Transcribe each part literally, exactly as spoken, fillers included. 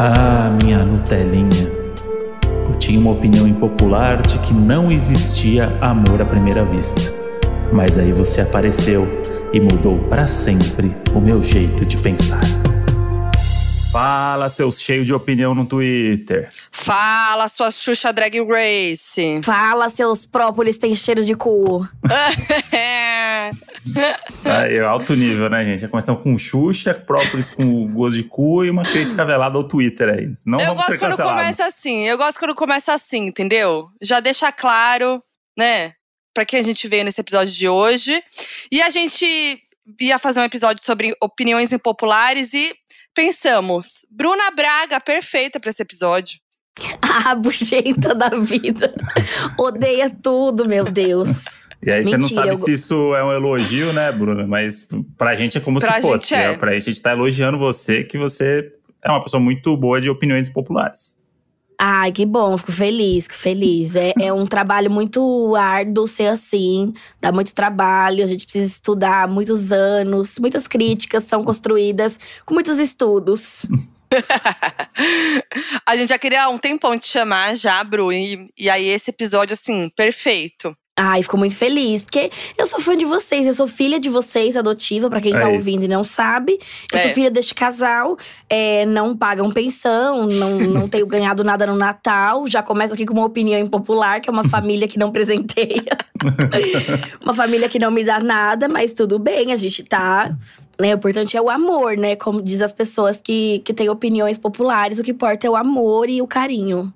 Ah, minha Nutelinha. Eu tinha uma opinião impopular de que não existia amor à primeira vista. Mas aí você apareceu e mudou pra sempre o meu jeito de pensar. Fala, seus cheios de opinião no Twitter. Fala, suas Xuxa Drag Race. Fala, seus própolis têm cheiro de cu. Aí, alto nível, né, gente? Já começamos com Xuxa, própolis com gosto de cu e uma crítica velada ao Twitter aí. Não eu vamos ser cancelados. Eu gosto quando começa assim, eu gosto quando começa assim, entendeu? Já deixa claro, né, pra quem a gente veio nesse episódio de hoje. E a gente ia fazer um episódio sobre opiniões impopulares e pensamos, Bruna Braga, perfeita pra esse episódio. Ah, buchenta da vida. Odeia tudo, meu Deus. E aí Mentira, você não sabe eu... se isso é um elogio, né, Bruna? Mas pra gente é como pra se fosse. Gente é. É, pra gente a gente tá elogiando você, que você é uma pessoa muito boa de opiniões populares. Ai, que bom, fico feliz, fico feliz. É, é um trabalho muito árduo ser assim, dá muito trabalho, a gente precisa estudar muitos anos, muitas críticas são construídas com muitos estudos. A gente já queria há um tempão te chamar já, Bru, e, e aí esse episódio, assim, perfeito. Ai, fico muito feliz, porque eu sou fã de vocês, eu sou filha de vocês, adotiva, pra quem é tá isso. ouvindo e não sabe. Eu é. sou filha deste casal, é, não pagam pensão, não, não tenho ganhado nada no Natal. Já começo aqui com uma opinião impopular, que é uma família que não presenteia. Uma família que não me dá nada, mas tudo bem, a gente tá… Né, o importante é o amor, né, como diz as pessoas que, que têm opiniões populares. O que importa é o amor e o carinho.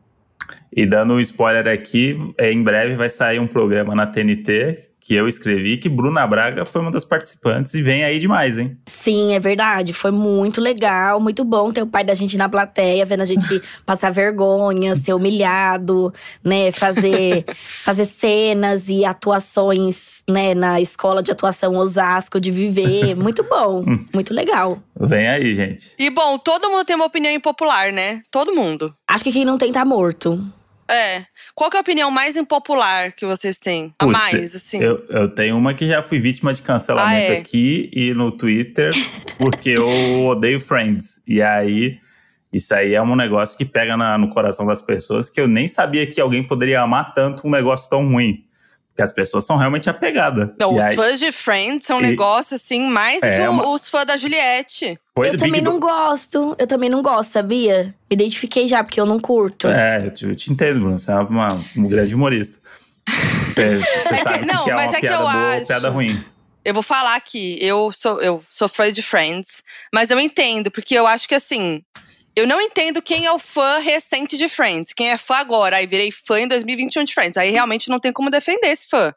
E dando um spoiler aqui, em breve vai sair um programa na T N T que eu escrevi, que Bruna Braga foi uma das participantes e vem aí demais, hein? Sim, é verdade. Foi muito legal, muito bom ter o pai da gente na plateia, vendo a gente passar vergonha, ser humilhado, né? Fazer, fazer cenas e atuações, né? Na escola de atuação Osasco de Viver. Muito bom, muito legal. Vem aí, gente. E bom, todo mundo tem uma opinião impopular, né? Todo mundo. Acho que quem não tem tá morto. É. Qual que é a opinião mais impopular que vocês têm? A Puts, mais, assim. Eu, eu tenho uma que já fui vítima de cancelamento ah, é? aqui e no Twitter, porque eu odeio Friends. E aí, isso aí é um negócio que pega na, no coração das pessoas, que eu nem sabia que alguém poderia amar tanto um negócio tão ruim. Porque as pessoas são realmente apegadas. Então, e os aí, fãs de Friends são um negócio, assim, mais é que uma... os fãs da Juliette. Foi eu também Big... não gosto, eu também não gosto, sabia? Me identifiquei já, porque eu não curto. É, eu te, eu te entendo, Bruno, você é uma, uma grande humorista. Você, você é sabe que, não, que é uma é piada que eu boa acho. Piada ruim. Eu vou falar aqui, eu sou, eu sou fã de Friends, mas eu entendo, porque eu acho que assim… Eu não entendo quem é o fã recente de Friends. Quem é fã agora, aí virei fã em dois mil e vinte e um de Friends. Aí realmente não tem como defender esse fã.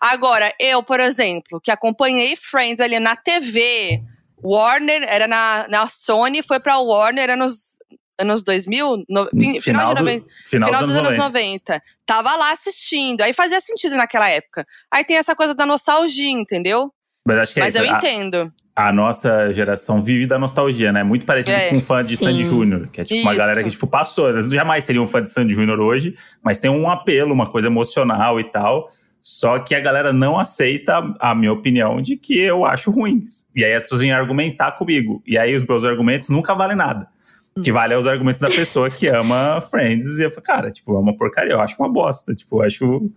Agora, eu, por exemplo, que acompanhei Friends ali na T V… Warner, era na, na Sony, foi pra Warner anos, anos dois mil, no, final, final, de noven, do, final, final dos anos, anos noventa. Tava lá assistindo, aí fazia sentido naquela época. Aí tem essa coisa da nostalgia, entendeu? Mas, acho que Mas é eu a, entendo. A nossa geração vive da nostalgia, né? Muito parecido é, com um fã de sim. Sandy Júnior, que é tipo Isso. uma galera que tipo, passou. Eles jamais seriam um fã de Sandy Júnior hoje, mas tem um apelo, uma coisa emocional e tal… Só que a galera não aceita a minha opinião de que eu acho ruim. E aí as pessoas vêm argumentar comigo. E aí os meus argumentos nunca valem nada. O que vale é os argumentos da pessoa que ama Friends. E eu falo, cara, tipo, é uma porcaria. Eu acho uma bosta. Tipo, eu acho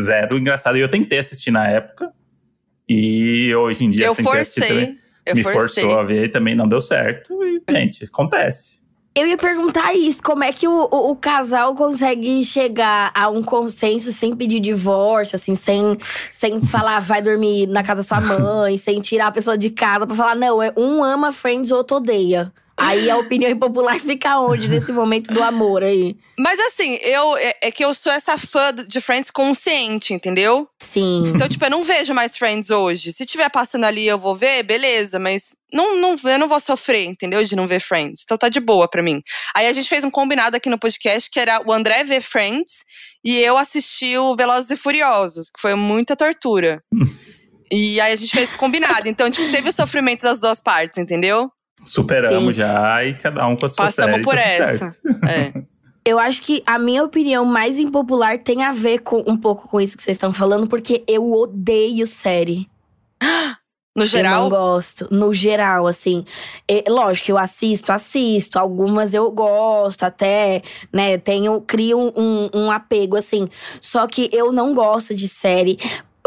zero engraçado. E eu tentei assistir na época. E hoje em dia eu tentei forcei. assistir também. Eu Me forcei. forçou a ver e também não deu certo. E, gente, acontece. Eu ia perguntar isso, como é que o, o, o casal consegue chegar a um consenso sem pedir divórcio, assim, sem, sem falar vai dormir na casa da sua mãe, sem tirar a pessoa de casa pra falar, não, um ama Friends, o outro odeia. Aí a opinião impopular fica onde nesse momento do amor aí? Mas assim, eu, é, é que eu sou essa fã de Friends consciente, entendeu? Sim. Então tipo, eu não vejo mais Friends hoje. Se tiver passando ali, eu vou ver, beleza. Mas não, não, eu não vou sofrer, entendeu? De não ver Friends. Então tá de boa pra mim. Aí a gente fez um combinado aqui no podcast, que era o André ver Friends. E eu assisti o Velozes e Furiosos, que foi muita tortura. E aí a gente fez esse combinado. Então tipo, teve o sofrimento das duas partes, entendeu? Superamos Sim. já, e cada um com a sua série. Passamos por essa. É. Eu acho que a minha opinião mais impopular tem a ver com, um pouco com isso que vocês estão falando. Porque eu odeio série. No geral? Eu não gosto. No geral, assim. É, lógico, eu assisto, assisto. Algumas eu gosto até, né? Tenho, crio um, um apego, assim. Só que eu não gosto de série.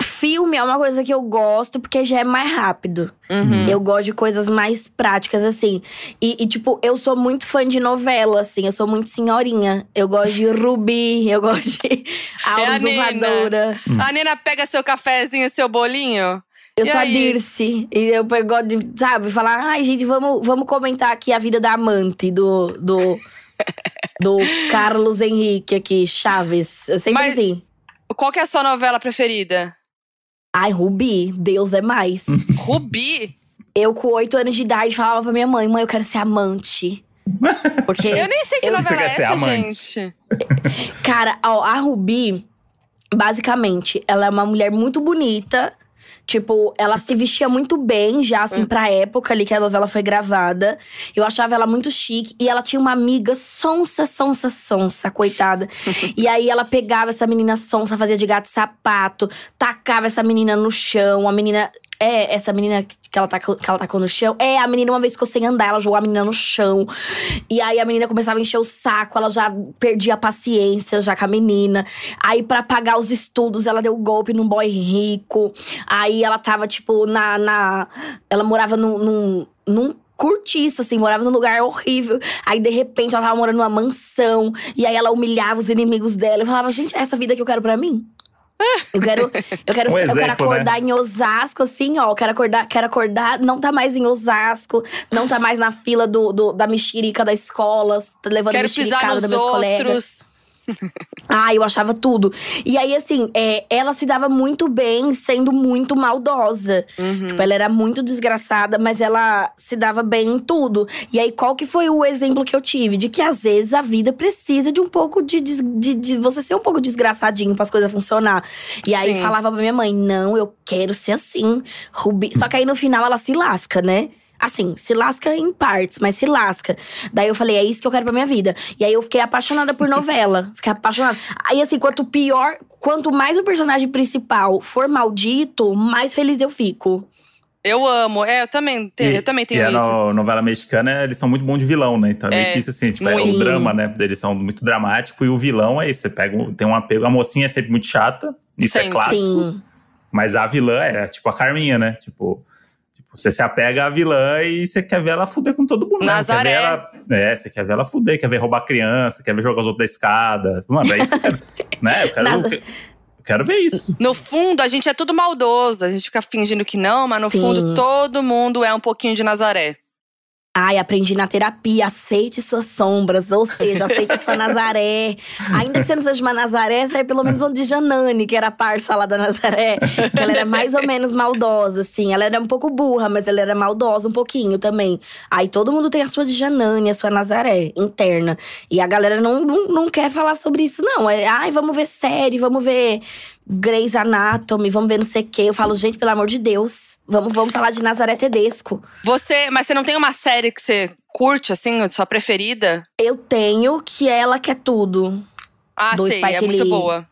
Filme é uma coisa que eu gosto, porque já é mais rápido. Uhum. Eu gosto de coisas mais práticas, assim. E, e, tipo, eu sou muito fã de novela, assim. Eu sou muito senhorinha. Eu gosto de Rubi, eu gosto de A é Usurpadora. A Nena. A Nena pega seu cafezinho, seu bolinho… Eu e sou aí? A Dirce. E eu gosto de, sabe, falar… Ai, gente, vamos, vamos comentar aqui a vida da amante do… Do, do Carlos Henrique aqui, Chaves. Eu sempre Mas, assim. Qual que é a sua novela preferida? Ai, Rubi. Deus é mais. Rubi? Eu, com oito anos de idade, falava pra minha mãe… Mãe, eu quero ser amante. Porque… Eu nem sei que eu, novela é essa, ser amante. Gente. Cara, ó, a Rubi… Basicamente, ela é uma mulher muito bonita… Tipo, ela se vestia muito bem já, assim, pra época ali que a novela foi gravada. Eu achava ela muito chique. E ela tinha uma amiga sonsa, sonsa, sonsa, coitada. E aí, ela pegava essa menina sonsa, fazia de gato sapato. Tacava essa menina no chão, a menina… É, essa menina que ela, tacou, que ela tacou no chão. É, a menina uma vez ficou sem andar, ela jogou a menina no chão. E aí, a menina começava a encher o saco. Ela já perdia a paciência já com a menina. Aí, pra pagar os estudos, ela deu golpe num boy rico. Aí, ela tava, tipo, na… na ela morava num… num, num curtiça, assim, morava num lugar horrível. Aí, de repente, ela tava morando numa mansão. E aí, ela humilhava os inimigos dela. Eu falava, gente, é essa vida que eu quero pra mim? Eu quero, eu quero, um eu exemplo, quero acordar, né? Em Osasco, assim, ó. Eu quero acordar, quero acordar, não tá mais em Osasco. Não tá mais na fila do, do, da mexerica da escola. Tá levando quero mexericada dos meus outros. Colegas. Ah, eu achava tudo. E aí, assim, é, ela se dava muito bem sendo muito maldosa. Uhum. Tipo, ela era muito desgraçada, mas ela se dava bem em tudo. E aí, qual que foi o exemplo que eu tive? De que, às vezes, a vida precisa de um pouco de… de, de, de você ser um pouco desgraçadinho para as coisas funcionar. E aí, sim, falava pra minha mãe, não, eu quero ser assim, Rubi. Só que aí, no final, ela se lasca, né? Assim, se lasca em partes, mas se lasca. Daí eu falei, é isso que eu quero pra minha vida. E aí eu fiquei apaixonada por novela. Fiquei apaixonada. Aí assim, quanto pior… Quanto mais o personagem principal for maldito, mais feliz eu fico. Eu amo. É, eu também, te, e, eu também tenho e isso. E a novela mexicana, eles são muito bons de vilão, né? Então é, é meio que isso assim, tipo, é um drama, né? Eles são muito dramáticos. E o vilão é isso, você pega, tem um apego… A mocinha é sempre muito chata, isso sim, é clássico. Sim. Mas a vilã é tipo a Carminha, né? Tipo… Você se apega à vilã e você quer ver ela fuder com todo mundo. Nazaré. Quer ver ela, é, você quer ver ela fuder, quer ver roubar criança, quer ver jogar os outros da escada. Mano, é isso que eu quero. Né? Eu quero, eu quero ver isso. No fundo, a gente é tudo maldoso. A gente fica fingindo que não, mas no sim, fundo, todo mundo é um pouquinho de Nazaré. Ai, aprendi na terapia, aceite suas sombras, ou seja, aceite sua Nazaré. Ainda que você não seja uma Nazaré, você é pelo menos uma de Janane, que era a parça lá da Nazaré. Ela era mais ou menos maldosa, assim. Ela era um pouco burra, mas ela era maldosa um pouquinho também. Aí todo mundo tem a sua de Janane, a sua Nazaré interna. E a galera não, não, não quer falar sobre isso, não. É, ai, vamos ver série, vamos ver Grey's Anatomy, vamos ver não sei o quê. Eu falo, gente, pelo amor de Deus… Vamos, vamos falar de Nazaré Tedesco. Você, mas você não tem uma série que você curte, assim, sua preferida? Eu tenho, que Ela Quer Tudo. Ah, do sei, Spike é Lee. Muito boa.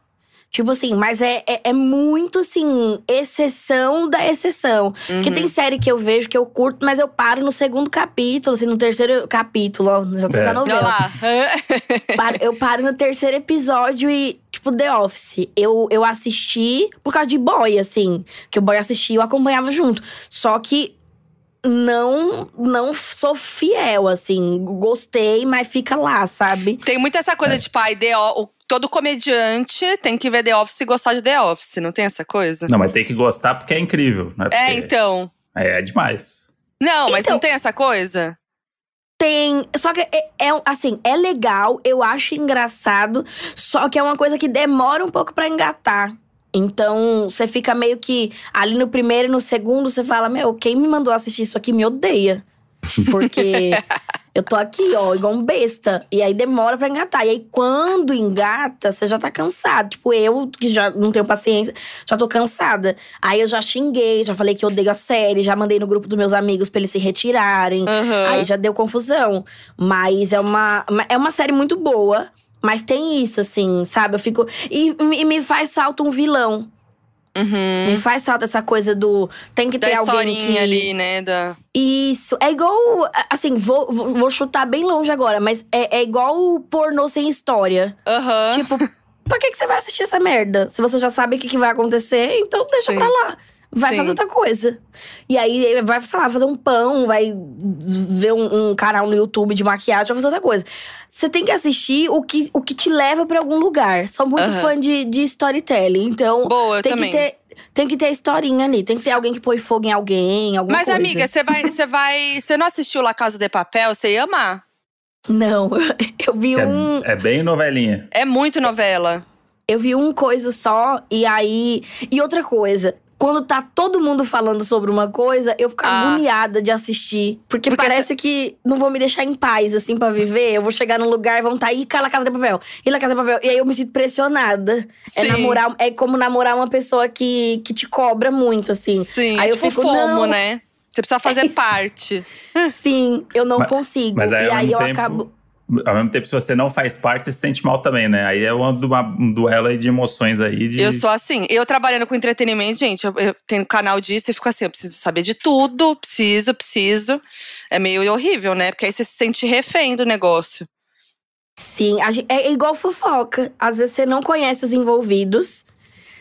Tipo assim, mas é, é, é muito, assim, exceção da exceção. Uhum. Porque tem série que eu vejo, que eu curto, mas eu paro no segundo capítulo, assim, no terceiro capítulo, ó. Já tô é. na novela. Olha lá. Eu paro no terceiro episódio e… Tipo, The Office. Eu, eu assisti por causa de boy, assim. Que o boy assistia e eu acompanhava junto. Só que não, não sou fiel, assim. Gostei, mas fica lá, sabe? Tem muita essa coisa é. de pai, The Office. Todo comediante tem que ver The Office e gostar de The Office. Não tem essa coisa? Não, mas tem que gostar porque é incrível, né? É, então… É, é demais. Não, mas então, não tem essa coisa? Tem. Só que, é, é, assim, é legal. Eu acho engraçado. Só que é uma coisa que demora um pouco pra engatar. Então, você fica meio que… Ali no primeiro e no segundo, você fala… Meu, quem me mandou assistir isso aqui me odeia. Porque… Eu tô aqui, ó, igual um besta. E aí, demora pra engatar. E aí, quando engata, você já tá cansado. Tipo, eu, que já não tenho paciência, já tô cansada. Aí, eu já xinguei, já falei que odeio a série. Já mandei no grupo dos meus amigos pra eles se retirarem. Uhum. Aí, já deu confusão. Mas é uma, é uma série muito boa. Mas tem isso, assim, sabe? Eu fico… E, e me faz falta um vilão. Uhum. Me faz falta essa coisa do… Tem que ter da alguém que… ali, né? Da... Isso. É igual… Assim, vou, vou chutar bem longe agora. Mas é, é igual pornô sem história. Aham. Uhum. Tipo, pra que, que você vai assistir essa merda? Se você já sabe o que, que vai acontecer, então deixa Sim. pra lá. Vai Sim. fazer outra coisa. E aí, vai, sei lá, fazer um pão. Vai ver um, um canal no YouTube de maquiagem. Vai fazer outra coisa. Você tem que assistir o que, o que te leva pra algum lugar. Sou muito uhum. fã de, de storytelling. Então, Boa, tem, que ter, tem que ter a historinha ali. Tem que ter alguém que põe fogo em alguém, alguma Mas, coisa. Mas amiga, você vai, você vai… Você não assistiu La Casa de Papel? Você ia amar. Não, eu vi é, um… É bem novelinha. É muito novela. Eu vi um coisa só, e aí… E outra coisa… Quando tá todo mundo falando sobre uma coisa, eu fico ah. agoniada de assistir. Porque, porque parece essa... que não vou me deixar em paz, assim, pra viver. Eu vou chegar num lugar e vão estar… Tá, Ih, La Casa de Papel! Ih, La Casa de Papel! E aí, eu me sinto pressionada. Sim. É namorar, é como namorar uma pessoa que, que te cobra muito, assim. Sim, aí eu tipo fico, fomo, não, né? Você precisa fazer é parte. Sim, eu não mas, consigo. Mas aí, e aí, eu tempo... acabo… Ao mesmo tempo, se você não faz parte, você se sente mal também, né? Aí é uma, uma, um duelo aí de emoções aí. De... Eu sou assim. Eu trabalhando com entretenimento, gente, eu, eu tenho canal disso e fico assim, eu preciso saber de tudo. Preciso, preciso. É meio horrível, né? Porque aí você se sente refém do negócio. Sim, a gente, é igual fofoca. Às vezes você não conhece os envolvidos.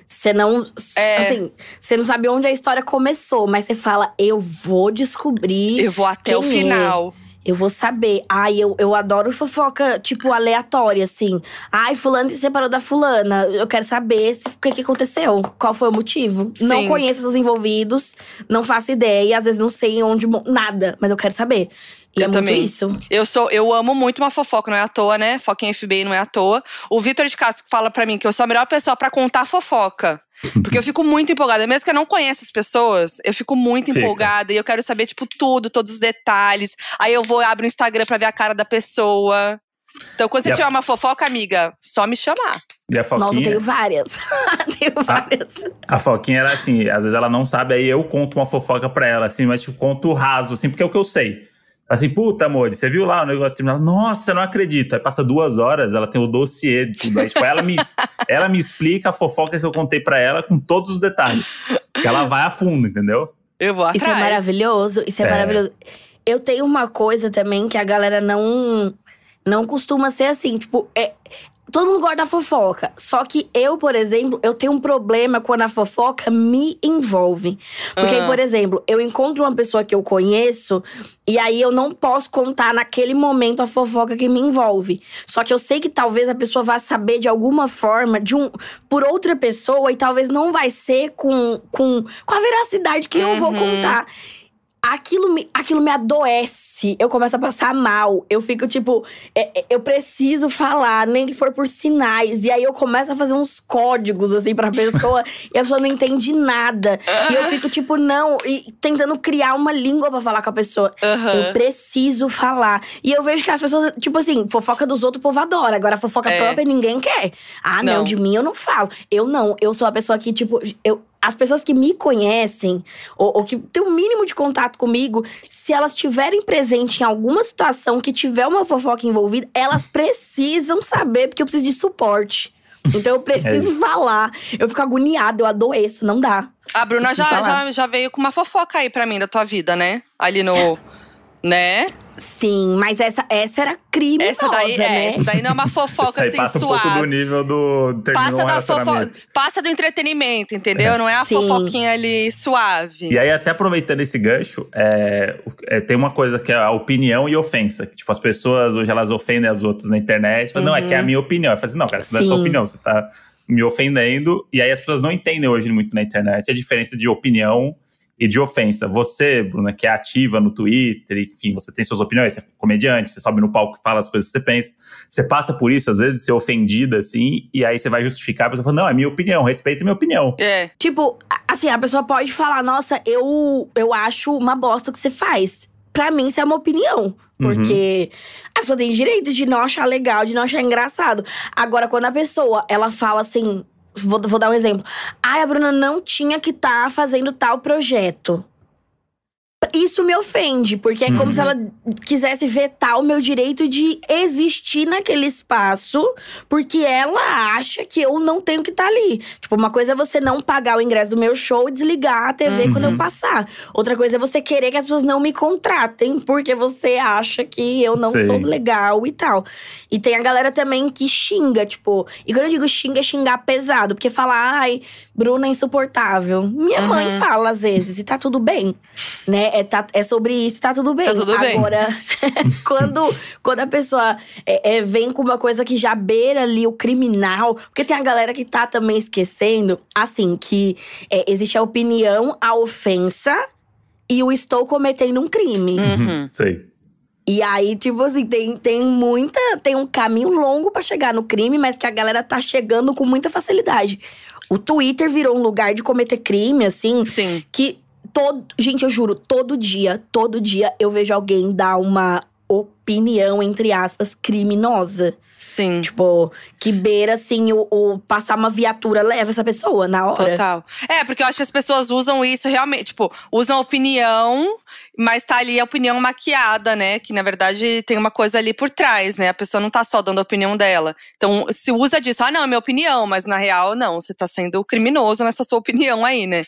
Você não… É. Assim, você não sabe onde a história começou. Mas você fala, eu vou descobrir… Eu vou até o final. É. Eu vou saber. Ai, eu, eu adoro fofoca, tipo, aleatória, assim. Ai, fulano se separou da fulana. Eu quero saber o que, que aconteceu. Qual foi o motivo. Sim. Não conheço os envolvidos. Não faço ideia. Às vezes não sei onde… Nada. Mas eu quero saber. E eu é também. Muito isso. Eu, sou, eu amo muito uma fofoca. Não é à toa, né? Foca em F B I não é à toa. O Vitor de Castro fala pra mim que eu sou a melhor pessoa pra contar fofoca. Porque eu fico muito empolgada. Mesmo que eu não conheça as pessoas, eu fico muito Fica. empolgada. E eu quero saber, tipo, tudo, todos os detalhes. Aí eu vou, abro o Instagram pra ver a cara da pessoa. Então, quando você yeah. tiver uma fofoca, amiga, só me chamar. E a Foquinha… Nossa, eu tenho várias. tenho várias. A, a Foquinha, ela assim, às vezes ela não sabe. Aí eu conto uma fofoca pra ela, assim. Mas tipo, conto raso, assim, porque é o que eu sei. Assim, puta, amor, você viu lá o negócio terminado? Nossa, não acredito. Aí passa duas horas, ela tem o dossiê de tudo. Aí, tipo, ela me, ela me explica a fofoca que eu contei pra ela com todos os detalhes. Porque ela vai a fundo, entendeu? Eu vou atrás. Isso é maravilhoso, isso é, é maravilhoso. Eu tenho uma coisa também que a galera não, não costuma ser assim. Tipo, é, todo mundo gosta da fofoca. Só que eu, por exemplo, eu tenho um problema quando a fofoca me envolve. Porque uhum. aí, por exemplo, eu encontro uma pessoa que eu conheço… E aí, eu não posso contar naquele momento a fofoca que me envolve. Só que eu sei que talvez a pessoa vá saber de alguma forma, de um, por outra pessoa. E talvez não vai ser com, com, com a veracidade que uhum. eu vou contar. Aquilo me, aquilo me adoece. Eu começo a passar mal. Eu fico tipo… É, eu preciso falar, nem que for por sinais. E aí, eu começo a fazer uns códigos, assim, pra pessoa. E a pessoa não entende nada. E eu fico tipo, não… E tentando criar uma língua pra falar com a pessoa. Uhum. Eu preciso falar. E eu vejo que as pessoas… Tipo assim, fofoca dos outros, o povo adora. Agora, a fofoca é. própria, ninguém quer. Ah, não. não, de mim eu não falo. Eu não. Eu sou a pessoa que, tipo… eu As pessoas que me conhecem, ou, ou que têm um mínimo de contato comigo, se elas estiverem presentes em alguma situação que tiver uma fofoca envolvida, elas precisam saber, porque eu preciso de suporte. Então eu preciso é falar. Eu fico agoniada, eu adoeço, não dá. A Bruna já, já, já veio com uma fofoca aí pra mim, da tua vida, né? Ali no… né? Sim, mas essa, essa era criminosa, essa daí, né? É, essa daí não é uma fofoca assim, passa suave. Passa um pouco do nível do… Passa, um da fofo... Passa do entretenimento, entendeu? É. Não é a Sim. fofoquinha ali, suave. E aí, até aproveitando esse gancho, é, é, tem uma coisa que é a opinião e ofensa. Que, tipo, as pessoas hoje, elas ofendem as outras na internet. Falam, uhum. não, é que é a minha opinião. Eu falo assim, não, cara, isso não é a sua opinião, você tá me ofendendo. E aí, as pessoas não entendem hoje muito na internet a diferença de opinião… E de ofensa. Você, Bruna, que é ativa no Twitter, enfim, você tem suas opiniões, você é comediante, você sobe no palco e fala as coisas que você pensa. Você passa por isso, às vezes, de ser ofendida, assim, e aí você vai justificar, a pessoa fala, não, é minha opinião, respeita a minha opinião. É. Tipo, assim, a pessoa pode falar, nossa, eu, eu acho uma bosta o que você faz. Pra mim, isso é uma opinião. Porque uhum. a pessoa tem direito de não achar legal, de não achar engraçado. Agora, quando a pessoa, ela fala assim… Vou, vou dar um exemplo. Ai, a Bruna não tinha que estar tá fazendo tal projeto. isso me ofende, porque é como uhum. se ela quisesse vetar o meu direito de existir naquele espaço, porque ela acha que eu não tenho que estar ali. Tipo, uma coisa é você não pagar o ingresso do meu show e desligar a T V uhum. quando eu passar. Outra coisa é você querer que as pessoas não me contratem, porque você acha que eu não Sei. sou legal e tal. E tem a galera também que xinga, tipo… E quando eu digo xinga, é xingar pesado. Porque fala, ai, Bruna é insuportável. Minha uhum. mãe fala às vezes, e tá tudo bem. Né? É, tá, é sobre isso, tá tudo bem. Tá tudo bem. Agora, quando, quando a pessoa é, é, vem com uma coisa que já beira ali o criminal… Porque tem a galera que tá também esquecendo, assim, que é, existe a opinião, a ofensa… E eu estou cometendo um crime. Uhum. Sei. E aí, tipo assim, tem, tem muita… Tem um caminho longo pra chegar no crime, mas que a galera tá chegando com muita facilidade. O Twitter virou um lugar de cometer crime, assim… Sim. Que todo… Gente, eu juro, todo dia, todo dia eu vejo alguém dar uma… opinião, entre aspas, criminosa. Sim. Tipo, que beira, assim, o, o passar uma viatura leva essa pessoa na hora. Total. É, porque eu acho que as pessoas usam isso realmente. Tipo, usam opinião, mas tá ali a opinião maquiada, né? Que, na verdade, tem uma coisa ali por trás, né? A pessoa não tá só dando a opinião dela. Então, se usa disso. Ah, não, é minha opinião. Mas, na real, não. Você tá sendo criminoso nessa sua opinião aí, né?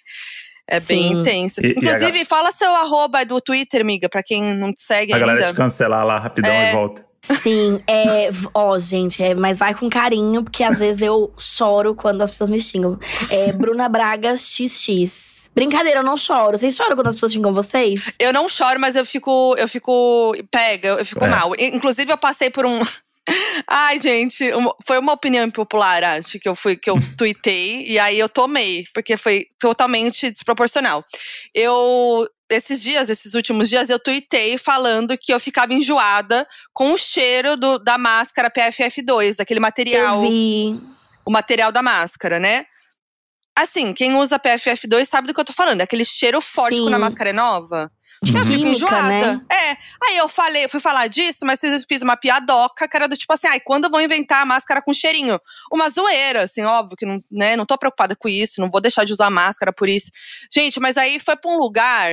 É Sim. bem intenso. E, Inclusive, e a... fala seu arroba do Twitter, amiga, pra quem não te segue a ainda. A galera te cancelar lá rapidão é... e volta. Sim, é… Ó, gente, é, mas vai com carinho, porque às vezes eu choro quando as pessoas me xingam. É Bruna Braga xis xis. Brincadeira, eu não choro. Vocês choram quando as pessoas xingam vocês? Eu não choro, mas eu fico… Eu fico… Pega, eu fico é. mal. Inclusive, eu passei por um… Ai, gente, foi uma opinião impopular, acho, que eu fui, que eu tuitei. E aí eu tomei, porque foi totalmente desproporcional. Eu… Esses dias, esses últimos dias, eu tuitei falando que eu ficava enjoada com o cheiro do, da máscara P F F dois. Daquele material… Eu vi. O material da máscara, né? Assim, quem usa P F F dois sabe do que eu tô falando. É aquele cheiro forte Sim. quando a máscara é nova. Uhum. Eu fico enjoada. Né? É. Aí eu falei, eu fui falar disso, mas eu fiz uma piadoca, que era do tipo assim, ai, quando vão inventar a máscara com cheirinho? Uma zoeira, assim, óbvio que não, né, não tô preocupada com isso, não vou deixar de usar máscara por isso. Gente, mas aí foi pra um lugar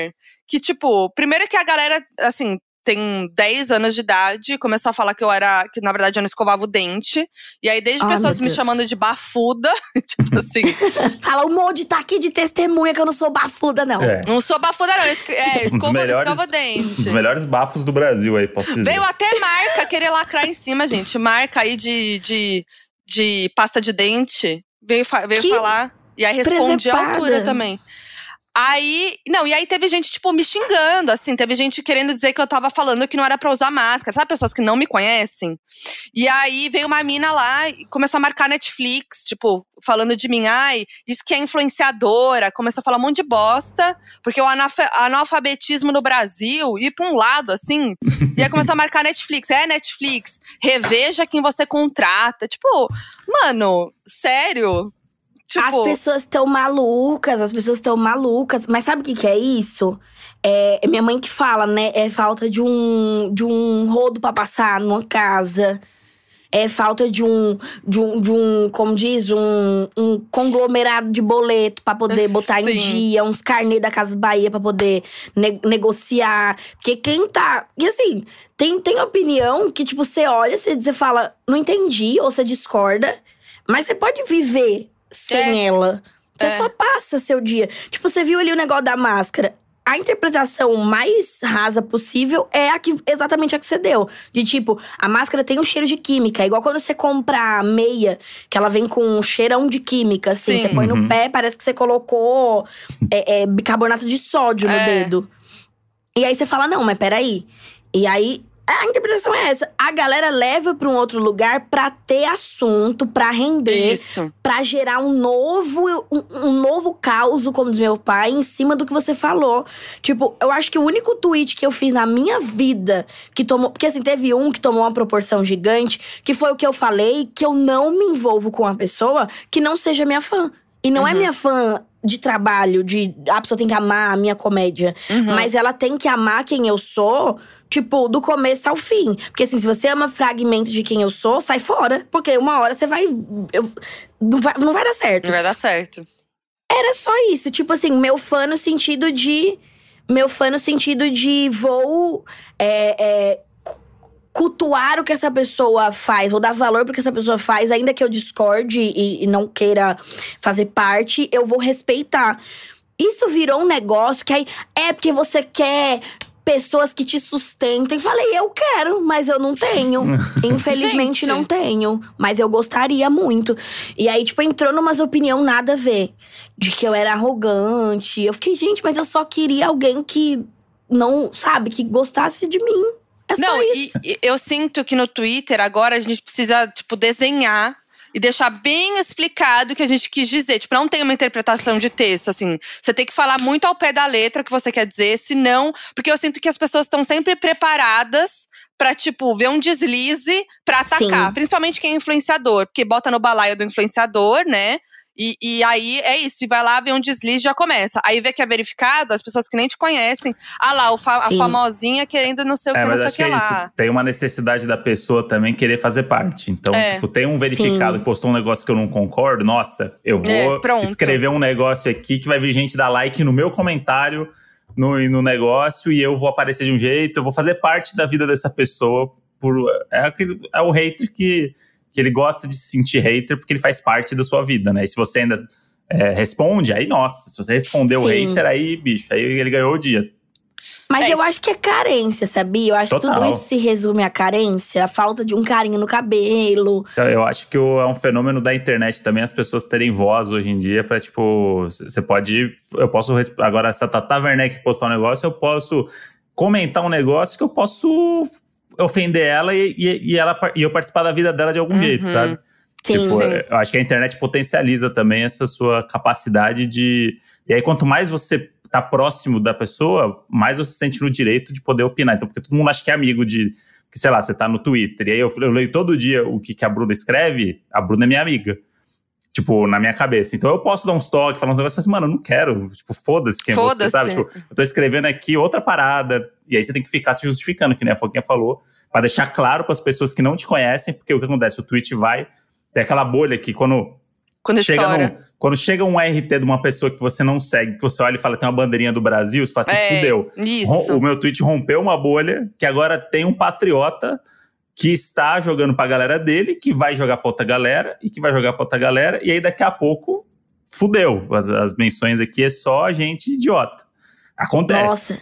que, tipo, primeiro que a galera, assim, tem dez anos de idade, começou a falar que eu era… Que, na verdade, eu não escovava o dente. E aí, desde ah, pessoas me chamando de bafuda, tipo assim… Fala, o molde tá aqui de testemunha que eu não sou bafuda, não. É. Não sou bafuda, não. É, escova, um melhores, escova o dente. Um dos melhores bafos do Brasil aí, posso dizer. Veio até marca querer lacrar em cima, gente. Marca aí de, de, de pasta de dente. Veio, veio falar. E aí, respondi à altura também. Aí, não, e aí teve gente, tipo, me xingando, assim. Teve gente querendo dizer que eu tava falando que não era pra usar máscara. Sabe, pessoas que não me conhecem? E aí, veio uma mina lá e começou a marcar Netflix, tipo, falando de mim. Ai, isso que é influenciadora. Começou a falar um monte de bosta. Porque o analfabetismo no Brasil, ir pra um lado, assim. E aí, começou a marcar Netflix. É, Netflix, reveja quem você contrata. Tipo, mano, sério? Tipo, as pessoas estão malucas, as pessoas estão malucas. Mas sabe o que, que é isso? É, é minha mãe que fala, né? É falta de um, de um rodo pra passar numa casa. É falta de um, de um, de um como diz? Um, um conglomerado de boleto pra poder botar Sim. em dia. Uns carnê da Casa Bahia pra poder ne- negociar. Porque quem tá… E assim, tem, tem opinião que tipo, você olha, você, você fala… Não entendi, ou você discorda. Mas você pode viver… Sem é. ela. Você é. só passa seu dia. Tipo, você viu ali o negócio da máscara. A interpretação mais rasa possível é a que, exatamente a que você deu. De tipo, a máscara tem um cheiro de química. Igual quando você compra a meia, que ela vem com um cheirão de química, assim. Sim. Você põe uhum. no pé, parece que você colocou é, é, bicarbonato de sódio é. no dedo. E aí você fala, não, mas peraí. E aí… A interpretação é essa. A galera leva pra um outro lugar pra ter assunto, pra render. Isso. Pra gerar um novo, um, um novo caos, como diz meu pai, em cima do que você falou. Tipo, eu acho que o único tweet que eu fiz na minha vida que tomou… Porque assim, teve um que tomou uma proporção gigante, que foi o que eu falei, que eu não me envolvo com uma pessoa que não seja minha fã. E não uhum. é minha fã… de trabalho, de… A pessoa tem que amar a minha comédia. Uhum. Mas ela tem que amar quem eu sou, tipo, do começo ao fim. Porque assim, se você ama fragmentos de quem eu sou, sai fora. Porque uma hora você vai… Eu, não, vai não vai dar certo. Não vai dar certo. Era só isso. Tipo assim, meu fã no sentido de… meu fã no sentido de vou é, é, cultuar o que essa pessoa faz, vou dar valor pro que essa pessoa faz, ainda que eu discorde e, e não queira fazer parte, eu vou respeitar. Isso virou um negócio que aí é porque você quer pessoas que te sustentem. Falei, eu quero, mas eu não tenho. Infelizmente, gente, não tenho. Mas eu gostaria muito. E aí, tipo, entrou numas opinião nada a ver. De que eu era arrogante. Eu fiquei, gente, mas eu só queria alguém que não, sabe, que gostasse de mim. É não, só isso. E, e eu sinto que no Twitter, agora, a gente precisa, tipo, desenhar. E deixar bem explicado o que a gente quis dizer. Tipo, não tem uma interpretação de texto, assim. Você tem que falar muito ao pé da letra o que você quer dizer, senão… Porque eu sinto que as pessoas estão sempre preparadas pra, tipo, ver um deslize pra atacar. Sim. Principalmente quem é influenciador, porque bota no balaio do influenciador, né? E, e aí, é isso. E vai lá, vê um deslize, já começa. Aí vê que é verificado, as pessoas que nem te conhecem. Ah lá, o fa- a famosinha querendo não sei o que, é, não mas sei o que, que é lá. Isso. Tem uma necessidade da pessoa também querer fazer parte. Então, é. tipo, tem um verificado Sim. que postou um negócio que eu não concordo. Nossa, eu vou é, escrever um negócio aqui que vai vir gente dar like no meu comentário, no, no negócio. E eu vou aparecer de um jeito, eu vou fazer parte da vida dessa pessoa. Por, é, aquele, é o hater que… que ele gosta de se sentir hater porque ele faz parte da sua vida, né? E se você ainda é, responde, aí nossa, se você respondeu o hater, aí bicho, aí ele ganhou o dia. Mas é eu isso. acho que é carência, sabia? Eu acho Total. que tudo isso se resume à carência, a falta de um carinho no cabelo. Eu acho que é um fenômeno da internet também, as pessoas terem voz hoje em dia pra tipo… Você pode… Eu posso… Agora, se a Tata Werneck postar um negócio, eu posso comentar um negócio que eu posso… ofender ela e, e, e, ela, e eu participar da vida dela de algum uhum. jeito, sabe? Sim, tipo, sim. Eu acho que a internet potencializa também essa sua capacidade de… E aí, quanto mais você tá próximo da pessoa, mais você se sente no direito de poder opinar. Então, porque todo mundo acha que é amigo de… Que, sei lá, você tá no Twitter. E aí, eu, eu leio todo dia o que, que a Bruna escreve. A Bruna é minha amiga. Tipo, na minha cabeça. Então eu posso dar uns toques, falar uns negócios, mas mano, eu não quero. Tipo, foda-se quem foda-se. você, sabe? Tipo, eu tô escrevendo aqui outra parada. E aí você tem que ficar se justificando, que nem a Foquinha falou. Pra deixar claro pras pessoas que não te conhecem. Porque o que acontece? O tweet vai… Tem aquela bolha que quando… Quando chega, num, quando chega um R T de uma pessoa que você não segue, que você olha e fala, tem uma bandeirinha do Brasil. Você fala assim, é, fudeu. Isso. O meu tweet rompeu uma bolha, que agora tem um patriota… que está jogando pra galera dele, que vai jogar pra outra galera, e que vai jogar pra outra galera, e aí daqui a pouco, fudeu. As, as menções aqui é só gente idiota. Acontece. Nossa,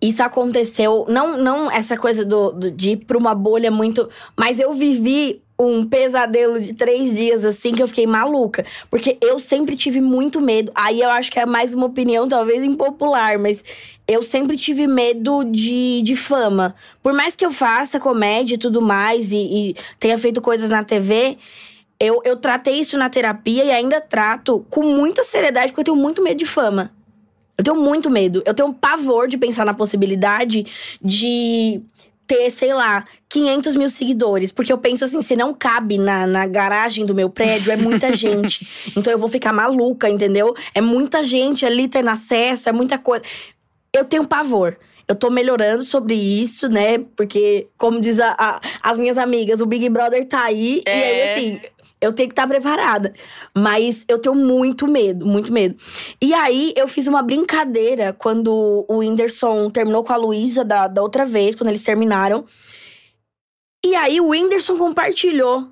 isso aconteceu, não, não essa coisa do, do, de ir pra uma bolha muito… Mas eu vivi um pesadelo de três dias, assim, que eu fiquei maluca. Porque eu sempre tive muito medo, aí eu acho que é mais uma opinião, talvez impopular, mas… Eu sempre tive medo de, de fama. Por mais que eu faça comédia e tudo mais, e, e tenha feito coisas na T V, eu, eu tratei isso na terapia e ainda trato com muita seriedade, porque eu tenho muito medo de fama. Eu tenho muito medo. Eu tenho um pavor de pensar na possibilidade de ter, sei lá, quinhentos mil seguidores. Porque eu penso assim, se não cabe na, na garagem do meu prédio, é muita gente. Então eu vou ficar maluca, entendeu? É muita gente ali tendo acesso, é muita coisa… Eu tenho pavor. Eu tô melhorando sobre isso, né? Porque, como diz a, a, as minhas amigas, o Big Brother tá aí. É. E aí, assim, eu tenho que estar tá preparada. Mas eu tenho muito medo, muito medo. E aí, eu fiz uma brincadeira quando o Whindersson terminou com a Luísa da, da outra vez. Quando eles terminaram. E aí, o Whindersson compartilhou.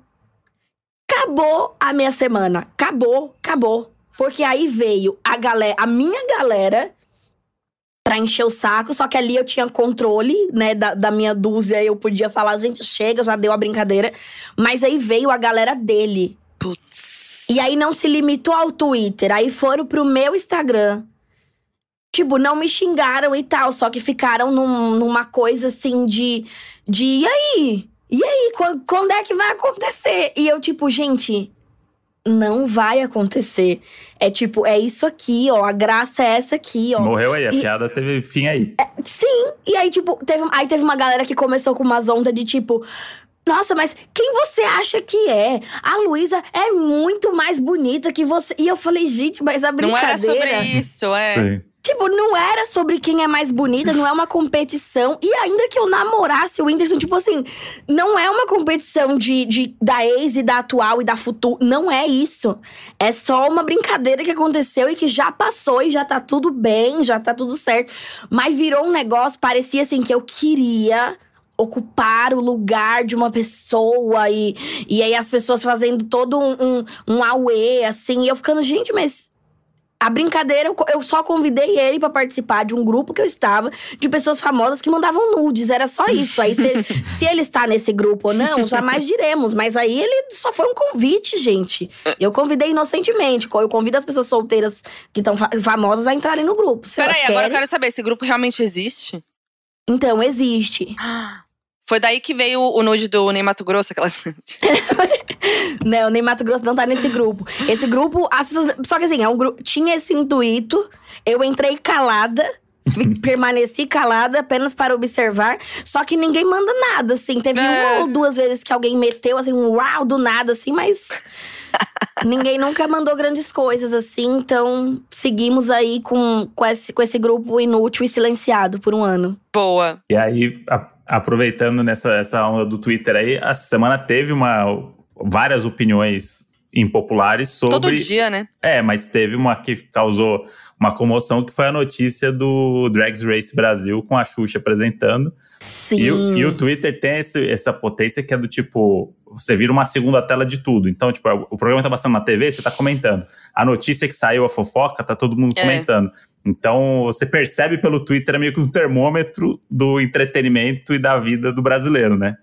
Acabou a minha semana. Acabou, acabou. Porque aí veio a, galera, a minha galera… pra encher o saco, só que ali eu tinha controle, né, da, da minha dúzia. Eu podia falar, gente, chega, já deu a brincadeira. Mas aí veio a galera dele. Putz. E aí não se limitou ao Twitter, aí foram pro meu Instagram. Tipo, não me xingaram e tal, só que ficaram num, numa coisa assim de… de e aí? E aí? Quando, quando é que vai acontecer? E eu tipo, gente… Não vai acontecer. É tipo, é isso aqui, ó. A graça é essa aqui, ó. Morreu aí, a e, piada teve fim aí. É, sim, e aí tipo, teve, aí teve uma galera que começou com umas ondas de tipo… Nossa, mas quem você acha que é? A Luísa é muito mais bonita que você… E eu falei, gente, mas a brincadeira… Não era sobre isso, é… Sim. Tipo, não era sobre quem é mais bonita, não é uma competição. E ainda que eu namorasse o Whindersson, tipo assim… Não é uma competição de, de, da ex e da atual e da futura. Não é isso. É só uma brincadeira que aconteceu e que já passou. E já tá tudo bem, já tá tudo certo. Mas virou um negócio, parecia assim, que eu queria… ocupar o lugar de uma pessoa. E, e aí, as pessoas fazendo todo um, um, um auê, assim. E eu ficando, gente, mas… A brincadeira, eu, eu só convidei ele pra participar de um grupo que eu estava. De pessoas famosas que mandavam nudes, era só isso. Aí, se, se ele está nesse grupo ou não, jamais diremos. Mas aí, ele só foi um convite, gente. Eu convidei inocentemente. Eu convido as pessoas solteiras que estão famosas a entrarem no grupo. Peraí, querem... agora eu quero saber, esse grupo realmente existe? Então, existe. Foi daí que veio o nude do Ney Mato Grosso, aquelas… Não, o Ney Mato Grosso não tá nesse grupo. Esse grupo, as pessoas… Só que assim, é um grupo, tinha esse intuito. Eu entrei calada, permaneci calada apenas para observar. Só que ninguém manda nada, assim. Teve é. uma ou duas vezes que alguém meteu, assim, um uau do nada, assim. Mas ninguém nunca mandou grandes coisas, assim. Então, seguimos aí com, com, esse, com esse grupo inútil e silenciado por um ano. Boa. E aí… A... Aproveitando nessa essa onda do Twitter aí, a semana teve uma, várias opiniões impopulares sobre… Todo dia, né? É, mas teve uma que causou uma comoção, que foi a notícia do Drag Race Brasil com a Xuxa apresentando. Sim. E, e o Twitter tem esse, essa potência que é do tipo… Você vira uma segunda tela de tudo. Então, tipo, o programa tá passando na T V, você tá comentando. A notícia que saiu, a fofoca, tá todo mundo comentando. É. Então, você percebe pelo Twitter, é meio que um termômetro do entretenimento e da vida do brasileiro, né?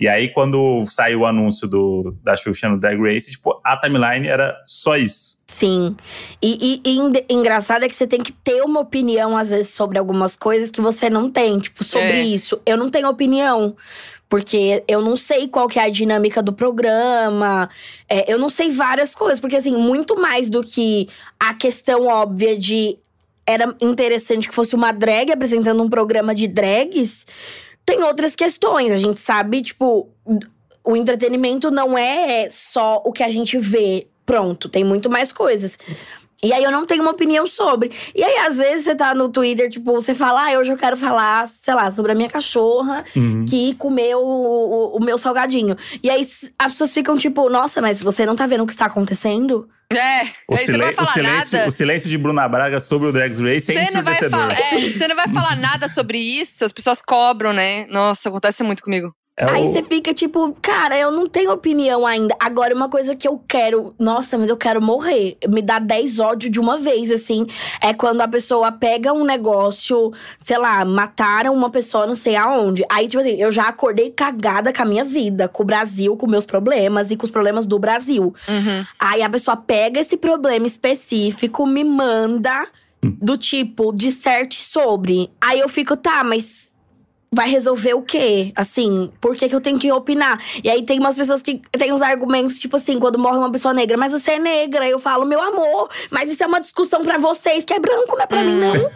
E aí, quando saiu o anúncio do, da Xuxa no Drag Race, tipo, a timeline era só isso. Sim. E, e, e engraçado é que você tem que ter uma opinião, às vezes, sobre algumas coisas que você não tem. Tipo, sobre é. isso. Eu não tenho opinião. Porque eu não sei qual que é a dinâmica do programa. É, eu não sei várias coisas. Porque, assim, muito mais do que a questão óbvia de… Era interessante que fosse uma drag apresentando um programa de drags. Tem outras questões. A gente sabe, tipo… O entretenimento não é só o que a gente vê. Pronto, tem muito mais coisas. E aí, eu não tenho uma opinião sobre. E aí, às vezes, você tá no Twitter, tipo… Você fala, ah, hoje eu quero falar, sei lá, sobre a minha cachorra uhum. que comeu o, o, o meu salgadinho. E aí, as pessoas ficam tipo… Nossa, mas você não tá vendo o que está acontecendo? É, o aí silen- você não vai falar o silêncio, nada. O silêncio de Bruna Braga sobre o Drag Race é ensurdecedor. Você é, não vai falar nada sobre isso, as pessoas cobram, né? Nossa, acontece muito comigo. É aí o... você fica tipo, cara, eu não tenho opinião ainda. Agora, uma coisa que eu quero… Nossa, mas eu quero morrer. Me dá dez ódio de uma vez, assim. É quando a pessoa pega um negócio… Sei lá, mataram uma pessoa não sei aonde. Aí, tipo assim, eu já acordei cagada com a minha vida. Com o Brasil, com meus problemas e com os problemas do Brasil. Uhum. Aí, a pessoa pega esse problema específico, me manda… Do tipo, disserte sobre. Aí, eu fico, tá, mas… Vai resolver o quê? Assim, por que que eu tenho que opinar? E aí, tem umas pessoas que tem uns argumentos, tipo assim… Quando morre uma pessoa negra, mas você é negra. Eu falo, meu amor, mas isso é uma discussão pra vocês que é branco, não é pra hum. mim, não.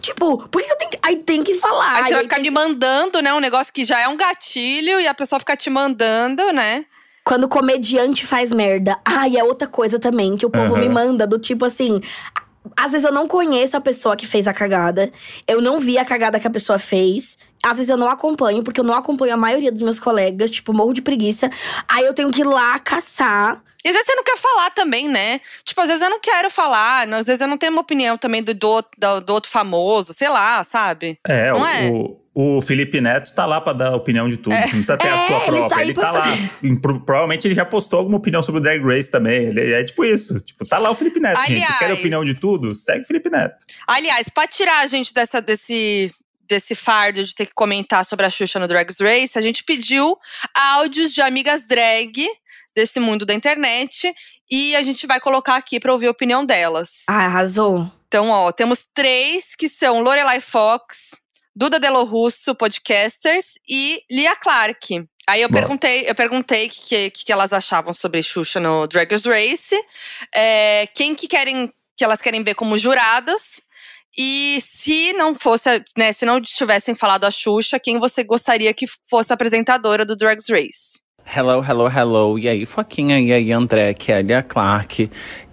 Tipo, por que eu tenho que… Aí tem que falar. Aí você aí vai ficar tem... me mandando, né? Um negócio que já é um gatilho e a pessoa fica te mandando, né? Quando o comediante faz merda. Ah, e é outra coisa também que o povo uhum. me manda. Do tipo assim… Às vezes, eu não conheço a pessoa que fez a cagada. Eu não vi a cagada que a pessoa fez. Às vezes eu não acompanho, porque eu não acompanho a maioria dos meus colegas. Tipo, morro de preguiça. Aí eu tenho que ir lá caçar. E às vezes você não quer falar também, né? Tipo, às vezes eu não quero falar. Às vezes eu não tenho uma opinião também do, do, do outro famoso. Sei lá, sabe? É, não o, é? O, o Felipe Neto tá lá pra dar opinião de tudo. É. Não precisa ter é, a sua própria. Ele tá, ele tá lá. Provavelmente ele já postou alguma opinião sobre o Drag Race também. Ele é tipo isso. Tipo, tá lá o Felipe Neto, aliás, gente. Quer opinião de tudo? Segue o Felipe Neto. Aliás, pra tirar a gente dessa, desse… desse fardo de ter que comentar sobre a Xuxa no Drag Race, a gente pediu áudios de amigas drag desse mundo da internet e a gente vai colocar aqui pra ouvir a opinião delas. Ah, arrasou. Então, ó, temos três que são Lorelai Fox, Duda Dello Russo, podcasters, e Lia Clark. Aí eu Bom. perguntei o eu perguntei que, que, que elas achavam sobre Xuxa no Drag Race, é, quem que, querem, que elas querem ver como juradas. E se não fosse, né, se não tivessem falado a Xuxa, quem você gostaria que fosse apresentadora do Drag Race? Hello, hello, hello. E aí, Foquinha, e aí, André, Kélia, Clark.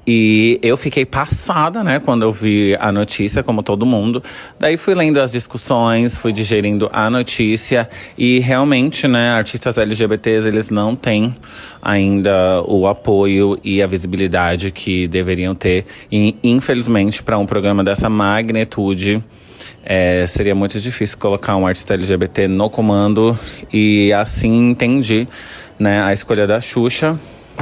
E eu fiquei passada, né, quando eu vi a notícia, como todo mundo. Daí fui lendo as discussões, fui digerindo a notícia. E realmente, né, artistas L G B T s, eles não têm ainda o apoio e a visibilidade que deveriam ter. E, infelizmente, para um programa dessa magnitude, É, seria muito difícil colocar um artista L G B T no comando. E assim entendi, né, a escolha da Xuxa,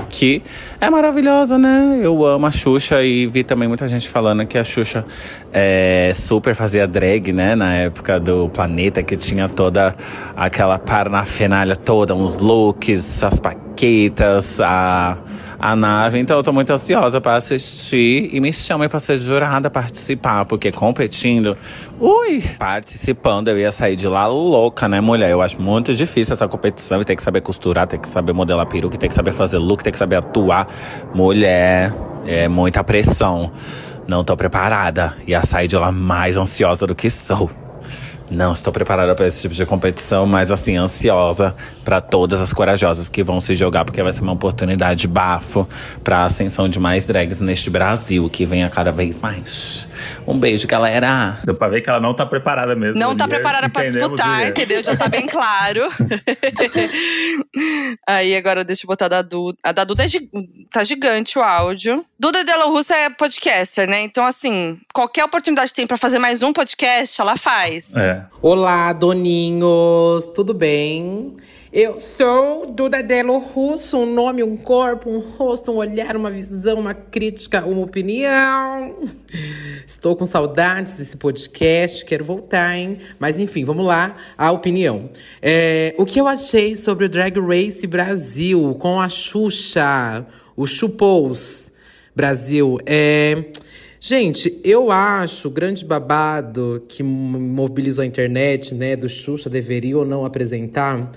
que é maravilhosa, né? Eu amo a Xuxa e vi também muita gente falando que a Xuxa é, super fazia drag, né? Na época do Planeta, que tinha toda aquela parnafenália toda, uns looks, as paquetas, a, a nave. Então eu tô muito ansiosa pra assistir e me chamem pra ser jurada, participar, porque competindo, ui! Participando eu ia sair de lá louca, né, mulher? Eu acho muito difícil essa competição e tem que saber costurar, tem que saber modelar peruca, tem que saber fazer look, tem que saber atuar. Mulher, é muita pressão. Não tô preparada. Ia sair de lá mais ansiosa do que sou. Não estou preparada para esse tipo de competição, mas assim, ansiosa para todas as corajosas que vão se jogar, porque vai ser uma oportunidade de bafo para a ascensão de mais drags neste Brasil, que venha cada vez mais. Um beijo, galera! Deu pra ver que ela não tá preparada mesmo. Não tá preparada pra disputar, entendeu? Já tá bem claro. Aí agora deixa eu botar a da Duda. A da Duda é gi- tá gigante o áudio. Duda Dello Russo é podcaster, né? Então assim, qualquer oportunidade que tem pra fazer mais um podcast, ela faz. É. Olá, doninhos! Tudo bem? Eu sou Duda Dello Russo, um nome, um corpo, um rosto, um olhar, uma visão, uma crítica, uma opinião. Estou com saudades desse podcast, quero voltar, hein? Mas enfim, vamos lá, a opinião. É, o que eu achei sobre o Drag Race Brasil com a Xuxa, o Chupous Brasil? É... Gente, eu acho o grande babado que mobilizou a internet, né, do Xuxa deveria ou não apresentar,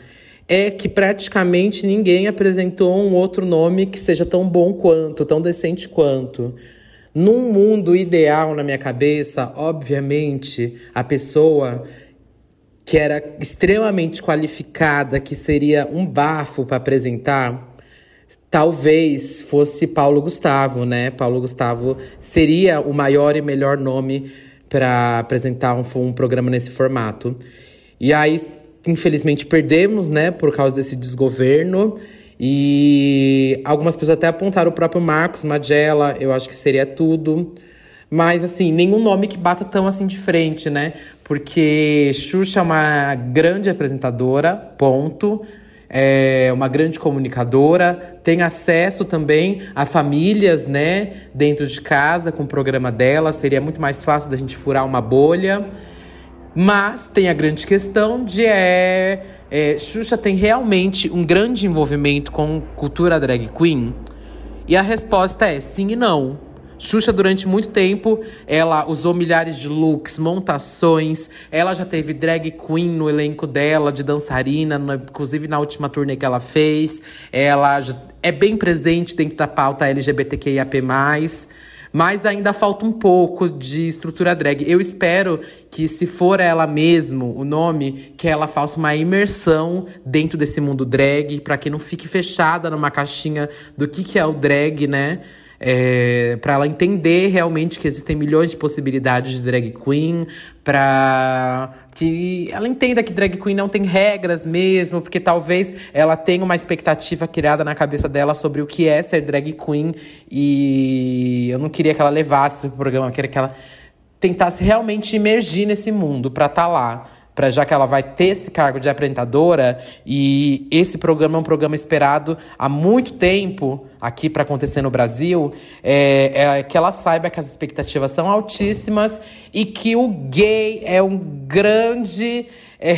é que praticamente ninguém apresentou um outro nome que seja tão bom quanto, tão decente quanto. Num mundo ideal, na minha cabeça, obviamente, a pessoa que era extremamente qualificada, que seria um bafo para apresentar, talvez fosse Paulo Gustavo, né? Paulo Gustavo seria o maior e melhor nome para apresentar um, um programa nesse formato. E aí, infelizmente, perdemos, né, por causa desse desgoverno. E algumas pessoas até apontaram o próprio Marcos Magela, eu acho que seria tudo. Mas, assim, nenhum nome que bata tão assim de frente, né? Porque Xuxa é uma grande apresentadora, ponto. É uma grande comunicadora, tem acesso também a famílias, né, dentro de casa com o programa dela. Seria muito mais fácil da gente furar uma bolha. Mas tem a grande questão de... É, é, Xuxa tem realmente um grande envolvimento com cultura drag queen? E a resposta é sim e não. Xuxa, durante muito tempo, ela usou milhares de looks, montações. Ela já teve drag queen no elenco dela, de dançarina, na, inclusive na última turnê que ela fez. Ela já é bem presente dentro da pauta L G B T Q I A P mais. Mas ainda falta um pouco de estrutura drag. Eu espero que, se for ela mesmo o nome, que ela faça uma imersão dentro desse mundo drag, para que não fique fechada numa caixinha do que, que é o drag, né? É, para ela entender realmente que existem milhões de possibilidades de drag queen, para que ela entenda que drag queen não tem regras mesmo, porque talvez ela tenha uma expectativa criada na cabeça dela sobre o que é ser drag queen, e eu não queria que ela levasse o programa, eu queria que ela tentasse realmente imergir nesse mundo para estar lá. Pra, já que ela vai ter esse cargo de apresentadora, e esse programa é um programa esperado há muito tempo aqui para acontecer no Brasil, é, é que ela saiba que as expectativas são altíssimas e que o gay é um grande, é,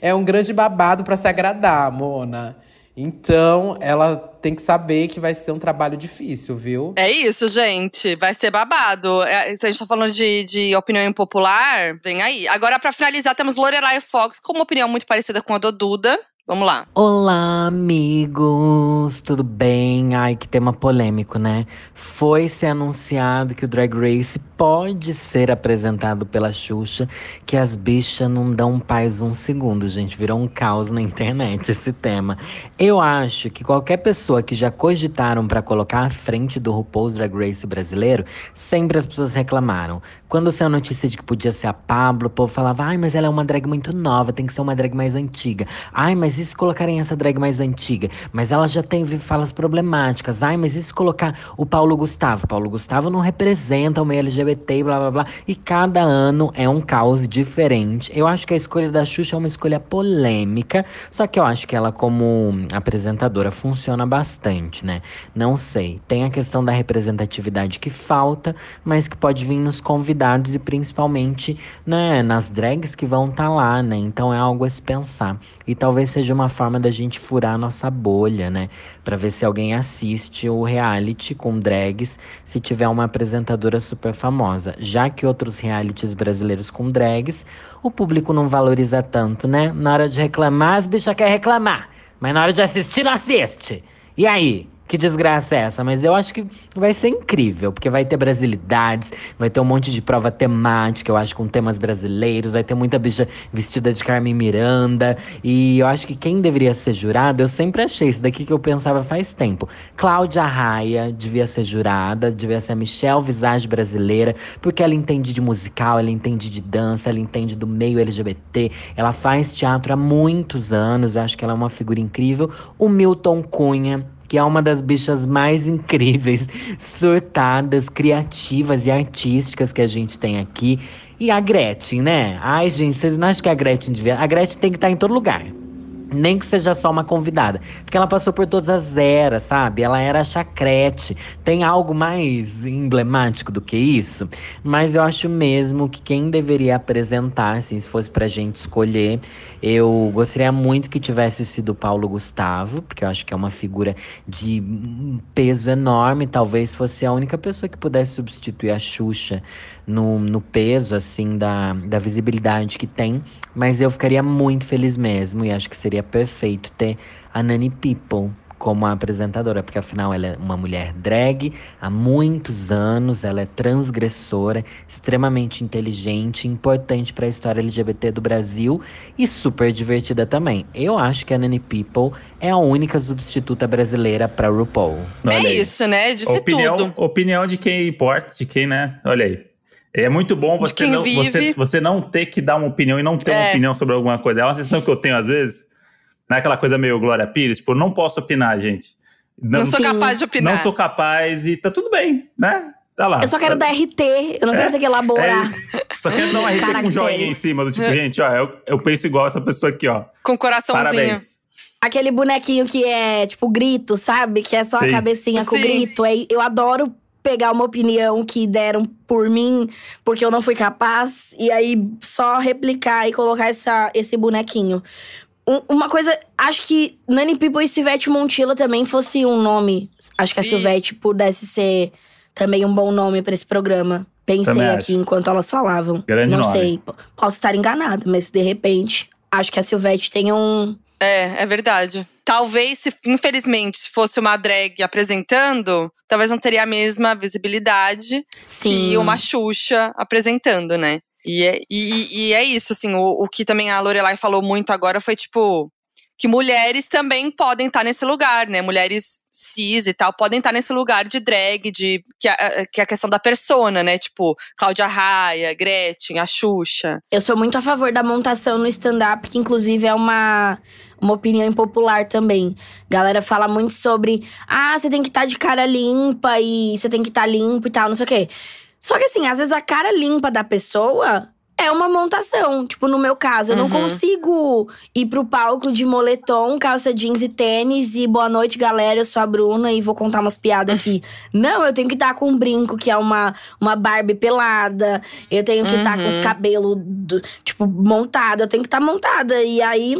é um grande babado para se agradar, Mona. Então, ela tem que saber que vai ser um trabalho difícil, viu? É isso, gente. Vai ser babado. É, se a gente tá falando de, de opinião impopular, vem aí. Agora, pra finalizar, temos Lorelai Fox com uma opinião muito parecida com a do Duda. Vamos lá. Olá, amigos, tudo bem? Ai, que tema polêmico, né? Foi ser anunciado que o Drag Race pode ser apresentado pela Xuxa, que as bichas não dão paz um segundo, gente. Virou um caos na internet esse tema. Eu acho que qualquer pessoa que já cogitaram pra colocar à frente do RuPaul's Drag Race brasileiro, sempre as pessoas reclamaram. Quando saiu a notícia de que podia ser a Pablo, o povo falava, ai, mas ela é uma drag muito nova, tem que ser uma drag mais antiga. Ai, mas e se colocarem essa drag mais antiga? Mas ela já tem falas problemáticas. Ai, mas e se colocar o Paulo Gustavo? Paulo Gustavo não representa o meio L G B T e blá, blá, blá. E cada ano é um caos diferente. Eu acho que a escolha da Xuxa é uma escolha polêmica. Só que eu acho que ela, como apresentadora, funciona bastante, né? Não sei. Tem a questão da representatividade que falta, mas que pode vir nos convidados e principalmente, né, nas drags que vão estar lá, né? Então é algo a se pensar. E talvez seja uma forma da gente furar a nossa bolha, né? Pra ver se alguém assiste o reality com drags, se tiver uma apresentadora super famosa. Já que outros realities brasileiros com drags, o público não valoriza tanto, né? Na hora de reclamar, as bichas querem reclamar. Mas na hora de assistir, não assiste. E aí? Que desgraça é essa? Mas eu acho que vai ser incrível, porque vai ter brasilidades, vai ter um monte de prova temática, eu acho, com temas brasileiros, vai ter muita bicha vestida de Carmen Miranda, e eu acho que quem deveria ser jurado, eu sempre achei isso daqui que eu pensava faz tempo. Cláudia Raia devia ser jurada, devia ser a Michelle Visage brasileira, porque ela entende de musical, ela entende de dança, ela entende do meio L G B T, ela faz teatro há muitos anos, eu acho que ela é uma figura incrível. O Milton Cunha, que é uma das bichas mais incríveis, surtadas, criativas e artísticas que a gente tem aqui. E a Gretchen, né? Ai, gente, vocês não acham que a Gretchen devia... A Gretchen tem que estar em todo lugar. Nem que seja só uma convidada. Porque ela passou por todas as eras, sabe? Ela era a chacrete. Tem algo mais emblemático do que isso? Mas eu acho mesmo que quem deveria apresentar, assim, se fosse pra gente escolher, eu gostaria muito que tivesse sido o Paulo Gustavo, porque eu acho que é uma figura de peso enorme. Talvez fosse a única pessoa que pudesse substituir a Xuxa no, no peso, assim, da, da visibilidade que tem. Mas eu ficaria muito feliz mesmo, e acho que seria perfeito ter a Nanny People como a apresentadora, porque afinal ela é uma mulher drag há muitos anos, ela é transgressora, extremamente inteligente, importante para a história L G B T do Brasil e super divertida também. Eu acho que a Nanny People é a única substituta brasileira para RuPaul. É isso, né? Disse opinião, tudo. Opinião de quem importa, de quem, né? Olha aí. É muito bom você não, você, você não ter que dar uma opinião e não ter é. uma opinião sobre alguma coisa. É uma sensação que eu tenho às vezes, naquela coisa meio Glória Pires, tipo, não posso opinar, gente. Não, não sou capaz de opinar. Não sou capaz e tá tudo bem, né? Tá lá. Eu só quero tá. dar R T, eu não quero é, ter que elaborar. É só quero dar uma R T com um joinha em cima, do tipo, gente, ó, eu, eu penso igual essa pessoa aqui, ó. Com o coraçãozinho. Parabéns. Aquele bonequinho que é, tipo, grito, sabe? Que é só Sim. a cabecinha com Sim. grito. Eu adoro pegar uma opinião que deram por mim, porque eu não fui capaz, e aí só replicar e colocar essa, esse bonequinho. Um, uma coisa, acho que Nanny People e Silvete Montilla também fosse um nome. Acho que a e... Silvete pudesse ser também um bom nome pra esse programa. Pensei aqui enquanto elas falavam. Grande não nome. Sei, posso estar enganada, mas de repente, acho que a Silvete tem um… É, é verdade. Talvez, se, infelizmente, se fosse uma drag apresentando, talvez não teria a mesma visibilidade Sim. que uma Xuxa apresentando, né? E é, e, e é isso, assim, o, o que também a Lorelai falou muito agora foi, tipo, que mulheres também podem estar nesse lugar, né? Mulheres cis e tal, podem estar nesse lugar de drag, de que a, que a questão da persona, né? Tipo, Cláudia Raia, Gretchen, a Xuxa. Eu sou muito a favor da montação no stand-up, que inclusive é uma, uma opinião impopular também. Galera fala muito sobre, ah, você tem que estar de cara limpa, e você tem que estar limpo e tal, não sei o quê. Só que assim, às vezes a cara limpa da pessoa… É uma montação. Tipo, no meu caso, eu uhum. não consigo ir pro palco de moletom, calça jeans e tênis. E boa noite, galera, eu sou a Bruna e vou contar umas piadas aqui. Não, eu tenho que estar com um brinco, que é uma, uma Barbie pelada. Eu tenho que estar uhum. com os cabelos, tipo, montada. Eu tenho que estar montada. E aí…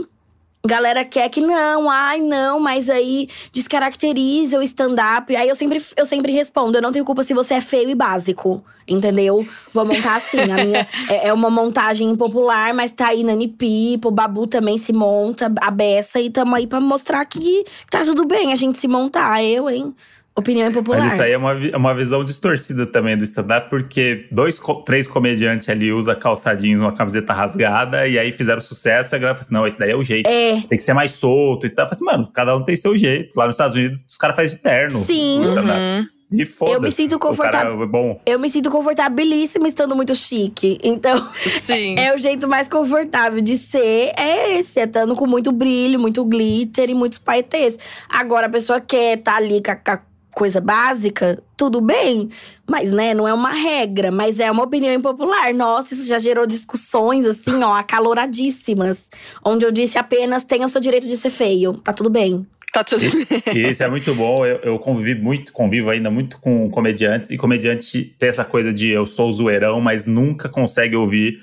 galera quer que não, ai não, mas aí descaracteriza o stand-up. Aí eu sempre, eu sempre respondo, eu não tenho culpa se você é feio e básico, entendeu? Vou montar assim, a minha é, é uma montagem impopular, mas tá aí Nanny People, Babu também se monta, a beça. E tamo aí pra mostrar que tá tudo bem a gente se montar, eu, hein? Opinião impopular. Mas isso aí é uma, é uma visão distorcida também do stand-up, porque dois, três comediantes ali usam calçadinhos, uma camiseta rasgada, e aí fizeram sucesso, e a galera fala assim, não, esse daí é o jeito. É. Tem que ser mais solto e tal. Eu falo assim, mano, cada um tem seu jeito. Lá nos Estados Unidos, os caras fazem de terno. Sim. Uhum. E foda-se. Eu me sinto confortável. É bom. Eu me sinto confortabilíssima estando muito chique. Então, sim. É o jeito mais confortável de ser, é esse. É estando com muito brilho, muito glitter e muitos paetês. Agora, a pessoa quer tá ali com a coisa básica, tudo bem. Mas, né, não é uma regra, mas é uma opinião impopular. Nossa, isso já gerou discussões, assim, ó, acaloradíssimas. Onde eu disse apenas, tenha o seu direito de ser feio. Tá tudo bem. Tá tudo bem. Isso é muito bom. Eu, eu convivi muito, convivo ainda muito com comediantes. E comediante tem essa coisa de eu sou zoeirão, mas nunca consegue ouvir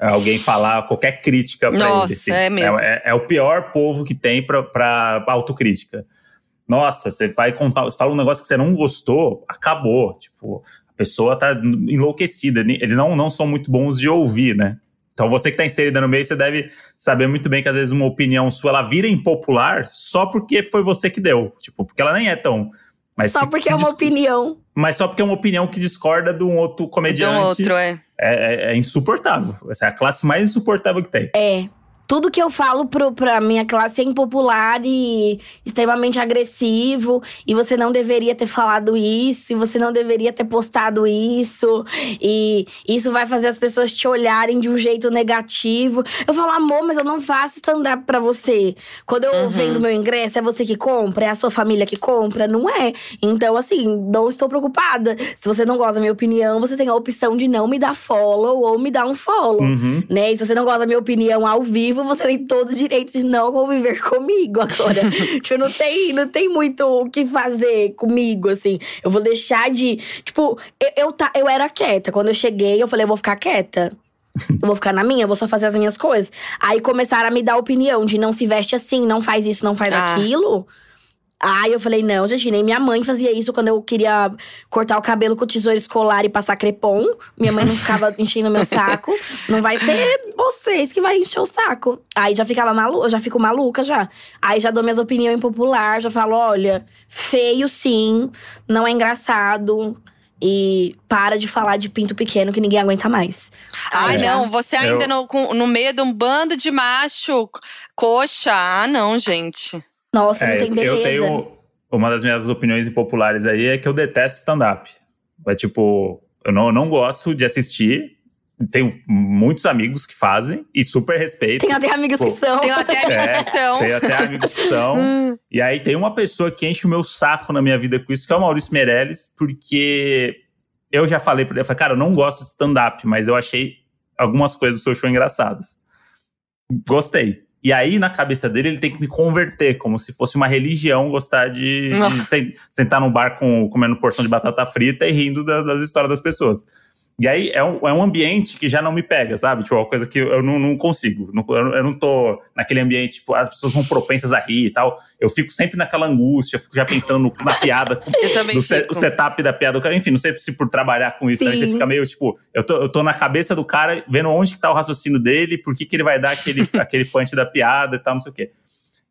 alguém falar qualquer crítica pra Nossa, ele. Assim, é mesmo. É, é o pior povo que tem pra, pra autocrítica. Nossa, você vai contar, você fala um negócio que você não gostou, acabou. Tipo, a pessoa tá enlouquecida. Eles não, não são muito bons de ouvir, né? Então você que tá inserida no meio, você deve saber muito bem que às vezes uma opinião sua, ela vira impopular só porque foi você que deu. Tipo, porque ela nem é tão… Mas só se, porque se é uma discus... opinião. Mas só porque é uma opinião que discorda de um outro comediante. De um outro, é. É, é, é insuportável. Essa é a classe mais insuportável que tem. É. Tudo que eu falo pro, pra minha classe é impopular e extremamente agressivo. E você não deveria ter falado isso. E você não deveria ter postado isso. E isso vai fazer as pessoas te olharem de um jeito negativo. Eu falo, amor, mas eu não faço stand-up pra você. Quando eu uhum. vendo meu ingresso, é você que compra? É a sua família que compra? Não é. Então, assim, não estou preocupada. Se você não gosta da minha opinião, você tem a opção de não me dar follow ou me dar um follow. Uhum. Né? E se você não gosta da minha opinião ao vivo, você tem todo o direito de não conviver comigo agora. Tipo, não tem, não tem muito o que fazer comigo, assim. Eu vou deixar de… Tipo, eu, eu, tá, eu era quieta. Quando eu cheguei, eu falei, eu vou ficar quieta. Eu vou ficar na minha, eu vou só fazer as minhas coisas. Aí começaram a me dar opinião de não se veste assim, não faz isso, não faz ah. aquilo. Aí eu falei, não, gente, nem minha mãe fazia isso quando eu queria cortar o cabelo com o tesouro escolar e passar crepom. Minha mãe não ficava enchendo meu saco. Não vai ser vocês que vai encher o saco. Aí já ficava maluca, já fico maluca já. Aí já dou minhas opiniões impopulares, já falo, olha, feio sim, não é engraçado. E para de falar de pinto pequeno que ninguém aguenta mais. Ai, é. não, você ainda eu... no, com, no meio de um bando de macho, coxa. Ah, não, gente. Nossa, é, não tem beleza. Eu tenho… Uma das minhas opiniões impopulares aí é que eu detesto stand-up. É tipo, eu não, eu não gosto de assistir. Tenho muitos amigos que fazem e super respeito. Tem até amigos Pô, que são. Tem até amigos que são. Tem até amigos que são. E aí tem uma pessoa que enche o meu saco na minha vida com isso, que é o Maurício Meirelles. Porque eu já falei pra ele, eu falei, cara, eu não gosto de stand-up, mas eu achei algumas coisas do seu show engraçadas. Gostei. E aí, na cabeça dele, ele tem que me converter, como se fosse uma religião, gostar de, de sentar num bar com, comendo porção de batata frita e rindo da, das histórias das pessoas. E aí, é um, é um ambiente que já não me pega, sabe? Tipo, é uma coisa que eu não, não consigo. Não, eu não tô naquele ambiente, tipo, as pessoas vão propensas a rir e tal. Eu fico sempre naquela angústia, fico já pensando no, na piada. Eu também no fico. O setup da piada do cara. Enfim, não sei se por trabalhar com isso, também, você fica meio, tipo… Eu tô, eu tô na cabeça do cara, vendo onde que tá o raciocínio dele, por que que ele vai dar aquele, aquele punch da piada e tal, não sei o quê.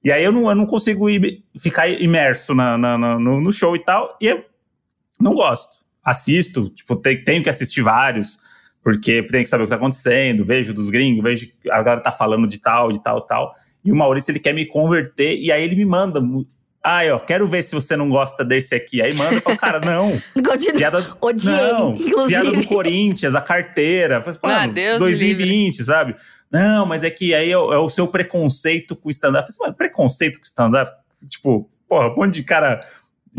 E aí, eu não, eu não consigo ir, ficar imerso na, na, na, no, no show e tal. E eu não gosto. Assisto, tipo, tenho que assistir vários, porque tenho que saber o que tá acontecendo, vejo dos gringos, vejo a galera tá falando de tal, de tal, tal. E o Maurício, ele quer me converter, e aí ele me manda… Ah, eu quero ver se você não gosta desse aqui. Aí manda, eu falo, cara, não. Piada, odiei, não, inclusive. Piada do Corinthians, a carteira. Falo, mano, ah, Deus dois mil e vinte, livre. Sabe? Não, mas é que aí é o, é o seu preconceito com o stand-up. Eu falo, mano, preconceito com stand-up? Tipo, porra, um monte de cara…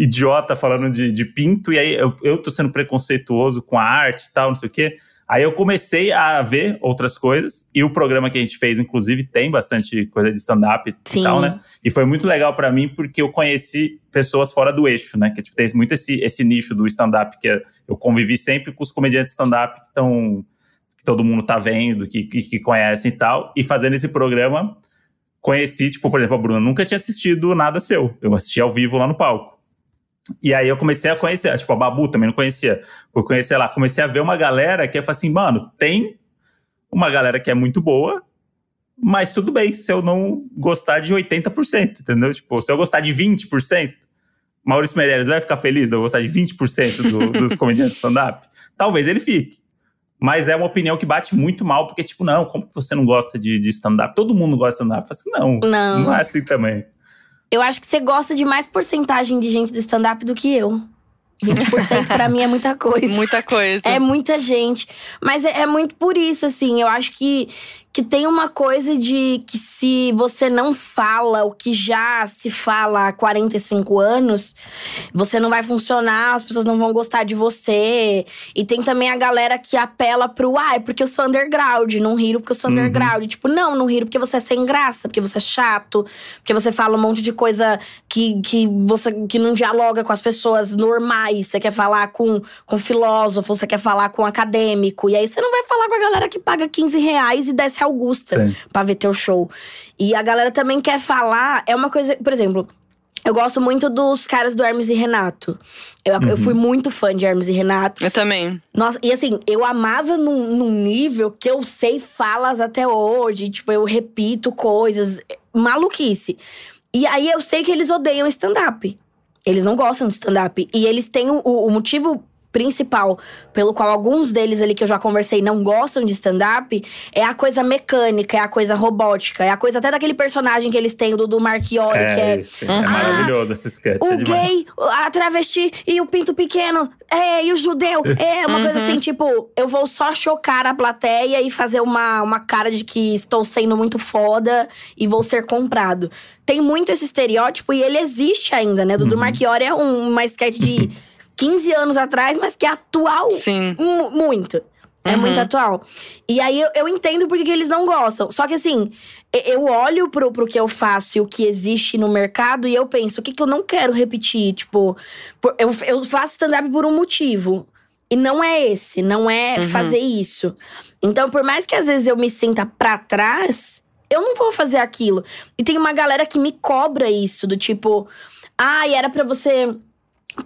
idiota falando de, de pinto, e aí eu, eu tô sendo preconceituoso com a arte e tal, não sei o quê. Aí eu comecei a ver outras coisas, e o programa que a gente fez, inclusive, tem bastante coisa de stand-up Sim. e tal, né? E foi muito legal pra mim, porque eu conheci pessoas fora do eixo, né? Que tipo, tem muito esse, esse nicho do stand-up, que eu convivi sempre com os comediantes stand-up que estão, que todo mundo tá vendo, que, que, que conhecem e tal, e fazendo esse programa… conheci, tipo, por exemplo, a Bruna nunca tinha assistido nada seu. Eu assisti ao vivo lá no palco. E aí eu comecei a conhecer, tipo, a Babu também não conhecia. Eu conheci lá, comecei a ver uma galera que eu falei assim, mano, tem uma galera que é muito boa, mas tudo bem se eu não gostar de oitenta por cento, entendeu? Tipo, se eu gostar de vinte por cento, Maurício Meirelles vai ficar feliz de eu gostar de vinte por cento do, dos comediantes stand-up? Talvez ele fique. Mas é uma opinião que bate muito mal, porque tipo, não, como que você não gosta de, de stand-up? Todo mundo gosta de stand-up. Eu falo assim, não, não, não é assim também. Eu acho que você gosta de mais porcentagem de gente do stand-up do que eu. vinte por cento pra mim é muita coisa. Muita coisa. É muita gente. Mas é, é muito por isso, assim. Eu acho que, que tem uma coisa de que se você não fala o que já se fala há quarenta e cinco anos, você não vai funcionar, as pessoas não vão gostar de você. E tem também a galera que apela pro ah, é porque eu sou underground, não riro porque eu sou underground. Uhum. Tipo, não, não riro porque você é sem graça, porque você é chato, porque você fala um monte de coisa que, que, você, que não dialoga com as pessoas normais. Você quer falar com, com filósofo, você quer falar com acadêmico. E aí você não vai falar com a galera que paga quinze reais e desce a Augusta. Sim. Pra ver teu show. E a galera também quer falar… É uma coisa… Por exemplo, eu gosto muito dos caras do Hermes e Renato. Eu, uhum. eu fui muito fã de Hermes e Renato. Eu também. Nossa, e assim, eu amava num, num nível que eu sei falas até hoje. Tipo, eu repito coisas… Maluquice. E aí eu sei que eles odeiam stand-up. Eles não gostam de stand-up. E eles têm o, o motivo principal pelo qual alguns deles ali que eu já conversei não gostam de stand-up é a coisa mecânica, é a coisa robótica, é a coisa até daquele personagem que eles têm, o Dudu Marchiori, é, que é… Isso, é ah, maravilhoso esse sketch, o é gay, a travesti e o pinto pequeno, é, e o judeu. É uma uhum. coisa assim, tipo, eu vou só chocar a plateia e fazer uma, uma cara de que estou sendo muito foda e vou ser comprado. Tem muito esse estereótipo e ele existe ainda, né? Dudu uhum. Marchiori é um, uma sketch de quinze anos atrás, mas que é atual. Sim. M- muito. Uhum. É muito atual. E aí, eu, eu entendo porque que eles não gostam. Só que assim, eu olho pro, pro que eu faço e o que existe no mercado e eu penso, o que que eu não quero repetir? Tipo, por, eu, eu faço stand-up por um motivo. E não é esse, não é uhum. fazer isso. Então, por mais que às vezes eu me sinta pra trás… Eu não vou fazer aquilo. E tem uma galera que me cobra isso, do tipo… Ai, ah, era pra você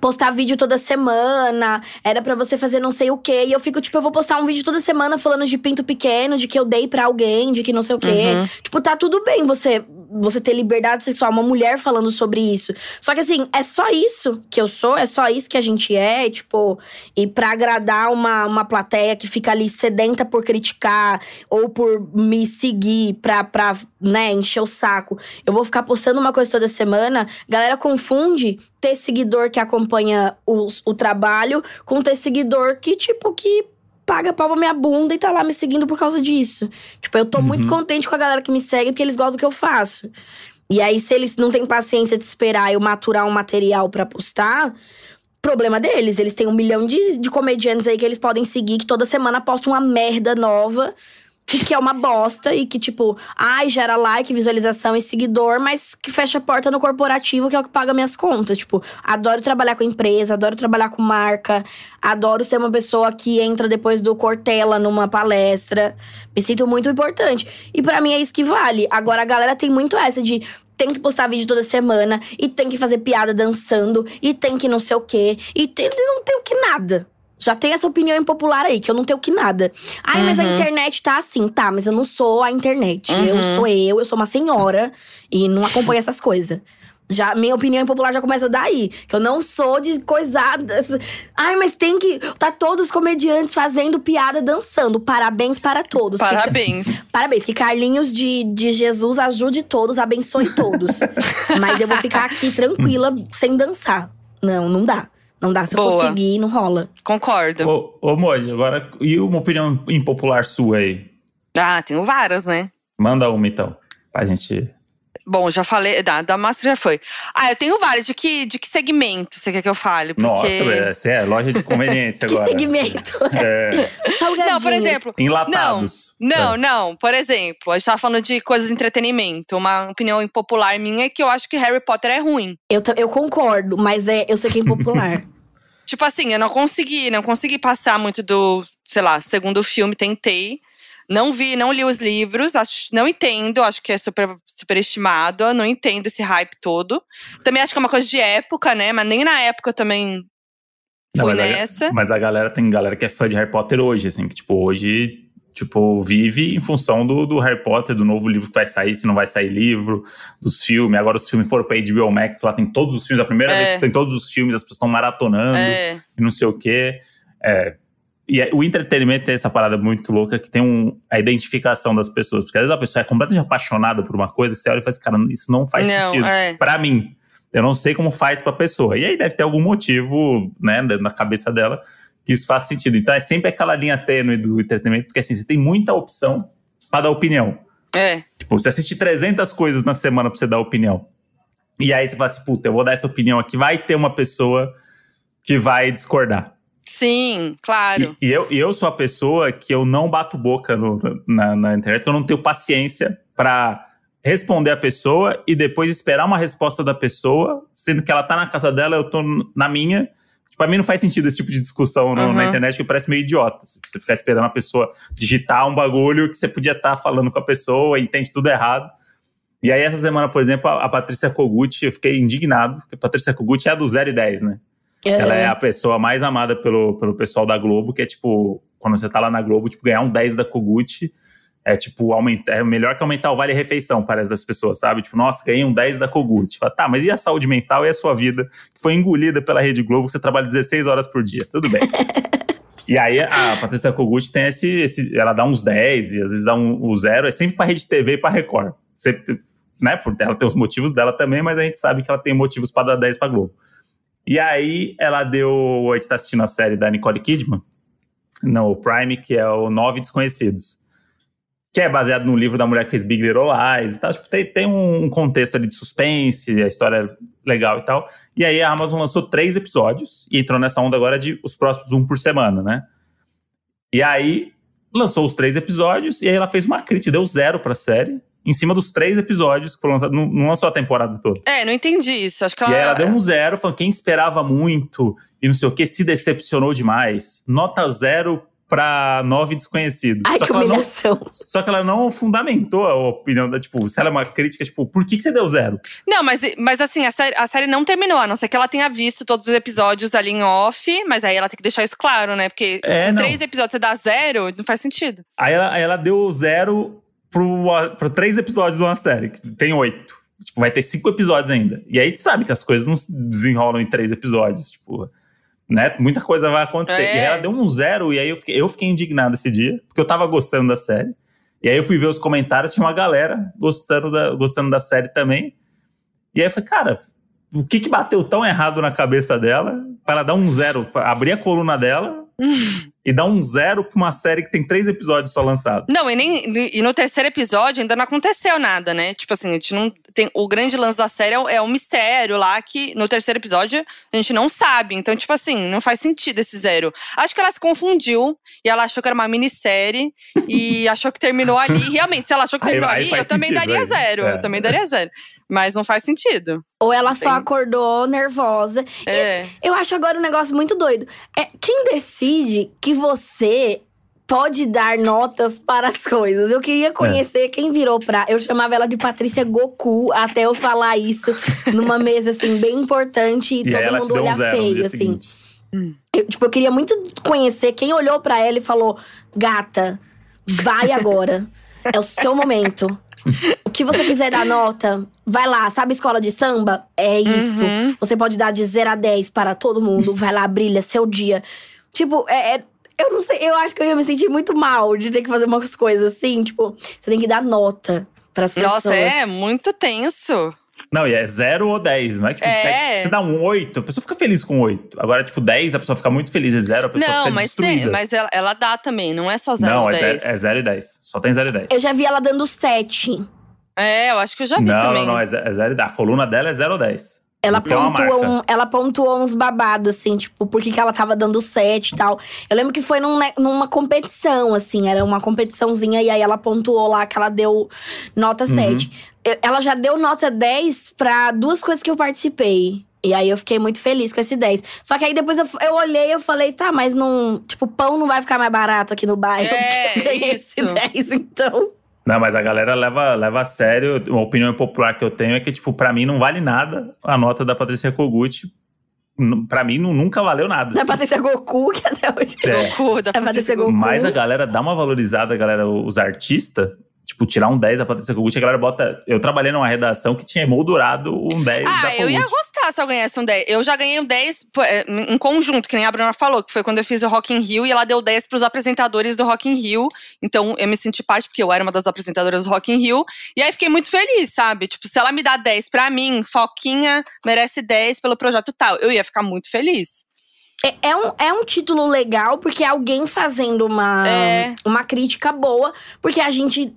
postar vídeo toda semana, era pra você fazer não sei o quê. E eu fico tipo, eu vou postar um vídeo toda semana falando de pinto pequeno, de que eu dei pra alguém, de que não sei o quê. Uhum. Tipo, tá tudo bem você, você ter liberdade sexual, uma mulher falando sobre isso. Só que assim, é só isso que eu sou, é só isso que a gente é, tipo… E pra agradar uma, uma plateia que fica ali sedenta por criticar ou por me seguir pra, pra, né, encher o saco. Eu vou ficar postando uma coisa toda semana, galera confunde… ter seguidor que acompanha os, o trabalho com ter seguidor que, tipo, que paga pau pra minha bunda e tá lá me seguindo por causa disso. Tipo, eu tô uhum. muito contente com a galera que me segue porque eles gostam do que eu faço. E aí, se eles não têm paciência de esperar eu maturar um material pra postar, problema deles. Eles têm um milhão de, de comediantes aí que eles podem seguir, que toda semana postam uma merda nova… que é uma bosta e que, tipo… Ai, gera like, visualização e seguidor, mas que fecha a porta no corporativo, que é o que paga minhas contas. Tipo, adoro trabalhar com empresa, adoro trabalhar com marca. Adoro ser uma pessoa que entra depois do Cortella numa palestra. Me sinto muito importante. E pra mim é isso que vale. Agora, a galera tem muito essa de… Tem que postar vídeo toda semana, e tem que fazer piada dançando, e tem que não sei o quê. E tem, não tem o que nada. Já tem essa opinião impopular aí, que eu não tenho que nada. Ai, uhum. mas a internet tá assim. Tá, mas eu não sou a internet. Uhum. Eu sou eu, eu sou uma senhora. E não acompanho essas coisas. Já, minha opinião impopular já começa daí. Que eu não sou de coisadas. Ai, mas tem que… Tá todos os comediantes fazendo piada, dançando. Parabéns para todos. Parabéns. Que, parabéns. Que Carlinhos de, de Jesus ajude todos, abençoe todos. Mas eu vou ficar aqui tranquila, sem dançar. Não, não dá. Não dá, se eu conseguir, não rola. Concordo. Ô, ô Moji, agora, e uma opinião impopular sua aí? Ah, tenho várias, né? Manda uma, então, pra gente… Bom, já falei… Da, da Márcia já foi. Ah, eu tenho várias. De que, de que segmento você quer que eu fale? Porque... Nossa, você é loja de conveniência agora. Que segmento? É. Não, por exemplo… Enlatados. Não, não, é. não. Por exemplo, a gente tava falando de coisas de entretenimento. Uma opinião impopular minha é que eu acho que Harry Potter é ruim. Eu, t- eu concordo, mas é, eu sei que é impopular. Tipo assim, eu não consegui, não consegui passar muito do, sei lá, segundo filme, tentei. Não vi, não li os livros, acho, não entendo, acho que é super, super estimado, não entendo esse hype todo. Também acho que é uma coisa de época, né, mas nem na época eu também fui não, mas nessa. A, mas a galera, tem galera que é fã de Harry Potter hoje, assim, que tipo, hoje… Tipo, vive em função do, do Harry Potter, do novo livro que vai sair, se não vai sair livro, dos filmes. Agora os filmes foram pra H B O Max, lá tem todos os filmes. A primeira é. vez que tem todos os filmes, as pessoas estão maratonando é. e não sei o quê. É. E o entretenimento tem essa parada muito louca que tem um, a identificação das pessoas. Porque às vezes a pessoa é completamente apaixonada por uma coisa que você olha e fala assim, cara, isso não faz não, sentido é. pra mim. Eu não sei como faz pra pessoa. E aí deve ter algum motivo, né, na cabeça dela, que isso faz sentido. Então é sempre aquela linha tênue do entretenimento, porque assim, você tem muita opção pra dar opinião. É. Tipo, você assiste trezentas coisas na semana pra você dar opinião. E aí você fala assim, puta, eu vou dar essa opinião aqui, vai ter uma pessoa que vai discordar. Sim, claro. E, e eu, eu sou a pessoa que eu não bato boca no, na, na internet, porque eu não tenho paciência pra responder a pessoa e depois esperar uma resposta da pessoa, sendo que ela tá na casa dela, eu tô na minha. Pra mim não faz sentido esse tipo de discussão no, uhum. na internet, que parece meio idiota. Você ficar esperando a pessoa digitar um bagulho que você podia estar tá falando com a pessoa e entende tudo errado. E aí essa semana, por exemplo, a, a Patrícia Kogut, eu fiquei indignado, porque a Patrícia Kogut é a do zero e dez, né? É. Ela é a pessoa mais amada pelo, pelo pessoal da Globo, que é tipo, quando você tá lá na Globo, tipo, ganhar um dez da Kogut é tipo, aumenta, é melhor que aumentar o vale-refeição, parece, das pessoas, sabe? Tipo, nossa, ganhei um dez da Kogut. Fala, tá, mas e a saúde mental e a sua vida? Que foi engolida pela Rede Globo, que você trabalha dezesseis horas por dia. Tudo bem. E aí, a Patrícia Kogut tem esse, esse... Ela dá uns dez, e às vezes dá um, um zero. É sempre pra Rede T V e pra Record. Sempre, né? Ela tem os motivos dela também, mas a gente sabe que ela tem motivos pra dar dez pra Globo. E aí, ela deu... A gente tá assistindo a série da Nicole Kidman, no Prime, que é o Nove Desconhecidos, que é baseado no livro da mulher que fez Big Little Lies e tal. Tipo, tem, tem um contexto ali de suspense, a história é legal e tal. E aí a Amazon lançou três episódios e entrou nessa onda agora de os próximos um por semana, né? E aí lançou os três episódios e aí ela fez uma crítica, deu zero pra série em cima dos três episódios que foram lançados. Não, não lançou a temporada toda. É, não entendi isso. Acho que ela... E aí ela deu um zero, falando quem esperava muito e não sei o que, se decepcionou demais. Nota zero pra Nove Desconhecidos. Ai, só que humilhação. Não, só que ela não fundamentou a opinião da, tipo, se ela é uma crítica, tipo, por que que você deu zero? Não, mas, mas assim, a série, a série não terminou, a não ser que ela tenha visto todos os episódios ali em off, mas aí ela tem que deixar isso claro, né? Porque é, em três episódios você dá zero, não faz sentido. Aí ela, aí ela deu zero pro, pro três episódios de uma série, que tem oito. Tipo, vai ter cinco episódios ainda. E aí tu sabe que as coisas não se desenrolam em três episódios, tipo... Né? Muita coisa vai acontecer. É. E ela deu um zero, e aí eu fiquei, eu fiquei indignado esse dia, porque eu tava gostando da série. E aí eu fui ver os comentários, tinha uma galera gostando da, gostando da série também. E aí eu falei, cara, o que que bateu tão errado na cabeça dela para ela dar um zero, abrir a coluna dela e dar um zero pra uma série que tem três episódios só lançados? Não, e, nem, e no terceiro episódio ainda não aconteceu nada, né? Tipo assim, a gente não tem, o grande lance da série é, é um mistério lá que no terceiro episódio a gente não sabe. Então, tipo assim, não faz sentido esse zero. Acho que ela se confundiu e ela achou que era uma minissérie e achou que terminou ali. Realmente, se ela achou que terminou aí, ali, eu sentido, também daria aí. zero. É. Eu também daria zero. Mas não faz sentido. Ou ela Sim. só acordou nervosa. É. Eu acho agora um negócio muito doido. É, quem decide que você pode dar notas para as coisas? Eu queria conhecer é. quem virou pra... Eu chamava ela de Patrícia Goku até eu falar isso numa mesa, assim, bem importante. E, e todo mundo olhar um feio, assim. Hum. Eu, tipo, eu queria muito conhecer quem olhou pra ela e falou: gata, vai agora. É o seu momento. O que você quiser dar nota, vai lá. Sabe escola de samba? É isso. Uhum. Você pode dar de zero a dez para todo mundo. Vai lá, brilha, seu dia. Tipo, é, é, eu não sei. Eu acho que eu ia me sentir muito mal de ter que fazer umas coisas assim. Tipo, você tem que dar nota pras pessoas. Nossa, é muito tenso. Não, e é zero ou dez, não é tipo é. sete, você dá um oito, a pessoa fica feliz com oito. Agora, tipo, dez, a pessoa fica muito feliz, é zero, a pessoa não, fica destruída. Não, mas ela, ela dá também, não é só zero não, ou dez. Não, é zero e dez, só tem zero e dez. Eu já vi ela dando sete. É, eu acho que eu já vi não, também. Não, não, é zero e dez, a coluna dela é zero ou dez. Ela pontuou, um, ela pontuou uns babados, assim, tipo, porque que ela tava dando sete e tal. Eu lembro que foi num, numa competição, assim, era uma competiçãozinha. E aí ela pontuou lá que ela deu nota sete. Uhum. Ela já deu nota dez pra duas coisas que eu participei. E aí eu fiquei muito feliz com esse dez. Só que aí depois eu, eu olhei e eu falei, tá, mas não… Tipo, pão não vai ficar mais barato aqui no bairro. É, eu ganhei isso. Esse dez, então… Não, mas a galera leva, leva a sério. Uma opinião popular que eu tenho é que, tipo, pra mim não vale nada a nota da Patrícia Kogut. Pra mim, não, nunca valeu nada. Da assim. Patrícia Goku, que até hoje… É. Goku, da Patrícia Goku. Mas a galera dá uma valorizada, a galera, os artistas… Tipo, tirar um dez da Patrícia Kogut, a galera bota… Eu trabalhei numa redação que tinha emoldurado um dez ah, da Kogut. Ah, eu ia gostar se eu ganhasse um dez. Eu já ganhei um dez em conjunto, que nem a Bruna falou. Que foi quando eu fiz o Rock in Rio. E ela deu dez pros apresentadores do Rock in Rio. Então, eu me senti parte, porque eu era uma das apresentadoras do Rock in Rio. E aí, fiquei muito feliz, sabe? Tipo, se ela me dá dez pra mim, Foquinha merece dez pelo projeto tal. Eu ia ficar muito feliz. É um, é um título legal, porque é alguém fazendo uma, é. uma crítica boa. Porque a gente…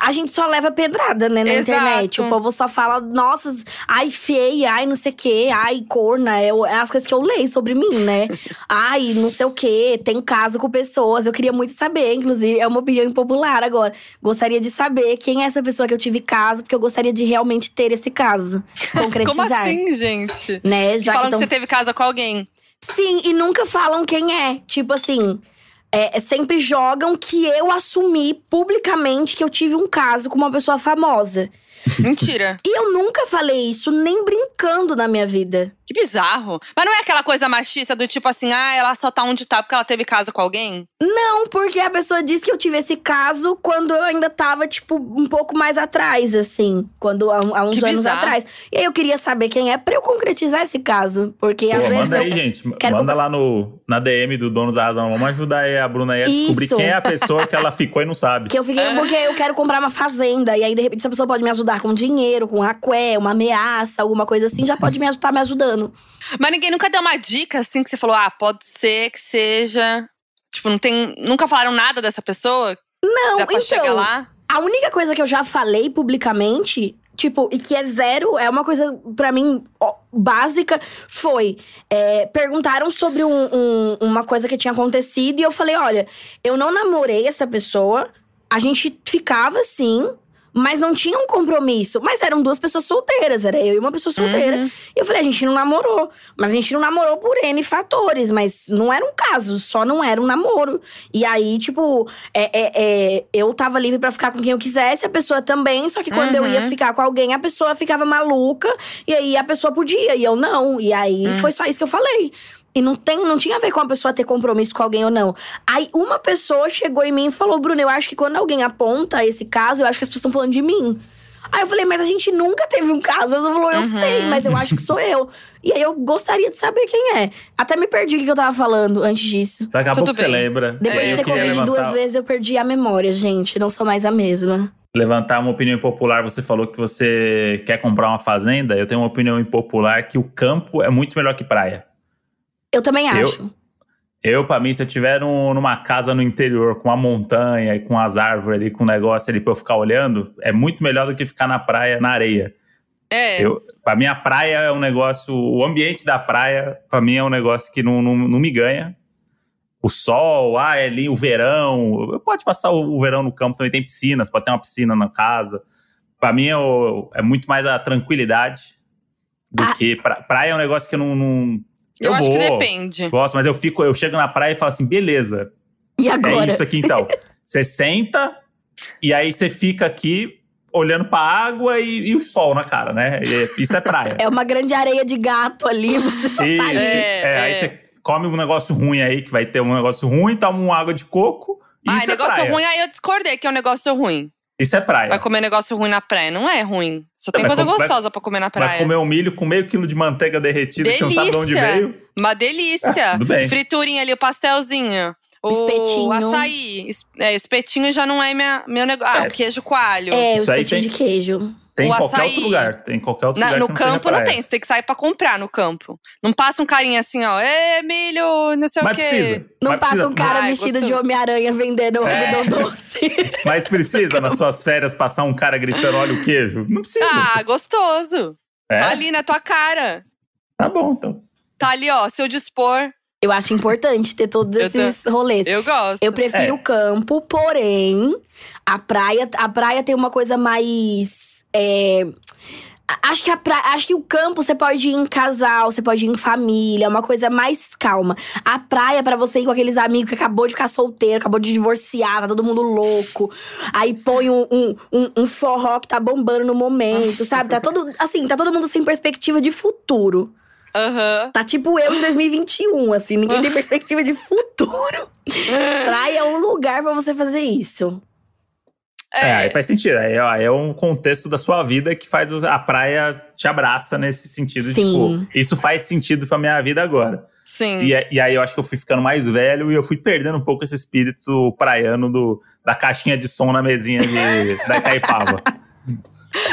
A gente só leva pedrada, né, na Exato. internet. O povo só fala, nossa, ai, feia, ai, não sei o quê, ai, corna. É as coisas que eu leio sobre mim, né? Ai, não sei o quê, tem caso com pessoas. Eu queria muito saber, inclusive, é uma opinião impopular agora. Gostaria de saber quem é essa pessoa que eu tive caso, porque eu gostaria de realmente ter esse caso. Concretizar. Como assim, gente? Né, já falam que, tão... que você teve caso com alguém. Sim, e nunca falam quem é. Tipo assim… É, sempre jogam que eu assumi publicamente que eu tive um caso com uma pessoa famosa. Mentira. E eu nunca falei isso, nem brincando na minha vida. Que bizarro. Mas não é aquela coisa machista do tipo assim, ah, ela só tá onde tá porque ela teve caso com alguém? Não, porque a pessoa disse que eu tive esse caso quando eu ainda tava, tipo, um pouco mais atrás, assim. Quando, há, há uns que anos bizarro. atrás. E aí eu queria saber quem é pra eu concretizar esse caso. Porque Pô, às vezes. Manda eu aí, gente. Manda comprar... lá no, na D M do Donos da Razão. Vamos ajudar aí a Bruna aí a Isso. descobrir quem é a pessoa que ela ficou e não sabe. Que eu fiquei porque eu quero comprar uma fazenda. E aí, de repente, essa pessoa pode me ajudar com dinheiro, com aqué, uma ameaça, alguma coisa assim. Já pode me ajudar, me ajudando. Mas ninguém nunca deu uma dica, assim, que você falou… Ah, pode ser que seja… Tipo, não tem, nunca falaram nada dessa pessoa? Não, então… chegar lá? A única coisa que eu já falei publicamente… Tipo, e que é zero, é uma coisa, pra mim, ó, básica, foi… É, perguntaram sobre um, um, uma coisa que tinha acontecido e eu falei… Olha, eu não namorei essa pessoa, a gente ficava assim… Mas não tinha um compromisso. Mas eram duas pessoas solteiras, era eu e uma pessoa solteira. Uhum. E eu falei, a gente não namorou. Mas a gente não namorou por N fatores. Mas não era um caso, só não era um namoro. E aí, tipo, é, é, é, eu tava livre pra ficar com quem eu quisesse. A pessoa também, só que quando uhum. eu ia ficar com alguém, a pessoa ficava maluca. E aí, a pessoa podia, e eu não. E aí, uhum. foi só isso que eu falei. E não, tem, não tinha a ver com a pessoa ter compromisso com alguém ou não. Aí uma pessoa chegou em mim e falou… Bruna, eu acho que quando alguém aponta esse caso, eu acho que as pessoas estão falando de mim. Aí eu falei, mas a gente nunca teve um caso. Ela falou, eu uhum. sei, mas eu acho que sou eu. E aí eu gostaria de saber quem é. Até me perdi o que eu tava falando antes disso. Daqui a pouco você lembra. Depois é, de ter comido duas vezes, eu perdi a memória, gente. Não sou mais a mesma. Levantar uma opinião impopular, você falou que você quer comprar uma fazenda. Eu tenho uma opinião impopular que o campo é muito melhor que praia. Eu também acho. Eu, eu pra mim, se eu tiver um, numa casa no interior, com uma montanha e com as árvores ali, com um negócio ali pra eu ficar olhando, é muito melhor do que ficar na praia, na areia. É. Eu, pra mim, a praia é um negócio… O ambiente da praia, pra mim, é um negócio que não, não, não me ganha. O sol, ah, é ali o verão. Eu pode passar o, o verão no campo, também tem piscinas, pode ter uma piscina na casa. Pra mim, é, o, é muito mais a tranquilidade do ah. que… Pra, praia é um negócio que eu não… não Eu, eu acho vou, que depende. Gosto, mas eu fico, eu chego na praia e falo assim, beleza. E agora? É isso aqui então. Você senta e aí você fica aqui olhando pra água e, e o sol na cara, né? E, isso é praia. É uma grande areia de gato ali, você só e, tá ali. É, é, é, aí você come um negócio ruim aí, que vai ter um negócio ruim, toma uma água de coco e ah, isso é praia. Ah, negócio ruim, aí eu discordei que é um negócio ruim. Isso é praia. Vai comer negócio ruim na praia, não é ruim. Só tem vai coisa comer, gostosa vai, pra comer na praia. Vai comer um milho com meio quilo de manteiga derretida, delícia, que não sabe de onde veio. Uma delícia. Ah, tudo bem. Friturinha ali, o pastelzinho. O espetinho. O açaí. É, espetinho já não é minha, meu negócio. É. Ah, o queijo coalho. É, isso o espetinho tem, de queijo. Tem em qualquer outro lugar. Tem em qualquer outro na, lugar. No campo não tem, você tem que sair pra comprar no campo. Não passa um carinha assim, ó, ê, milho, não sei mas o quê. Precisa. Não mas passa precisa. um cara Ai, vestido gostoso. de Homem-Aranha vendendo é. algodão doce. Mas precisa, nas suas férias, passar um cara gritando, olha o queijo? Não precisa. Ah, gostoso. É? Tá ali na tua cara. Tá bom, então. Tá ali, ó, seu dispor. Eu acho importante ter todos esses tô... rolês. Eu gosto. Eu prefiro o é. campo, porém… A praia, a praia tem uma coisa mais… É, Acho que, a pra... Acho que o campo você pode ir em casal, você pode ir em família. É uma coisa mais calma. A praia, pra você ir com aqueles amigos que acabou de ficar solteiro, acabou de divorciar, tá todo mundo louco. Aí põe um, um, um, um forró que tá bombando no momento, sabe? Tá todo, assim, tá todo mundo sem perspectiva de futuro. Uhum. Tá tipo eu em dois mil e vinte e um, assim. Ninguém tem perspectiva de futuro. Praia é um lugar pra você fazer isso. É, aí faz sentido. É, é um contexto da sua vida que faz a praia te abraça nesse sentido. Sim. Tipo, isso faz sentido pra minha vida agora. Sim. E, e aí eu acho que eu fui ficando mais velho e eu fui perdendo um pouco esse espírito praiano do, da caixinha de som na mesinha de, da Itaipava.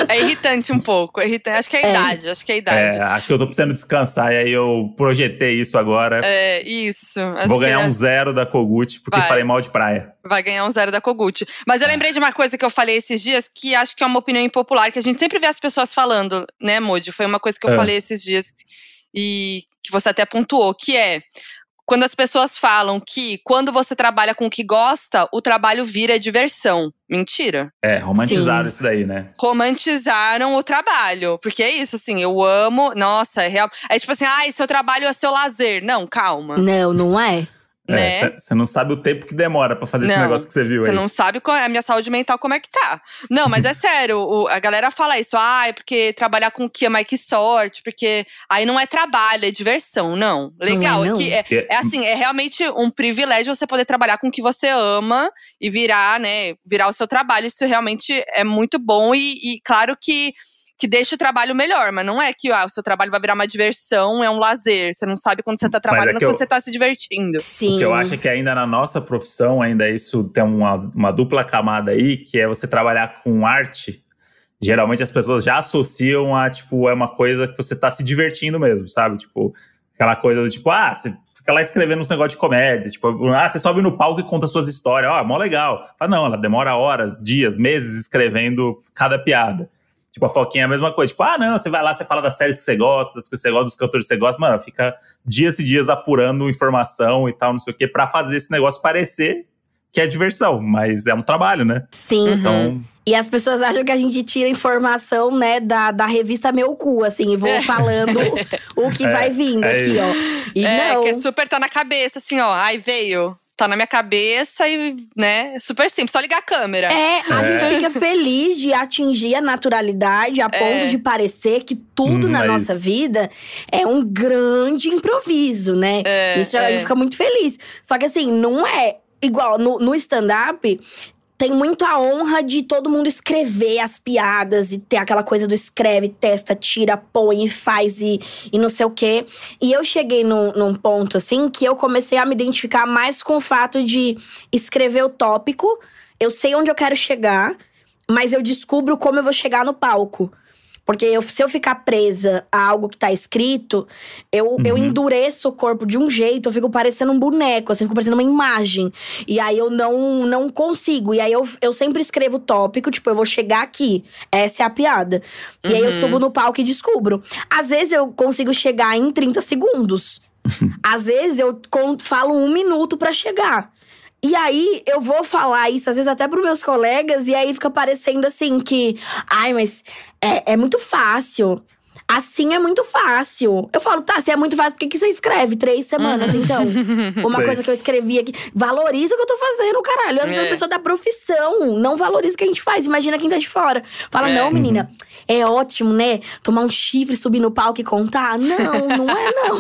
É irritante um pouco, é irritante. Acho que é a idade, é. acho que é a idade. É, acho que eu tô precisando descansar, e aí eu projetei isso agora. É, isso. Acho Vou ganhar que... um zero da Kogut, porque Vai. falei mal de praia. Vai ganhar um zero da Kogut. Mas eu lembrei de uma coisa que eu falei esses dias, que acho que é uma opinião impopular, que a gente sempre vê as pessoas falando, né, Modi? Foi uma coisa que eu é. falei esses dias, e que você até pontuou, que é… Quando as pessoas falam que quando você trabalha com o que gosta, o trabalho vira diversão. Mentira. É, romantizaram Sim. isso daí, né? Romantizaram o trabalho. Porque é isso, assim, eu amo… Nossa, é real… É tipo assim, ah, seu trabalho é seu lazer. Não, calma. Não, não é. Né? Você é, não sabe o tempo que demora pra fazer não, esse negócio que você viu aí. Você não sabe qual é a minha saúde mental, como é que tá. Não, mas é sério, o, a galera fala isso. Ah, é porque trabalhar com o que é mais que sorte. Porque aí não é trabalho, é diversão, não. Legal, não é, não. Que é, é assim, é realmente um privilégio você poder trabalhar com o que você ama. E virar, né, virar o seu trabalho. Isso realmente é muito bom. E, e claro que… Que deixa o trabalho melhor, mas não é que ah, o seu trabalho vai virar uma diversão, é um lazer. Você não sabe quando você tá trabalhando, é quando eu, você tá se divertindo. Sim. O que eu acho é que ainda na nossa profissão, ainda isso tem uma, uma dupla camada aí, que é você trabalhar com arte. Geralmente as pessoas já associam a, tipo, é uma coisa que você tá se divertindo mesmo, sabe? Tipo, aquela coisa do tipo, ah, você fica lá escrevendo uns negócios de comédia. Tipo, ah, você sobe no palco e conta suas histórias. Ó, oh, mó legal. Ah, não, ela demora horas, dias, meses escrevendo cada piada. Tipo, a Foquinha é a mesma coisa. Tipo, ah, não, você vai lá, você fala das séries que você gosta, das coisas que você gosta, dos cantores que você gosta. Mano, fica dias e dias apurando informação e tal, não sei o quê, pra fazer esse negócio parecer que é diversão. Mas é um trabalho, né? Sim. Então… Uhum. E as pessoas acham que a gente tira informação, né, da, da revista Meu Cu, assim. E vou falando o que é, vai vindo é aqui, ó. E é, não. que é super tá na cabeça, assim, ó. Ai, veio… Tá na minha cabeça e, né, super simples, só ligar a câmera. É, a é. gente fica feliz de atingir a naturalidade a é. ponto de parecer que tudo hum, na nossa isso. vida é um grande improviso, né? É, isso é. a gente fica muito feliz. Só que assim, não é igual no, no stand-up… Tem muito a honra de todo mundo escrever as piadas. E ter aquela coisa do escreve, testa, tira, põe, faz e, e não sei o quê. E eu cheguei num, num ponto, assim, que eu comecei a me identificar mais com o fato de escrever o tópico. Eu sei onde eu quero chegar, mas eu descubro como eu vou chegar no palco. Porque eu, se eu ficar presa a algo que tá escrito, eu, uhum. eu endureço o corpo de um jeito. Eu fico parecendo um boneco, assim, eu fico parecendo uma imagem. E aí, eu não, não consigo. E aí, eu, eu sempre escrevo o tópico, tipo, eu vou chegar aqui. Essa é a piada. Uhum. E aí, eu subo no palco e descubro. Às vezes, eu consigo chegar em trinta segundos. Às vezes, eu falo um minuto pra chegar. E aí, eu vou falar isso, às vezes, até pros meus colegas. E aí, fica parecendo assim, que… Ai, mas é, é muito fácil. Assim é muito fácil. Eu falo, tá, se é muito fácil, por que, que você escreve três semanas, então? Uma Sei. coisa que eu escrevi aqui… Valoriza o que eu tô fazendo, caralho. Às vezes, é. a pessoa da profissão não valoriza o que a gente faz. Imagina quem tá de fora. Fala, é. não, menina, é ótimo, né? Tomar um chifre, subir no palco e contar. Não, não é, não.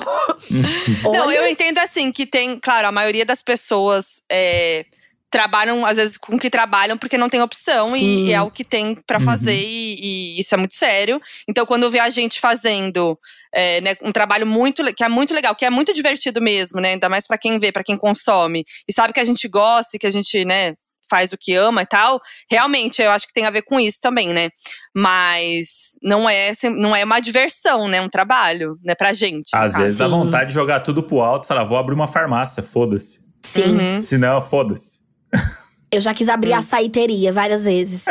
Não, Olha. eu entendo assim, que tem… Claro, a maioria das pessoas… É, trabalham, às vezes, com o que trabalham porque não tem opção. E, e é o que tem pra uhum. fazer. E, e isso é muito sério. Então, quando eu vejo a gente fazendo é, né, um trabalho muito que é muito legal, que é muito divertido mesmo, né? Ainda mais pra quem vê, pra quem consome. E sabe que a gente gosta e que a gente, né, faz o que ama e tal. Realmente, eu acho que tem a ver com isso também, né? Mas não é, não é uma diversão, né? Um trabalho, né? Pra gente. Às tá? vezes, dá vontade de jogar tudo pro alto e falar, vou abrir uma farmácia, foda-se. Sim. Uhum. Se não, foda-se. Eu já quis abrir hum. açaiteria várias vezes.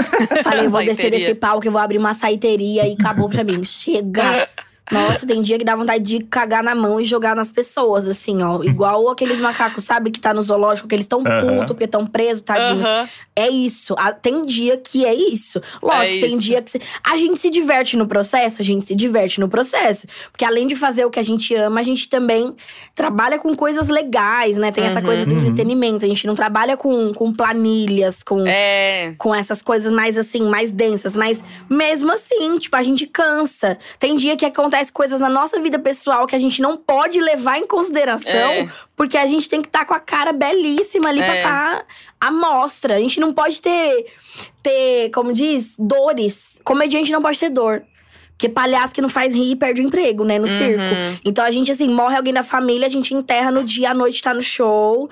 Falei, vou descer desse palco, eu vou abrir uma açaiteria. E acabou pra mim, chega. Nossa, tem dia que dá vontade de cagar na mão e jogar nas pessoas, assim, ó. Igual aqueles macacos, sabe? Que tá no zoológico, que eles tão uhum. putos, porque tão presos, tadinhos. Uhum. É isso. Tem dia que é isso. Lógico, é isso. Tem dia que… Se... A gente se diverte no processo, a gente se diverte no processo. Porque além de fazer o que a gente ama, a gente também trabalha com coisas legais, né? Tem uhum. essa coisa do uhum. entretenimento. A gente não trabalha com, com planilhas, com, é. com essas coisas mais, assim, mais densas. Mas mesmo assim, tipo, a gente cansa. Tem dia que acontece… acontece coisas na nossa vida pessoal que a gente não pode levar em consideração. É. Porque a gente tem que estar tá com a cara belíssima ali é. pra estar à mostra. A gente não pode ter, ter, como diz, dores. Comediante não pode ter dor. Porque palhaço que não faz rir, perde o emprego, né, no uhum. circo. Então a gente, assim, morre alguém da família, a gente enterra no dia, à noite tá no show.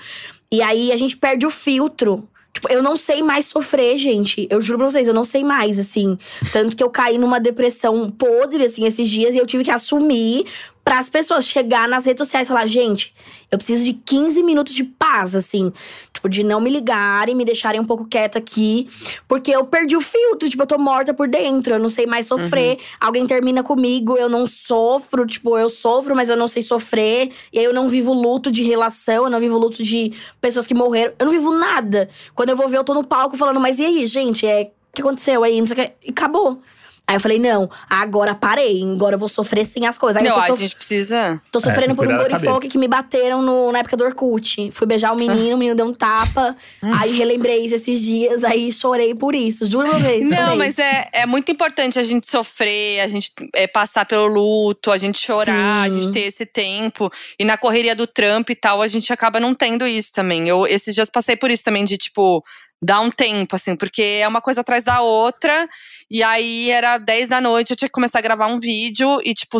E aí, a gente perde o filtro. Tipo, eu não sei mais sofrer, gente. Eu juro pra vocês, eu não sei mais, assim. Tanto que eu caí numa depressão podre, assim, esses dias. E eu tive que assumir pras pessoas. Chegar nas redes sociais e falar… Gente, eu preciso de quinze minutos de paz, assim. Tipo, de não me ligarem, me deixarem um pouco quieta aqui. Porque eu perdi o filtro, tipo, eu tô morta por dentro. Eu não sei mais sofrer. Uhum. Alguém termina comigo, eu não sofro. Tipo, eu sofro, mas eu não sei sofrer. E aí, eu não vivo luto de relação. Eu não vivo luto de pessoas que morreram. Eu não vivo nada. Quando eu vou ver, eu tô no palco falando… Mas e aí, gente? É, o que aconteceu aí? Não sei o que. E acabou. Aí eu falei, não, agora parei, agora eu vou sofrer sem as coisas. Aí não, sof... a gente precisa… Tô sofrendo é, por um boripoque que me bateram no, na época do Orkut. Fui beijar o menino, o menino deu um tapa. Aí relembrei isso esses dias, aí chorei por isso. Juro uma vez, chorei. Não, mas é, é muito importante a gente sofrer, a gente é, passar pelo luto, a gente chorar, sim, a gente ter esse tempo. E na correria do trampo e tal, a gente acaba não tendo isso também. Eu esses dias passei por isso também, de tipo… Dá um tempo, assim, porque é uma coisa atrás da outra. E aí, era dez da noite, eu tinha que começar a gravar um vídeo. E, tipo,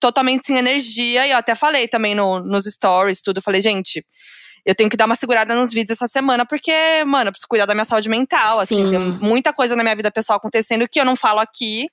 totalmente sem energia. E eu até falei também no, nos stories, tudo. Eu falei, gente, eu tenho que dar uma segurada nos vídeos essa semana. Porque, mano, eu preciso cuidar da minha saúde mental, sim, assim. Tem muita coisa na minha vida pessoal acontecendo que eu não falo aqui.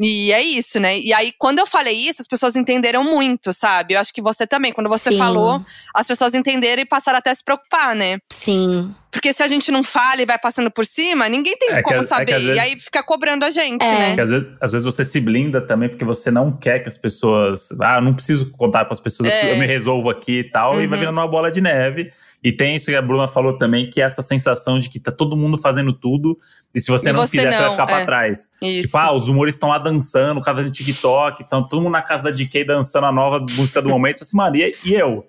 E é isso, né? E aí, quando eu falei isso, as pessoas entenderam muito, sabe? Eu acho que você também, quando você sim, falou, as pessoas entenderam e passaram até a se preocupar, né? Sim. Porque se a gente não fala e vai passando por cima, ninguém tem é como que, saber. É vezes, e aí, fica cobrando a gente, é. né? É que às vezes, às vezes você se blinda também, porque você não quer que as pessoas… Ah, não preciso contar pras pessoas, é. eu me resolvo aqui e tal. Uhum. E vai virando uma bola de neve. E tem isso que a Bruna falou também, que é essa sensação de que tá todo mundo fazendo tudo. E se você e não você fizer, não, você vai ficar é. pra trás. Isso. Tipo, ah, os humores estão lá dançando, cada vez no TikTok. Então, todo mundo na casa da D K dançando a nova música do momento. Você assim, Maria, e eu?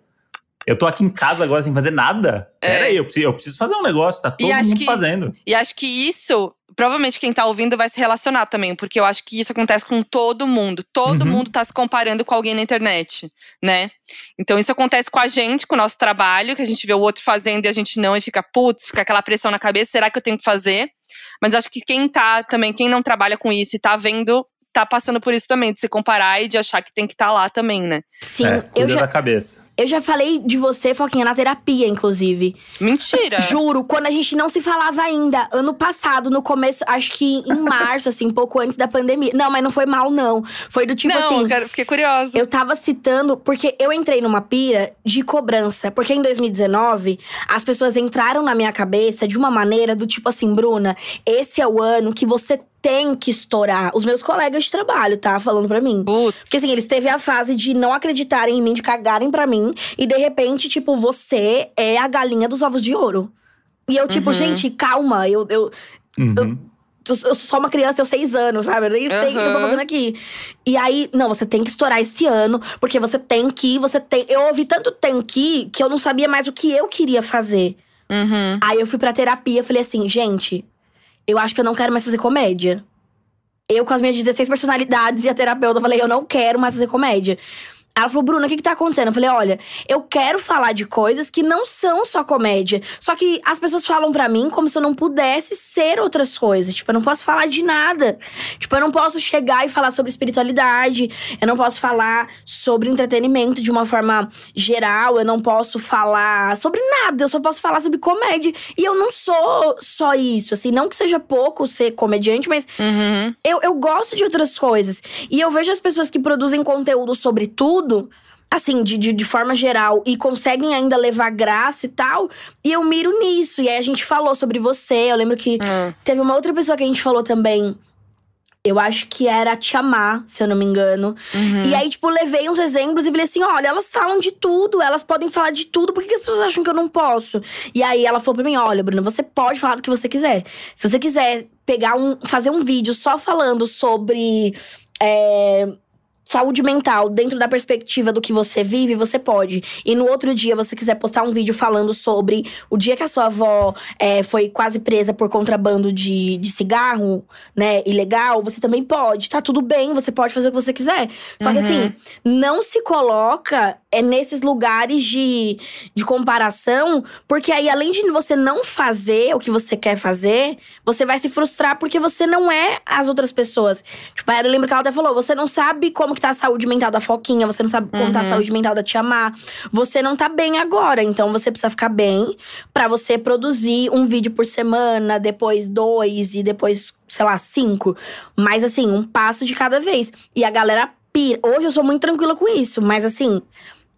Eu tô aqui em casa agora sem fazer nada. É. Peraí, eu preciso, eu preciso fazer um negócio, tá todo mundo que, fazendo. E acho que isso, provavelmente quem tá ouvindo vai se relacionar também. Porque eu acho que isso acontece com todo mundo. Todo uhum. mundo tá se comparando com alguém na internet, né? Então isso acontece com a gente, com o nosso trabalho. Que a gente vê o outro fazendo e a gente não. E fica, putz, fica aquela pressão na cabeça. Será que eu tenho que fazer? Mas acho que quem tá também, quem não trabalha com isso e tá vendo… Tá passando por isso também, de se comparar e de achar que tem que estar tá lá também, né? Sim, é, eu já… da cabeça. Eu já falei de você, Foquinha, na terapia, inclusive. Mentira! Juro, quando a gente não se falava ainda. Ano passado, no começo, acho que em março, assim, pouco antes da pandemia. Não, mas não foi mal, não. Foi do tipo não, assim… Não, quero, fiquei curiosa. Eu tava citando, porque eu entrei numa pira de cobrança. Porque em dois mil e dezenove, as pessoas entraram na minha cabeça de uma maneira do tipo assim… Bruna, esse é o ano que você… tem que estourar. Os meus colegas de trabalho, tá? Falando pra mim. Putz. Porque assim, eles teve a fase de não acreditarem em mim, de cagarem pra mim. E de repente, tipo, você é a galinha dos ovos de ouro. E eu tipo, uhum. gente, calma. Eu, eu, uhum. eu, eu, eu sou só uma criança, eu tenho seis anos, sabe? Eu nem sei uhum. o que eu tô fazendo aqui. E aí, não, você tem que estourar esse ano. Porque você tem que, você tem… Eu ouvi tanto tem que, que eu não sabia mais o que eu queria fazer. Uhum. Aí eu fui pra terapia, falei assim, gente… Eu acho que eu não quero mais fazer comédia. Eu, com as minhas dezesseis personalidades e a terapeuta, falei, eu não quero mais fazer comédia. Ela falou, Bruna, o que que tá acontecendo? Eu falei, olha, eu quero falar de coisas que não são só comédia. Só que as pessoas falam pra mim como se eu não pudesse ser outras coisas. Tipo, eu não posso falar de nada. Tipo, eu não posso chegar e falar sobre espiritualidade. Eu não posso falar sobre entretenimento de uma forma geral. Eu não posso falar sobre nada. Eu só posso falar sobre comédia. E eu não sou só isso, assim. Não que seja pouco ser comediante, mas uhum. eu, eu gosto de outras coisas. E eu vejo as pessoas que produzem conteúdo sobre tudo. Assim, de, de, de forma geral. E conseguem ainda levar graça e tal. E eu miro nisso. E aí, a gente falou sobre você. Eu lembro que hum. teve uma outra pessoa que a gente falou também… Eu acho que era Te Amar, se eu não me engano. Uhum. E aí, tipo, levei uns exemplos e falei assim… Olha, elas falam de tudo, elas podem falar de tudo. Por que as pessoas acham que eu não posso? E aí, ela falou pra mim… Olha, Bruna, você pode falar do que você quiser. Se você quiser pegar um, fazer um vídeo só falando sobre… É, saúde mental, dentro da perspectiva do que você vive, você pode. E no outro dia, você quiser postar um vídeo falando sobre… O dia que a sua avó é, foi quase presa por contrabando de, de cigarro, né, ilegal. Você também pode, tá tudo bem, você pode fazer o que você quiser. Só uhum. que assim, não se coloca é, nesses lugares de, de comparação. Porque aí, além de você não fazer o que você quer fazer, você vai se frustrar porque você não é as outras pessoas. Tipo, eu lembro que ela até falou, você não sabe como que tá a saúde mental da Foquinha, você não sabe como uhum. tá a saúde mental da Tia Má. Você não tá bem agora, então você precisa ficar bem pra você produzir um vídeo por semana, depois dois e depois, sei lá, cinco. Mas assim, um passo de cada vez. E a galera pira. Hoje eu sou muito tranquila com isso, mas assim…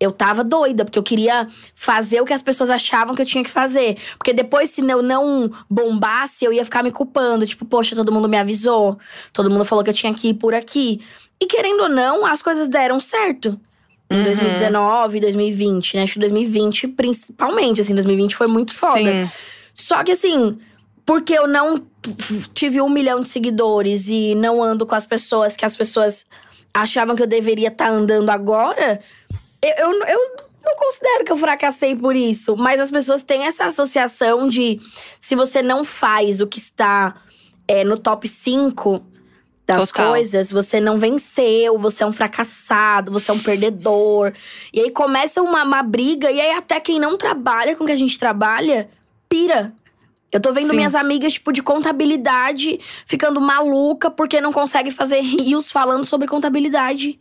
Eu tava doida, porque eu queria fazer o que as pessoas achavam que eu tinha que fazer. Porque depois, se eu não bombasse, eu ia ficar me culpando. Tipo, poxa, todo mundo me avisou. Todo mundo falou que eu tinha que ir por aqui. E querendo ou não, as coisas deram certo. Em uhum. dois mil e dezenove, dois mil e vinte, né? Acho que dois mil e vinte, principalmente, assim. dois mil e vinte foi muito foda. Sim. Só que assim… Porque eu não tive um milhão de seguidores e não ando com as pessoas que as pessoas achavam que eu deveria estar andando agora… Eu, eu, eu não considero que eu fracassei por isso. Mas as pessoas têm essa associação de… Se você não faz o que está é, no top cinco das Total. coisas… Você não venceu, você é um fracassado, você é um perdedor. E aí, começa uma, uma briga. E aí, até quem não trabalha com o que a gente trabalha, pira. Eu tô vendo Sim. minhas amigas, tipo, de contabilidade ficando maluca porque não consegue fazer rios falando sobre contabilidade.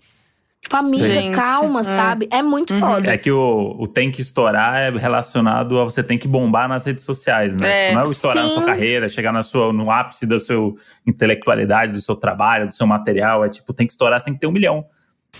Tipo, amiga, Gente, calma, é. sabe? É muito uhum. foda. É que o, o tem que estourar é relacionado a você tem que bombar nas redes sociais, né? É. Tipo, não é o estourar Sim. na sua carreira, chegar na sua, no ápice da sua intelectualidade, do seu trabalho, do seu material. É tipo, tem que estourar, você tem que ter um milhão.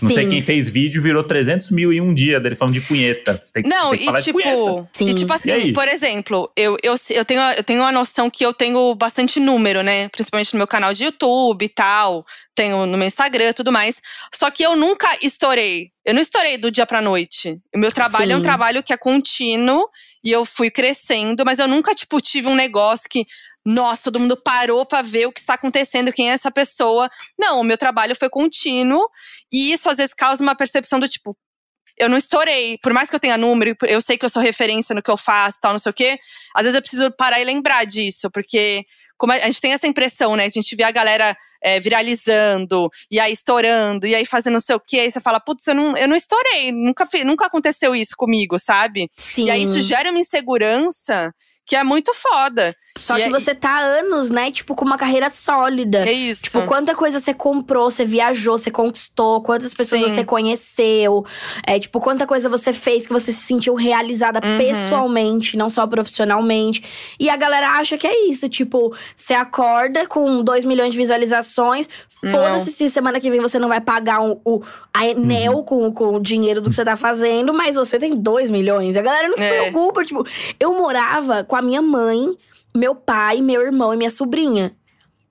Não Sim. sei quem fez vídeo, virou trezentos mil em um dia dele falando de punheta. Você tem que, não, tem que falar tipo, de punheta. Sim. E tipo assim, e por exemplo, eu, eu, eu, tenho, eu tenho uma noção que eu tenho bastante número, né? Principalmente no meu canal de YouTube e tal. Tenho no meu Instagram e tudo mais. Só que eu nunca estourei. Eu não estourei do dia pra noite. O meu trabalho Sim. é um trabalho que é contínuo. E eu fui crescendo. Mas eu nunca, tipo, tive um negócio que… Nossa, todo mundo parou pra ver o que está acontecendo, quem é essa pessoa. Não, o meu trabalho foi contínuo. E isso, às vezes, causa uma percepção do tipo… Eu não estourei. Por mais que eu tenha número, eu sei que eu sou referência no que eu faço, tal, não sei o quê. Às vezes, eu preciso parar e lembrar disso. Porque como a gente tem essa impressão, né? A gente vê a galera é, viralizando, e aí estourando, e aí fazendo não sei o quê. Aí você fala, putz, eu não, eu não estourei. Nunca, nunca aconteceu isso comigo, sabe? Sim. E aí, isso gera uma insegurança… Que é muito foda. Só e que é, você tá há anos, né? Tipo, com uma carreira sólida. É isso. Tipo, quanta coisa você comprou, você viajou, você conquistou. Quantas pessoas Sim. você conheceu. É, tipo, quanta coisa você fez que você se sentiu realizada uhum. pessoalmente. Não só profissionalmente. E a galera acha que é isso. Tipo, você acorda com dois milhões de visualizações. Foda-se se semana que vem você não vai pagar um, o, a Enel uhum. com, com o dinheiro do que você tá fazendo. Mas você tem dois milhões. A galera não se é. preocupa. Tipo, eu morava com a minha mãe, meu pai, meu irmão e minha sobrinha.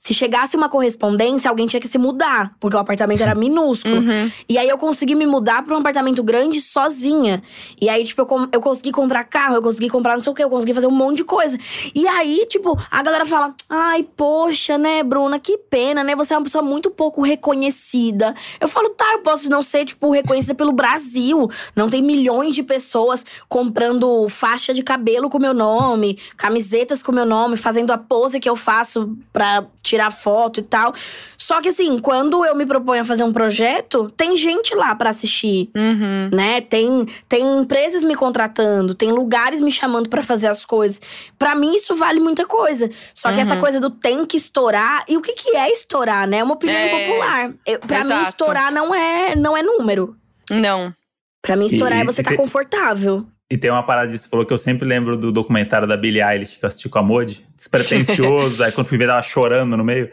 Se chegasse uma correspondência, alguém tinha que se mudar. Porque o apartamento era minúsculo. Uhum. E aí, eu consegui me mudar pra um apartamento grande sozinha. E aí, tipo, eu, eu consegui comprar carro, eu consegui comprar não sei o quê. Eu consegui fazer um monte de coisa. E aí, tipo, a galera fala… Ai, poxa, né, Bruna, que pena, né? Você é uma pessoa muito pouco reconhecida. Eu falo, tá, eu posso não ser, tipo, reconhecida pelo Brasil. Não tem milhões de pessoas comprando faixa de cabelo com meu nome. Camisetas com meu nome. Fazendo a pose que eu faço pra… tirar foto e tal. Só que assim, quando eu me proponho a fazer um projeto, tem gente lá pra assistir, uhum. né? Tem, tem empresas me contratando, tem lugares me chamando pra fazer as coisas. Pra mim, isso vale muita coisa. Só que uhum. essa coisa do tem que estourar… E o que, que é estourar, né? É uma opinião é... popular. Eu, pra Exato. mim, estourar não é, não é número. Não. Pra mim, estourar e, é você tá tem, confortável. E tem uma parada disso, falou que eu sempre lembro do documentário da Billie Eilish, que eu assisti com a Modi. Despretensioso, aí quando fui ver, ela chorando no meio.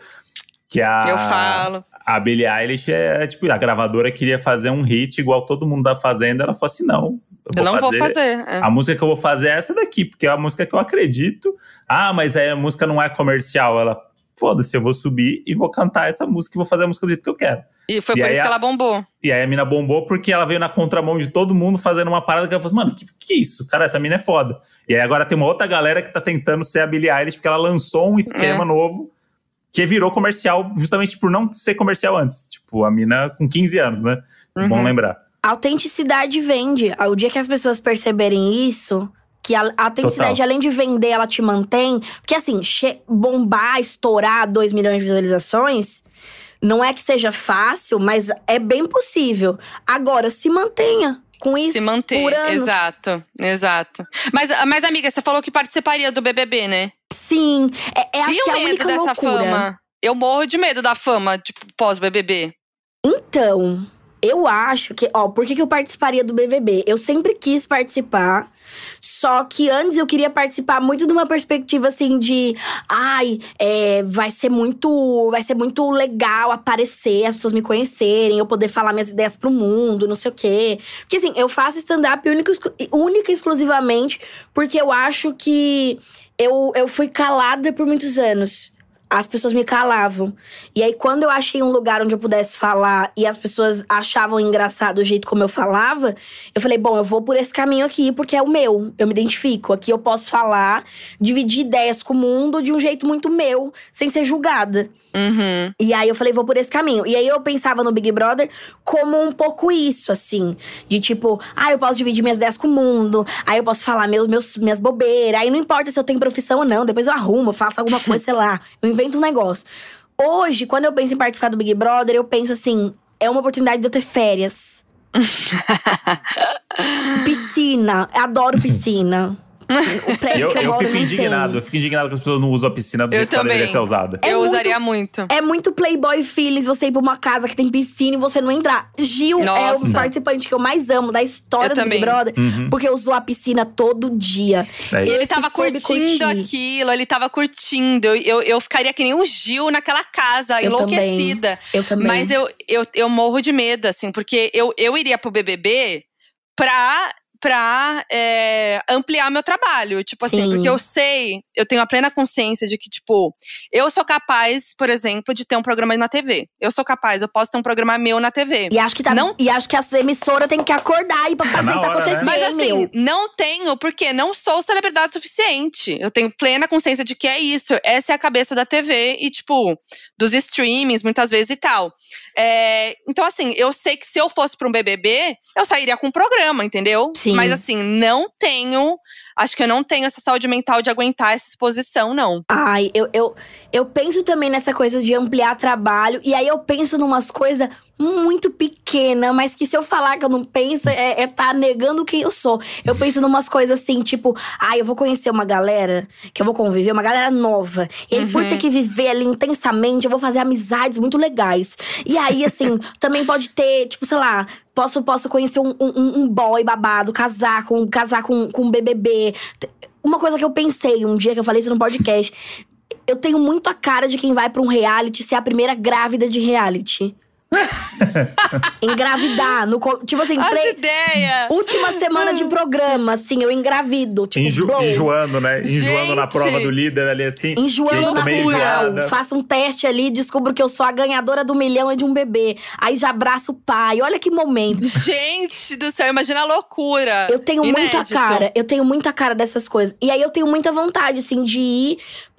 Que a, eu falo. A Billie Eilish, é tipo, a gravadora queria fazer um hit igual todo mundo tá fazendo. Ela falou assim, não. Eu, eu vou não fazer, vou fazer. É. A música que eu vou fazer é essa daqui, porque é a música que eu acredito. Ah, mas aí a música não é comercial. Ela… foda-se, eu vou subir e vou cantar essa música e vou fazer a música do jeito que eu quero. E foi e por isso que ela bombou. E aí a mina bombou porque ela veio na contramão de todo mundo fazendo uma parada que ela falou, mano, que que é isso? Cara, essa mina é foda. E aí agora tem uma outra galera que tá tentando ser a Billie Eilish porque ela lançou um esquema é. novo que virou comercial justamente por não ser comercial antes. Tipo, a mina com quinze anos, né? Uhum. Bom lembrar. A autenticidade vende. O dia que as pessoas perceberem isso… Que a, a autenticidade, total, além de vender, ela te mantém. Porque assim, che- bombar, estourar dois milhões de visualizações… Não é que seja fácil, mas é bem possível. Agora, se mantenha com isso, se manter, por anos. Exato, exato. Mas, mas amiga, você falou que participaria do B B B, né? Sim, é, é acho que é a única loucura. E o medo dessa fama? Eu morro de medo da fama, tipo, pós-B B B. Então… Eu acho que… Ó, por que, que eu participaria do B B B? Eu sempre quis participar. Só que antes eu queria participar muito de uma perspectiva assim de… Ai, é, vai ser muito, vai ser muito legal aparecer, as pessoas me conhecerem. Eu poder falar minhas ideias pro mundo, não sei o quê. Porque assim, eu faço stand-up única, única e exclusivamente porque eu acho que… Eu, eu fui calada por muitos anos. As pessoas me calavam. E aí, quando eu achei um lugar onde eu pudesse falar e as pessoas achavam engraçado o jeito como eu falava, eu falei, bom, eu vou por esse caminho aqui, porque é o meu. Eu me identifico. Aqui eu posso falar, dividir ideias com o mundo de um jeito muito meu, sem ser julgada. Uhum. E aí, eu falei, vou por esse caminho. E aí, eu pensava no Big Brother como um pouco isso, assim. De tipo, ah, eu posso dividir minhas ideias com o mundo. Aí, eu posso falar meus, meus, minhas bobeiras. Aí, não importa se eu tenho profissão ou não. Depois eu arrumo, eu faço alguma coisa, sei lá. Eu invento um negócio. Hoje, quando eu penso em participar do Big Brother, eu penso assim… É uma oportunidade de eu ter férias. Piscina. Adoro piscina. O prédio eu, que eu, eu moro fico indignado. Tem. Eu fico indignado que as pessoas não usam a piscina do eu jeito também. Que ela deveria ser usada. É eu muito, usaria muito. É muito playboy feelings você ir pra uma casa que tem piscina e você não entrar. Gil Nossa. É o participante que eu mais amo da história eu do também. Big Brother. Uhum. Porque usou a piscina todo dia. É ele ele tava curtindo curtir. aquilo, ele tava curtindo. Eu, eu, eu ficaria que nem o Gil naquela casa, eu enlouquecida. Também. Eu também. Mas eu, eu, eu morro de medo, assim. Porque eu, eu iria pro B B B pra… pra é, ampliar meu trabalho, tipo assim, Sim. porque eu sei, eu tenho a plena consciência de que, tipo, eu sou capaz, por exemplo, de ter um programa na T V. Eu sou capaz, eu posso ter um programa meu na T V. E acho que, tá, não, e acho que as emissoras têm que acordar aí pra fazer isso hora, acontecer, né? Mas assim, meu. não tenho, porque não sou celebridade suficiente. Eu tenho plena consciência de que é isso. Essa é a cabeça da T V e, tipo, dos streamings, muitas vezes e tal. É, então assim, eu sei que se eu fosse pra um B B B, eu sairia com um programa, entendeu? Sim. Mas assim, não tenho… Acho que eu não tenho essa saúde mental de aguentar essa exposição, não. Ai, eu, eu, eu penso também nessa coisa de ampliar trabalho. E aí, eu penso numas coisas muito pequenas. Mas que se eu falar que eu não penso, é, é tá negando quem eu sou. Eu penso numas coisas assim, tipo… Ai, eu vou conhecer uma galera que eu vou conviver. Uma galera nova. E aí, uhum. por ter que viver ali intensamente, eu vou fazer amizades muito legais. E aí, assim, também pode ter, tipo, sei lá… Posso, posso conhecer um, um, um boy babado, casar com, casar com, com um B B B. Uma coisa que eu pensei um dia, que eu falei isso num podcast. Eu tenho muito a cara de quem vai pra um reality ser a primeira grávida de reality. Engravidar. No, tipo assim, As tre- ideia. última semana de programa, assim, eu engravido. Tipo, Enju- enjoando, né? Enjoando Gente. na prova do líder ali, assim. Enjoando na final. Faço um teste ali, descubro que eu sou a ganhadora do milhão e de um bebê. Aí já abraço o pai. Olha que momento. Gente do céu, imagina a loucura. Eu tenho Inédito. muita cara. Eu tenho muita cara dessas coisas. E aí, eu tenho muita vontade, assim, de ir…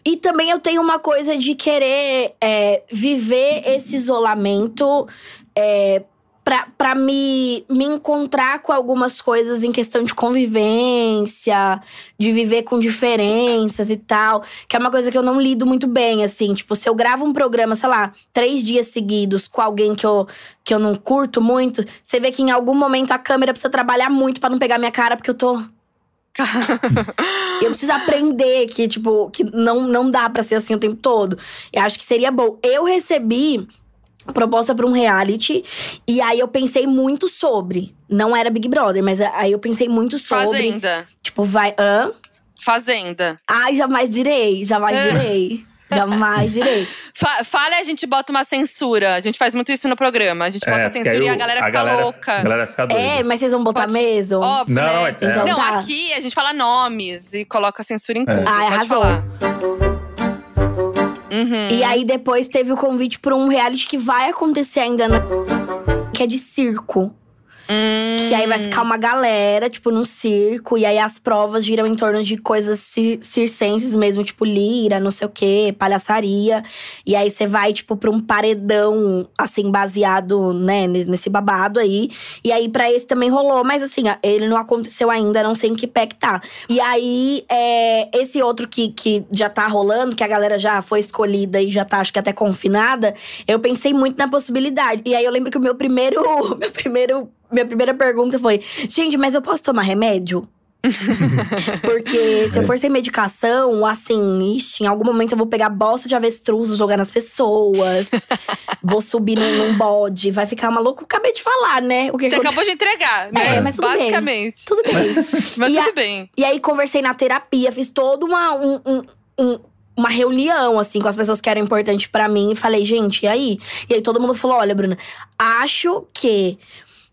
E também eu tenho uma coisa de querer é, viver esse isolamento é, pra, pra me, me encontrar com algumas coisas em questão de convivência, de viver com diferenças e tal. Que é uma coisa que eu não lido muito bem, assim. Tipo, se eu gravo um programa, sei lá, três dias seguidos com alguém que eu, que eu não curto muito, você vê que em algum momento a câmera precisa trabalhar muito pra não pegar minha cara, porque eu tô… Eu preciso aprender que, tipo, que não, não dá pra ser assim o tempo todo. Eu acho que seria bom. Eu recebi proposta pra um reality. E aí, eu pensei muito sobre. Não era Big Brother, mas aí eu pensei muito sobre… Fazenda. Tipo, vai… Hã? Fazenda. Ai, jamais direi, jamais direi. Jamais direi. Fala e a gente bota uma censura. A gente faz muito isso no programa. A gente bota é, censura e a galera a fica galera, louca. A galera fica doida. É, mas vocês vão botar Pode... mesmo? Óbvio, não, né? é, então, não tá. Aqui a gente fala nomes e coloca censura em tudo. É. Ah, arrasou. Falar. Uhum. E aí depois teve o convite pra um reality que vai acontecer ainda, na... que é de circo. Hum. Que aí vai ficar uma galera, tipo, num circo. E aí as provas giram em torno de coisas cir- circenses mesmo. Tipo, lira, não sei o quê, palhaçaria. E aí você vai, tipo, pra um paredão, assim, baseado, né, nesse babado aí. E aí pra esse também rolou, mas assim, ele não aconteceu ainda, não sei em que pé que tá. E aí, é, esse outro que, que já tá rolando, que a galera já foi escolhida e já tá, acho que até confinada. Eu pensei muito na possibilidade. E aí eu lembro que o meu primeiro… meu primeiro Minha primeira pergunta foi… Gente, mas eu posso tomar remédio? Porque se eu for sem medicação, assim… Ixi, em algum momento eu vou pegar bosta de avestruz, jogar nas pessoas. Vou subir num, num bode, vai ficar maluco. Acabei de falar, né? O que Você acabou de entregar, né? É, mas tudo Basicamente. bem. Tudo bem. Mas e tudo a, bem. E aí, conversei na terapia, fiz toda uma… Um, um, um, Uma reunião, assim, com as pessoas que eram importantes pra mim. E falei, gente, e aí? E aí, todo mundo falou, olha, Bruna, acho que…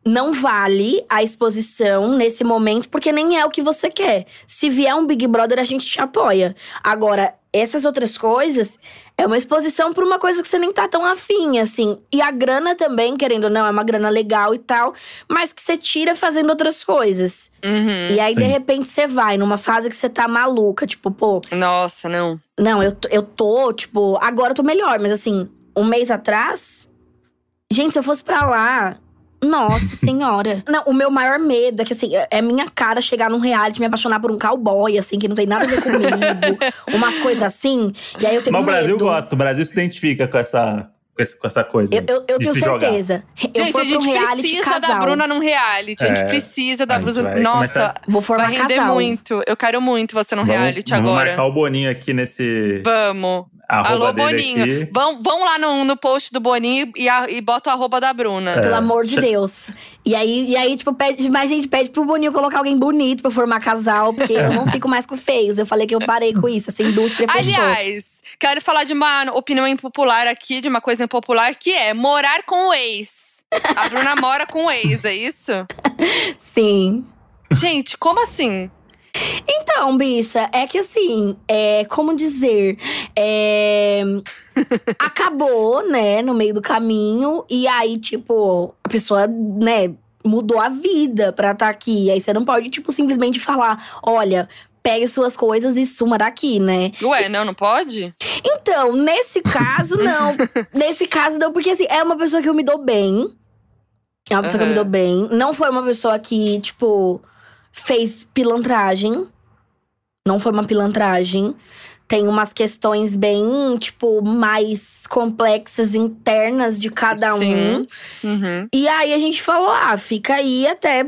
Não vale a exposição nesse momento, porque nem é o que você quer. Se vier um Big Brother, a gente te apoia. Agora, essas outras coisas… É uma exposição por uma coisa que você nem tá tão afim, assim. E a grana também, querendo ou não, é uma grana legal e tal. Mas que você tira fazendo outras coisas. Uhum, e aí, sim. de repente, você vai numa fase que você tá maluca. Tipo, pô… Nossa, não. Não, eu, eu tô, tipo… Agora eu tô melhor, mas assim, um mês atrás… Gente, se eu fosse pra lá… Nossa senhora. Não, o meu maior medo é que, assim, é minha cara chegar num reality, me apaixonar por um cowboy, assim, que não tem nada a ver comigo. Umas coisas assim. E aí eu tenho Mas medo. Mas o Brasil gosta, o Brasil se identifica com essa, com essa coisa. Eu, eu, eu tenho certeza. Gente, eu a gente um precisa casal. da Bruna num reality. A gente é, precisa da Bruna. Nossa, a... vou formar vai render casal. muito. Eu quero muito você num vamos, reality vamos agora. Vamos marcar o Boninho aqui nesse… Vamos. Arroba Alô, Boninho. Vão, vão lá no, no post do Boninho e, a, e bota o arroba da Bruna. É. Pelo amor de Deus. E aí, e aí tipo, pede, mas a gente pede pro Boninho colocar alguém bonito pra formar casal. Porque eu não fico mais com feios. Eu falei que eu parei com isso. Essa indústria fechou. Aliás, quero falar de uma opinião impopular aqui, de uma coisa impopular, que é morar com o ex. A Bruna mora com o ex, é isso? Sim. Gente, como assim? Então, bicha, é que assim, é, como dizer, é, acabou, né, no meio do caminho. E aí, tipo, a pessoa, né, mudou a vida pra estar aqui. Aí você não pode, tipo, simplesmente falar, olha… Pegue suas coisas e suma daqui, né? Ué, não, não pode? Então, nesse caso, não. Nesse caso, não. Porque, assim, é uma pessoa que eu me dou bem. É uma pessoa uhum. que eu me dou bem. Não foi uma pessoa que, tipo, fez pilantragem. Não foi uma pilantragem. Tem umas questões bem, tipo, mais complexas, internas de cada Sim. um. Uhum. E aí, a gente falou, ah, fica aí até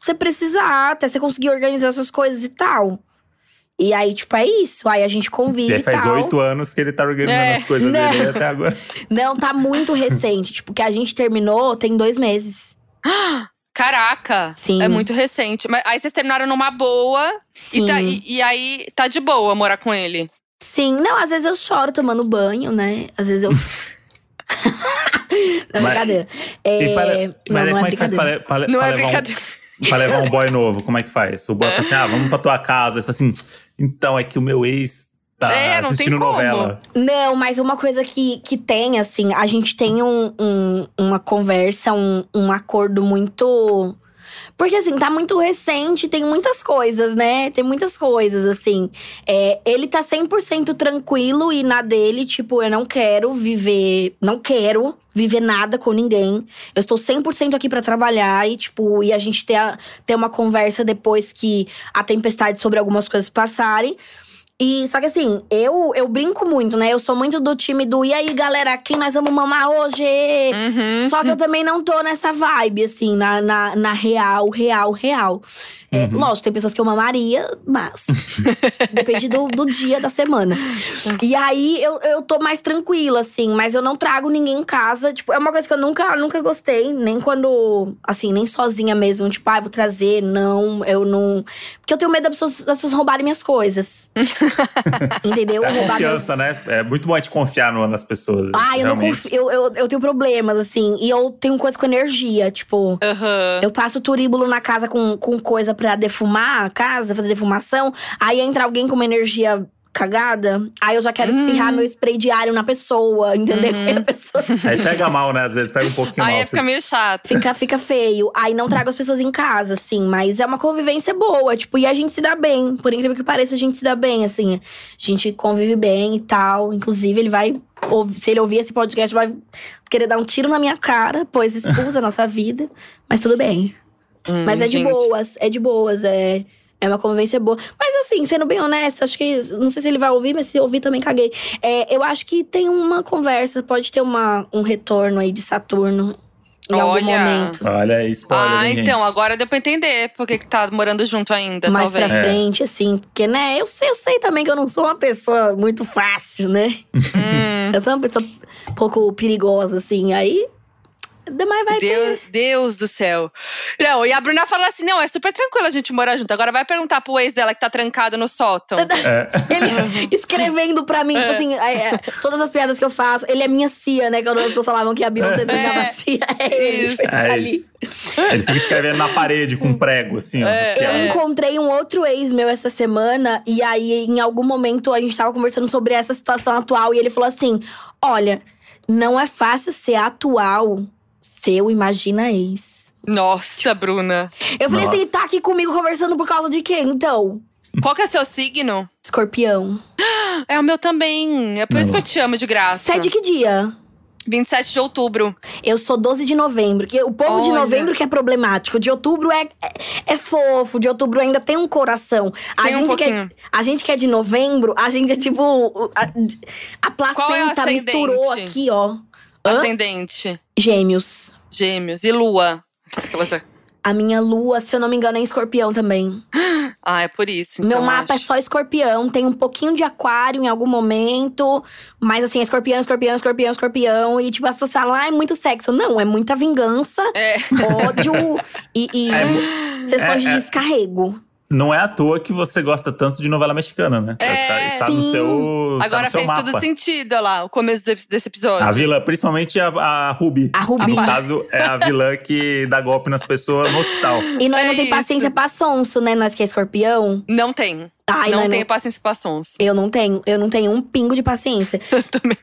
você precisar. Até você conseguir organizar suas coisas e tal. E aí, tipo, é isso. Aí a gente convive e, e faz oito anos que ele tá organizando é. as coisas Não. dele até agora. Não, tá muito recente. Tipo, que a gente terminou tem dois meses. Caraca! Sim. É muito recente. Mas aí vocês terminaram numa boa. Sim. E, tá, e, e aí, tá de boa morar com ele. Sim. Não, às vezes eu choro tomando banho, né? Às vezes eu… Não é brincadeira. Mas como é que faz pra, pra, não pra é brincadeira. Um... Pra levar um boy novo, como é que faz? O boy fala assim, ah, vamos pra tua casa. Você fala assim, então, é que o meu ex tá é, não assistindo tem como. novela. Não, mas uma coisa que, que tem, assim… A gente tem um, um, uma conversa, um, um acordo muito… Porque assim, tá muito recente, tem muitas coisas, né? Tem muitas coisas, assim. É, ele tá cem por cento tranquilo e na dele, tipo, eu não quero viver… Não quero viver nada com ninguém. Eu estou cem por cento aqui pra trabalhar e, tipo, e a gente ter, a, ter uma conversa depois que a tempestade sobre algumas coisas passarem. E, só que assim, eu, eu brinco muito, né? Eu sou muito do time do… E aí, galera, quem nós vamos mamar hoje? Uhum. Só que eu também não tô nessa vibe, assim. Na, na, na real, real, real. Uhum. É, lógico, tem pessoas que eu mamaria, mas… depende do, do dia, da semana. E aí, eu, eu tô mais tranquila, assim. Mas eu não trago ninguém em casa. Tipo, é uma coisa que eu nunca, nunca gostei. Nem quando… Assim, nem sozinha mesmo. Tipo, ah, vou trazer. Não, eu não… Porque eu tenho medo das pessoas, das pessoas roubarem minhas coisas. Entendeu? É confiança, meus... né? É muito bom te confiar no, nas pessoas. Ah, eu, não confio, eu, eu, eu tenho problemas, assim. E eu tenho coisa com energia, tipo… Uhum. Eu passo turíbulo na casa com, com coisa pra defumar a casa, fazer defumação. Aí entra alguém com uma energia cagada, aí eu já quero espirrar hum. meu spray diário na pessoa, entendeu? Uhum. E a pessoa… Aí pega mal, né? Às vezes pega um pouquinho aí mal. Aí fica assim. meio chato. Fica, fica feio. Aí não trago as pessoas em casa, assim. Mas é uma convivência boa, tipo… E a gente se dá bem. Por incrível que pareça, a gente se dá bem, assim. A gente convive bem e tal. Inclusive, ele vai… Se ele ouvir esse podcast, vai querer dar um tiro na minha cara. Pois expulsa a nossa vida. Mas tudo bem. Hum, mas é gente. de boas, é de boas, é… É uma convivência boa. Mas assim, sendo bem honesta, acho que… Não sei se ele vai ouvir, mas se ouvir também caguei. É, eu acho que tem uma conversa, pode ter uma, um retorno aí de Saturno em Olha. algum momento. Olha, spoiler, Ah, hein, então, gente. Agora deu pra entender porque que tá morando junto ainda, Mais talvez. Mais pra é. frente, assim. Porque, né, eu sei, eu sei também que eu não sou uma pessoa muito fácil, né? Hum. Eu sou uma pessoa um pouco perigosa, assim, aí… Vai Deus, ter... Deus do céu. Não, e a Bruna fala assim, não, é super tranquilo a gente morar junto. Agora vai perguntar pro ex dela que tá trancado no sótão. É. Ele escrevendo pra mim, é. tipo assim, é, é, todas as piadas que eu faço. Ele é minha cia, né, que eu não sou falavam que a Beyoncé trancava é. a cia. É ele, é tá ali. Ele fica escrevendo na parede com um prego, assim, ó. É. Eu encontrei um outro ex meu essa semana. E aí, em algum momento, a gente tava conversando sobre essa situação atual. E ele falou assim, olha, não é fácil ser atual… Seu imagina ex. Nossa, Bruna. Eu falei Nossa. assim, tá aqui comigo conversando por causa de quem, então? Qual que é seu signo? Escorpião. É o meu também. É por Não. isso que eu te amo de graça. Você é de que dia? vinte e sete de outubro. Eu sou doze de novembro. Que o povo Olha. de novembro que é problemático. De outubro é, é, é fofo. De outubro ainda tem um coração. A tem gente um pouquinho. Que é, a gente que é de novembro, a gente é tipo… A, a placenta é misturou aqui, ó. Hã? Ascendente. Gêmeos. Gêmeos. E lua? A minha lua, se eu não me engano, é em escorpião também. Ah, é por isso. Então, meu mapa acho. é só escorpião. Tem um pouquinho de aquário em algum momento. Mas assim, é escorpião, escorpião, escorpião, escorpião. E tipo, as pessoas falam, ah, é muito sexo. Não, é muita vingança, é. ódio e, e é, sessões é, de é. descarrego. Não é à toa que você gosta tanto de novela mexicana, né? É, tá, está sim. no seu Agora tá no seu fez mapa. todo sentido, olha lá, o começo desse episódio. A vilã, principalmente a, a Rubi. A Rubi. No caso, é a vilã que dá golpe nas pessoas no hospital. E nós é não tem isso. paciência pra sonso, né? Nós que é escorpião. Não tem. Ai, não, não tenho não... paciência pra sons. Eu não tenho. Eu não tenho um pingo de paciência. Eu também.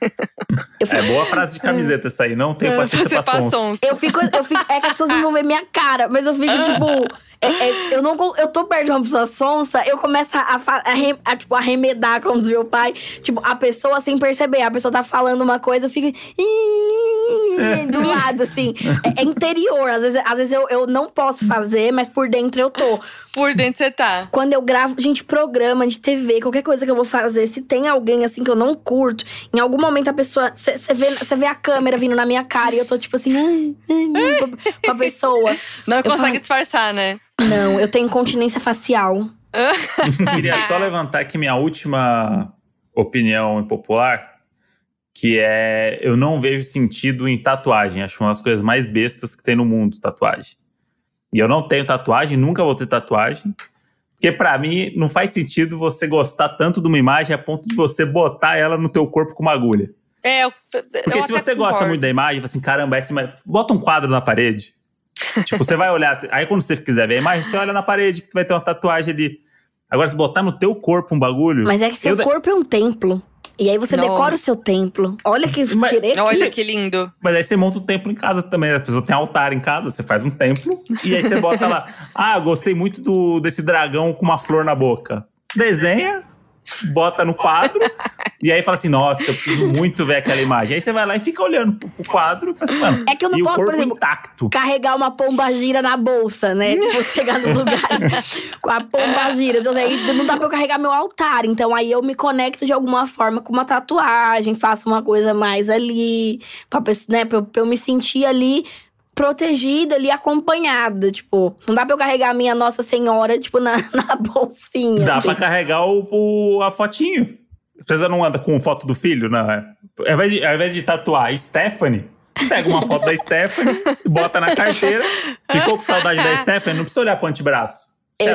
Eu fico... É boa frase de camiseta essa aí. Não tenho paciência pra sons. sons. Eu fico, eu fico… É que as pessoas não vão ver minha cara. Mas eu fico, tipo… É, é, eu, não, eu tô perto de uma pessoa sonsa, eu começo a, a, a, a, tipo, a remedar, como diz meu pai. Tipo, a pessoa sem perceber. A pessoa tá falando uma coisa, eu fico… Do lado, assim. É, é interior. Às vezes, às vezes eu, eu não posso fazer, mas por dentro eu tô. Por dentro você tá. Quando eu gravo… Gente, programa de T V, qualquer coisa que eu vou fazer. Se tem alguém, assim, que eu não curto… Em algum momento a pessoa… Você vê, vê a câmera vindo na minha cara e eu tô tipo assim… pra, pra pessoa. Não consegue falo, disfarçar, né? Não, eu tenho incontinência facial. Queria só levantar aqui minha última opinião impopular, que é… Eu não vejo sentido em tatuagem. Acho uma das coisas mais bestas que tem no mundo, tatuagem. E eu não tenho tatuagem, nunca vou ter tatuagem. Porque pra mim, não faz sentido você gostar tanto de uma imagem a ponto de você botar ela no teu corpo com uma agulha. É, eu, eu Porque eu se você concordo. gosta muito da imagem, assim, caramba, essa imagem… Bota um quadro na parede. Tipo, você vai olhar… Aí quando você quiser ver a imagem, você olha na parede que vai ter uma tatuagem ali. Agora, se botar no teu corpo um bagulho… Mas é que seu corpo da... é um templo. E aí você não. decora o seu templo. Olha que Mas, direito. Olha que lindo. Mas aí você monta um templo em casa também. A pessoa tem altar em casa, você faz um templo. E aí você bota lá… Ah, gostei muito do, desse dragão com uma flor na boca. Desenha, bota no quadro… E aí fala assim, nossa, eu preciso muito ver aquela imagem. Aí você vai lá e fica olhando pro, pro quadro e fala assim, mano… É que eu não posso, por exemplo, intacto. carregar uma pomba gira na bolsa, né? Tipo, chegar nos lugares com a pomba gira. Não dá pra eu carregar meu altar. Então aí eu me conecto de alguma forma com uma tatuagem. Faço uma coisa mais ali. Pra, né, pra, eu, pra eu me sentir ali… protegida ali, acompanhada, tipo… Não dá pra eu carregar a minha Nossa Senhora, tipo, na, na bolsinha. Dá assim. pra carregar o, o, a fotinho. Vocês não andam com foto do filho, né? Ao invés de, ao invés de tatuar Stephanie, pega uma foto da Stephanie, bota na carteira. Ficou com saudade da Stephanie, não precisa olhar pro antebraço. Eu,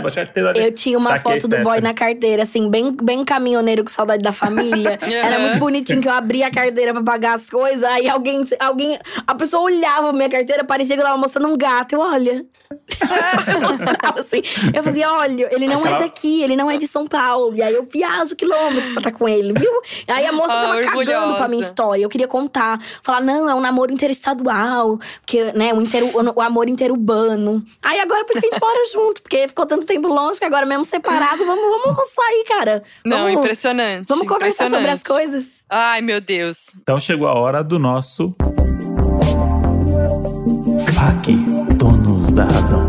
eu tinha uma tá foto do boy na carteira, assim, bem, bem caminhoneiro com saudade da família. Era muito bonitinho que eu abria a carteira pra pagar as coisas. Aí alguém, alguém… A pessoa olhava a minha carteira, parecia que eu tava mostrando um gato. Eu, olha… eu mostrava assim. Eu fazia, olha, ele não é daqui, ele não é de São Paulo. E aí eu viajo quilômetros pra estar com ele, viu? Aí a moça tava oh, cagando pra minha história. Eu queria contar. Falar, não, é um namoro interestadual. Porque, né, o, interu, o amor interurbano. Aí agora, por isso que a gente mora junto. Porque ficou tanto tempo longe, que agora mesmo separado, vamos, vamos sair, cara. Vamos, não, impressionante. Vamos conversar impressionante. sobre as coisas. Ai, meu Deus. Então chegou a hora do nosso… Aqui, donos da razão.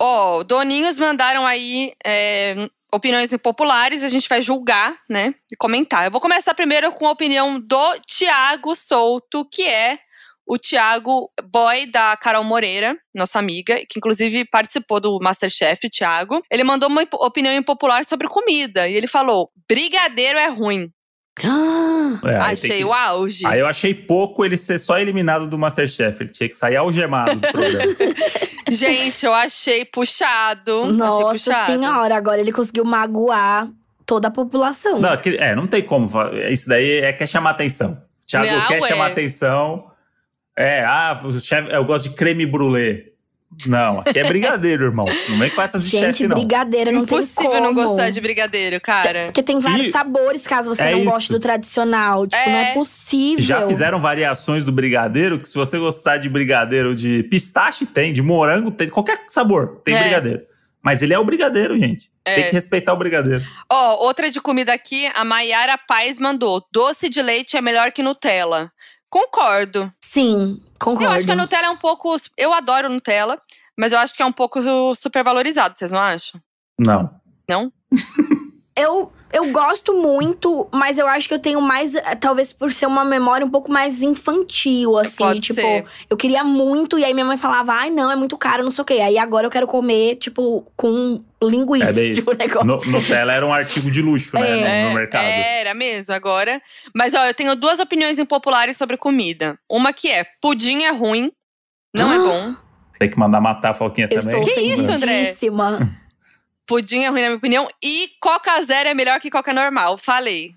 Ó, oh, doninhos mandaram aí… É... opiniões impopulares, a gente vai julgar, né, e comentar. Eu vou começar primeiro com a opinião do Tiago Souto, que é o Tiago, boy da Carol Moreira, nossa amiga, que inclusive participou do MasterChef, o Tiago. Ele mandou uma opinião impopular sobre comida, e ele falou, brigadeiro é ruim. É, achei que... o auge. Aí eu achei pouco ele ser só eliminado do MasterChef, ele tinha que sair algemado do programa. Gente, eu achei puxado. Nossa achei puxado. Senhora, agora ele conseguiu magoar toda a população. Não, é, não tem como. Isso daí é, quer chamar atenção. Thiago não, quer é. chamar atenção. É, ah, eu gosto de creme brulee. Não, aqui é brigadeiro, irmão. Não vem com essas de chefe, não. Gente, brigadeiro não tem como. Impossível não gostar de brigadeiro, cara. Porque tem vários e sabores, caso você é não isso. goste do tradicional. Tipo, é. não é possível. Já fizeram variações do brigadeiro, que se você gostar de brigadeiro de pistache, tem. De morango, tem. Qualquer sabor, tem é. brigadeiro. Mas ele é o brigadeiro, gente. É. Tem que respeitar o brigadeiro. Ó, oh, outra de comida aqui. A Maiara Paz mandou. Doce de leite é melhor que Nutella. Concordo. Sim, concordo. Eu acho que a Nutella é um pouco… Eu adoro Nutella, mas eu acho que é um pouco supervalorizado. Vocês não acham? Não. Não? eu, eu gosto muito, mas eu acho que eu tenho mais… Talvez por ser uma memória um pouco mais infantil, assim. Pode tipo, ser. Eu queria muito, e aí minha mãe falava… Ai, não, é muito caro, não sei o quê. Aí agora eu quero comer, tipo, com… linguiça de um negócio. No, Nutella era um artigo de luxo, né, é, no, no mercado. Era mesmo, agora. Mas ó, eu tenho duas opiniões impopulares sobre comida. Uma que é, pudim é ruim, não ah. é bom. Tem que mandar matar a Foquinha eu também. Estou que isso, André? Pudim é ruim, na minha opinião. E Coca Zero é melhor que Coca normal, falei.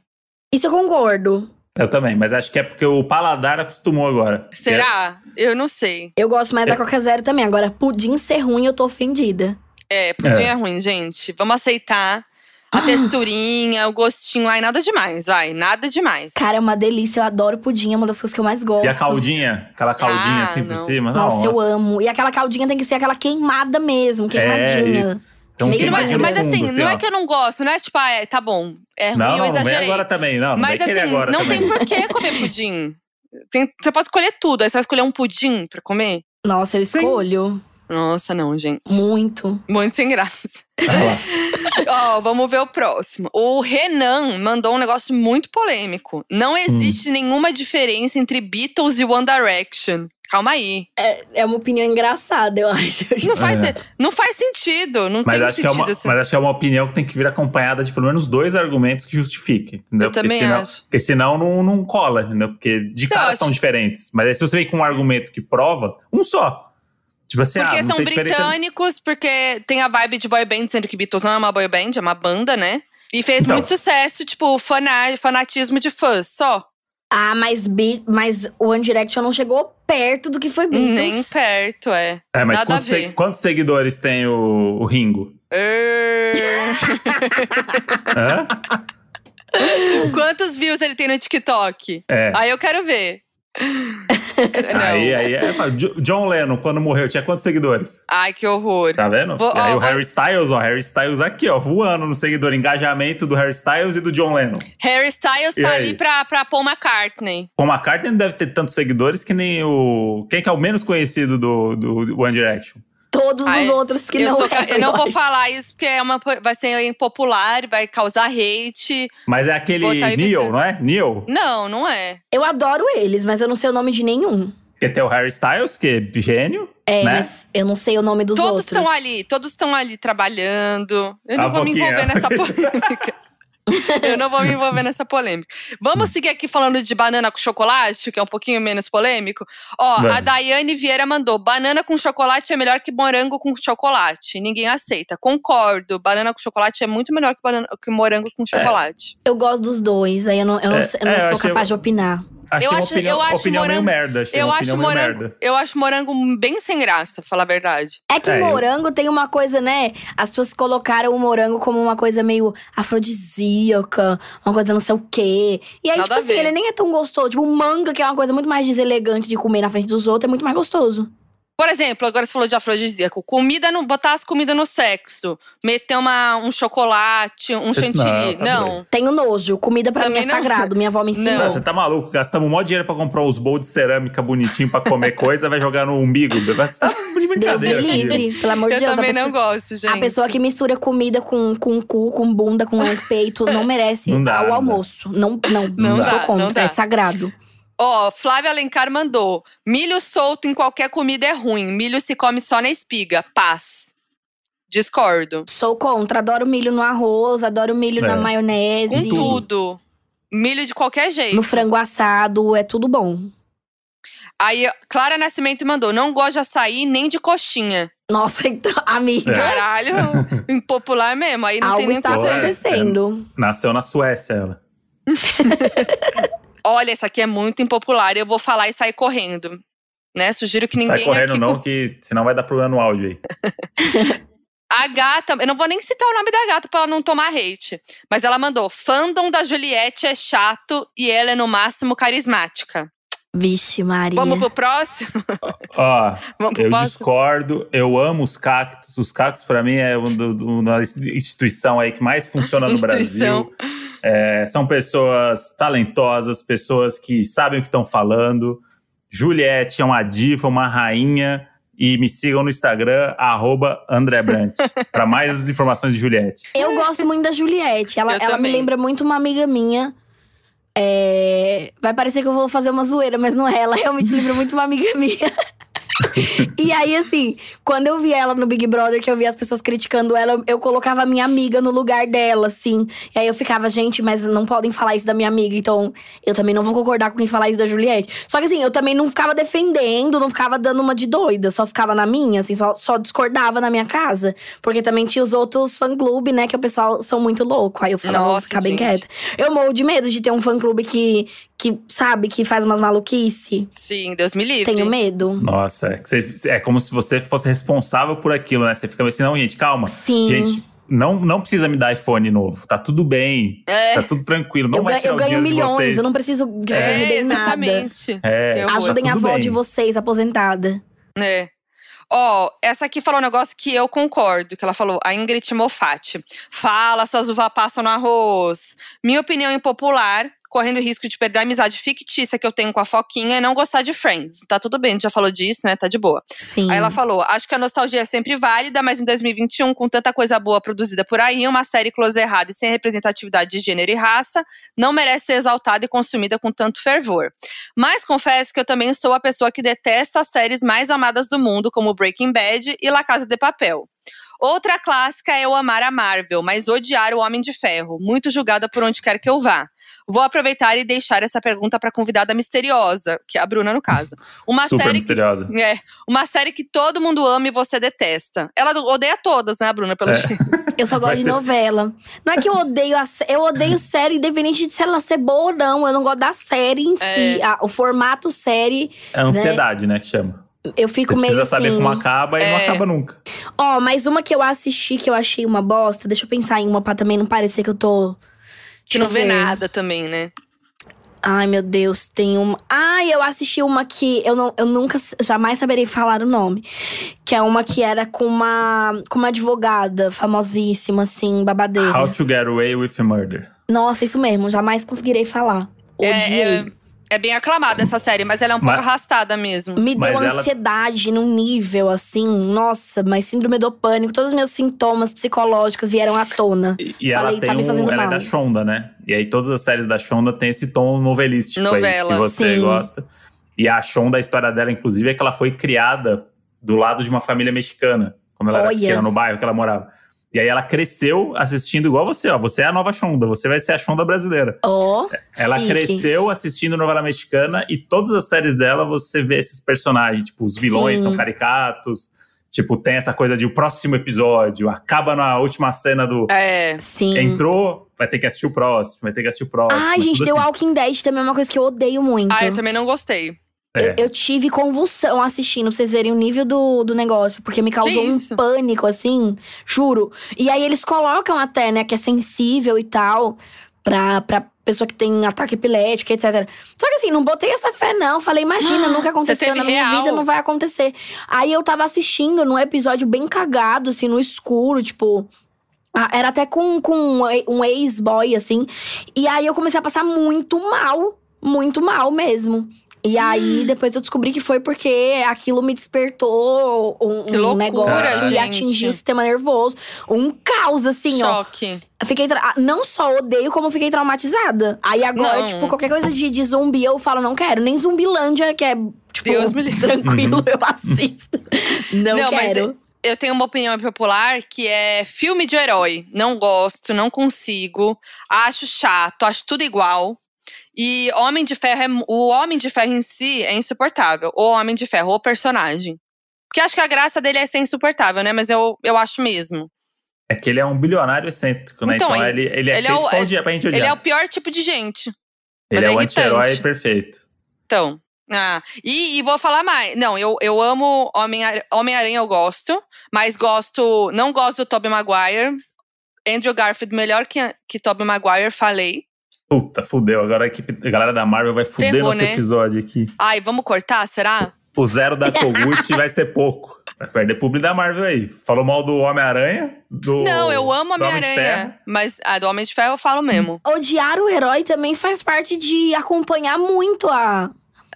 Isso eu concordo. Eu também, mas acho que é porque o paladar acostumou agora. Será? É. Eu não sei. Eu gosto mais é. da Coca Zero também. Agora, pudim ser ruim, eu tô ofendida. É, pudim é. é ruim, gente. Vamos aceitar a ah. texturinha, o gostinho. Ai, nada demais, vai. Nada demais. Cara, é uma delícia. Eu adoro pudim, é uma das coisas que eu mais gosto. E a caldinha? Aquela caldinha ah, assim não. por cima? Nossa, Nossa, eu amo. E aquela caldinha tem que ser aquela queimada mesmo, queimadinha. É isso. Então, mas, mas assim, fundo, não assim, é que eu não gosto, não é tipo, ah, é, tá bom, é ruim, não, eu exagerei. Não, vem agora também, não. não mas assim, agora não também. Tem por que comer pudim. Tem, você pode escolher tudo, aí você vai escolher um pudim pra comer? Nossa, eu escolho… Sim. Nossa, não, gente. Muito. Muito sem graça. Ó, oh, vamos ver o próximo. O Renan mandou um negócio muito polêmico. Não existe hum. nenhuma diferença entre Beatles e One Direction. Calma aí. É, é uma opinião engraçada, eu acho. Não faz, é. não faz sentido. Não mas tem sentido. É uma, assim. Mas acho que é uma opinião que tem que vir acompanhada de pelo menos dois argumentos que justifiquem. Entendeu? Eu porque também senão, acho. Porque senão não, não cola, entendeu? Porque de então, cara são acho... diferentes. Mas aí se você vem com um argumento que prova, um só. Tipo assim, porque ah, são britânicos, diferença. Porque tem a vibe de boy band, sendo que Beatles não é uma boy band, é uma banda, né? E fez então. muito sucesso, tipo, fana, fanatismo de fãs, só. Ah, mas, Be- mas One Direction não chegou perto do que foi Beatles. Nem perto, é. É, mas quantos, se- quantos seguidores tem o, o Ringo? Hã? Quantos views ele tem no TikTok? É. Aí eu quero ver. aí, aí, é. John Lennon, quando morreu, tinha quantos seguidores? Ai, que horror. Tá vendo? Vou, e aí ó, o Harry Styles, ó, Harry Styles aqui, ó, voando no seguidor. Engajamento do Harry Styles e do John Lennon. Harry Styles e tá aí? ali pra, pra Paul McCartney. Paul McCartney não deve ter tantos seguidores que nem o… Quem que é o menos conhecido do, do One Direction? Todos Ai, os outros que não sou, é, eu, eu não acho. Vou falar isso, porque é uma, vai ser impopular, vai causar hate. Mas é aquele Neil, não é? Neil? Não, não é. Eu adoro eles, mas eu não sei o nome de nenhum. Porque tem o Harry Styles, que é gênio, é, né? Mas eu não sei o nome dos todos outros. Todos estão ali, todos estão ali trabalhando. Eu não ah, vou pouquinho. me envolver nessa polêmica. Eu não vou me envolver nessa polêmica. Vamos seguir aqui falando de banana com chocolate, que é um pouquinho menos polêmico. Ó, Vai. A Daiane Vieira mandou: banana com chocolate é melhor que morango com chocolate. Ninguém aceita. Concordo. Banana com chocolate é muito melhor que, banana, que morango com chocolate. É. Eu gosto dos dois. Aí eu não, eu não, é, eu não é, sou capaz eu... de opinar. Achei eu uma acho, opinião, eu acho opinião morango, meio merda. Achei eu, uma acho morango, meio merda. Eu acho morango bem sem graça, falar a verdade. É que é, morango eu... tem uma coisa, né? As pessoas colocaram o morango como uma coisa meio afrodisíaca, uma coisa não sei o quê. E aí, nada tipo assim, ele nem é tão gostoso. Tipo, o manga, que é uma coisa muito mais deselegante de comer na frente dos outros, é muito mais gostoso. Por exemplo, agora você falou de afrodisíaco. Comida no, botar as comidas no sexo. Meter uma, um chocolate, um você, chantilly. Não. Tá não. Tenho nojo. Comida pra também mim é não. sagrado. Minha avó me ensinou. Não, você tá maluco? Gastamos um monte de dinheiro pra comprar os bowls de cerâmica bonitinho pra comer coisa. Vai jogar no umbigo. Você tá de brincadeira. Deus me livre. Pelo amor de Deus. Eu também pessoa, não gosto, gente. A pessoa que mistura comida com, com cu, com bunda, com peito, não merece não dá, o almoço. Não, não, não, não sou dá, contra. Não dá. É sagrado. Ó, oh, Flávia Alencar mandou: milho solto em qualquer comida é ruim. Milho se come só na espiga. Paz. Discordo. Sou contra. Adoro milho no arroz, adoro milho é. na maionese. Com tudo. Milho de qualquer jeito. No frango assado, é tudo bom. Aí, Clara Nascimento mandou: não gosto de açaí nem de coxinha. Nossa, então, amiga. Caralho, impopular mesmo. Aí não Algo tem nem está acontecendo. É, é, nasceu na Suécia, ela. Olha, essa aqui é muito impopular, eu vou falar e sair correndo, né? Sugiro que ninguém… Sai correndo aqui... não, que senão vai dar problema no áudio aí. A gata… Eu não vou nem citar o nome da gata pra ela não tomar hate. Mas ela mandou: fandom da Juliette é chato e ela é no máximo carismática. Vixe, Maria. Vamos pro próximo? Ó, Vamos pro eu próximo? discordo. Eu amo os cactos. Os cactos pra mim é uma instituição aí que mais funciona no Brasil. É, são pessoas talentosas, pessoas que sabem o que estão falando. Juliette é uma diva, uma rainha. E me sigam no Instagram, arroba André Brant, pra mais informações de Juliette. Eu gosto muito da Juliette. Ela, ela me lembra muito uma amiga minha. É... Vai parecer que eu vou fazer uma zoeira, mas não é. Ela realmente lembra muito uma amiga minha. E aí, assim, quando eu vi ela no Big Brother, que eu vi as pessoas criticando ela, eu colocava a minha amiga no lugar dela, assim. E aí eu ficava, gente, mas não podem falar isso da minha amiga. Então, eu também não vou concordar com quem falar isso da Juliette. Só que assim, eu também não ficava defendendo, não ficava dando uma de doida. Só ficava na minha, assim, só, só discordava na minha casa. Porque também tinha os outros fã-clube, né, que o pessoal são muito louco. Aí eu falava, nossa, vou ficar gente. bem quieta. Eu morro de medo de ter um fã-clube que… Que sabe, que faz umas maluquice. Sim, Deus me livre. Tenho medo. Nossa, é, que você, é como se você fosse responsável por aquilo, né? Você fica assim, não, gente, calma. Sim. Gente, não, não precisa me dar iPhone novo. Tá tudo bem, é. tá tudo tranquilo. Não eu vai tirar eu o dinheiro milhões, de vocês. Eu ganho milhões, eu não preciso que é, vocês me deem exatamente. nada. É, Ajudem tá a avó bem. de vocês, aposentada. É. Ó, oh, essa aqui falou um negócio que eu concordo, que ela falou, a Ingrid Mofatti. Fala, suas uvas passam no arroz. Minha opinião impopular… correndo o risco de perder a amizade fictícia que eu tenho com a Foquinha e não gostar de Friends. Tá tudo bem, já falou disso, né? Tá de boa. Sim. Aí ela falou, acho que a nostalgia é sempre válida, mas em dois mil e vinte e um, com tanta coisa boa produzida por aí, uma série close errada e sem representatividade de gênero e raça, não merece ser exaltada e consumida com tanto fervor. Mas confesso que eu também sou a pessoa que detesta as séries mais amadas do mundo, como Breaking Bad e La Casa de Papel. Outra clássica é eu amar a Marvel, mas odiar o Homem de Ferro, muito julgada por onde quer que eu vá. Vou aproveitar e deixar essa pergunta para a convidada misteriosa, que é a Bruna, no caso. Uma Super série misteriosa. Que, é, uma série que todo mundo ama e você detesta. Ela odeia todas, né, Bruna? Pelo é. Eu só gosto Vai de ser. novela. Não é que eu odeio a, eu odeio série, independente de se ela ser boa ou não. Eu não gosto da série em é. si, a, o formato série. É a ansiedade, né, né que chama. Eu fico Você meio precisa assim… precisa saber como acaba e é. não acaba nunca. Ó, oh, mas uma que eu assisti, que eu achei uma bosta… Deixa eu pensar em uma pra também não parecer que eu tô… Que não vê nada também, né? Ai, meu Deus, tem uma… Ai, eu assisti uma que eu, não, eu nunca, jamais saberei falar o nome. Que é uma que era com uma, com uma advogada famosíssima, assim, babadeira. How to Get Away with Murder. Nossa, isso mesmo, jamais conseguirei falar. Odiei. É, é... É bem aclamada essa série, mas ela é um mas, pouco arrastada mesmo. Me deu mas ansiedade ela... num nível, assim… Nossa, mas síndrome do pânico. Todos os meus sintomas psicológicos vieram à tona. E, e Falei, ela tem tá me fazendo um, ela mal. é da Shonda, né? E aí todas as séries da Shonda tem esse tom novelístico Novela, aí, que você sim. gosta. E a Shonda, a história dela, inclusive, é que ela foi criada do lado de uma família mexicana. Quando ela Olha. era pequena, no bairro que ela morava. E aí ela cresceu assistindo igual você, ó. Você é a nova Shonda, você vai ser a Shonda brasileira. Ó, oh, ela chique. Cresceu assistindo novela mexicana e todas as séries dela você vê esses personagens. Tipo, os vilões Sim. são caricatos. Tipo, tem essa coisa de o próximo episódio, acaba na última cena do… É, sim. Entrou, vai ter que assistir o próximo, vai ter que assistir o próximo. Ai, gente, The assim. Walking Dead também é uma coisa que eu odeio muito. Ah, eu também não gostei. É. Eu, eu tive convulsão assistindo, pra vocês verem o nível do, do negócio. Porque me causou um pânico, assim, juro. E aí eles colocam até, né, que é sensível e tal… Pra, pra pessoa que tem ataque epilético, etcétera. Só que assim, não botei essa fé não. Falei, imagina, ah, nunca aconteceu na minha real. vida, não vai acontecer. Aí eu tava assistindo num episódio bem cagado, assim, no escuro, tipo… Era até com, com um ex-boy, assim. E aí eu comecei a passar muito mal, muito mal mesmo. E aí, depois eu descobri que foi porque aquilo me despertou um, que loucura, um negócio. E atingiu o sistema nervoso. Um caos, assim, Choque. ó. Fiquei tra- não só odeio, como fiquei traumatizada. Aí agora, não. tipo, qualquer coisa de, de zumbi, eu falo, não quero. Nem Zumbilândia, que é, tipo, Deus me tranquilo, uhum. eu assisto. Não, não quero. Mas eu tenho uma opinião popular, que é filme de herói. Não gosto, não consigo. Acho chato, acho tudo igual. E Homem de Ferro, é, o Homem de Ferro em si é insuportável. O Homem de Ferro, o personagem. Porque acho que a graça dele é ser insuportável, né? Mas eu, eu acho mesmo. É que ele é um bilionário excêntrico, né? Então, então ele, ele é ele feito é o, pra, é, pra gente olhar. Ele é o pior tipo de gente. Ele é, é o anti-herói perfeito. Então… Ah, e, e vou falar mais. Não, eu, eu amo Homem-Aranha, Homem-Aranha eu gosto. Mas gosto… Não gosto do Tobey Maguire. Andrew Garfield, melhor que, que Tobey Maguire, falei. Puta, fudeu. Agora a, equipe, a galera da Marvel vai fuder Ferrou, nosso né? episódio aqui. Ai, vamos cortar, será? O zero da Kogut vai ser pouco. Vai perder público da Marvel aí. Falou mal do Homem-Aranha? Do, Não, eu amo Homem-Aranha. Mas a do Homem de Ferro eu falo mesmo. Odiar o herói também faz parte de acompanhar muito a…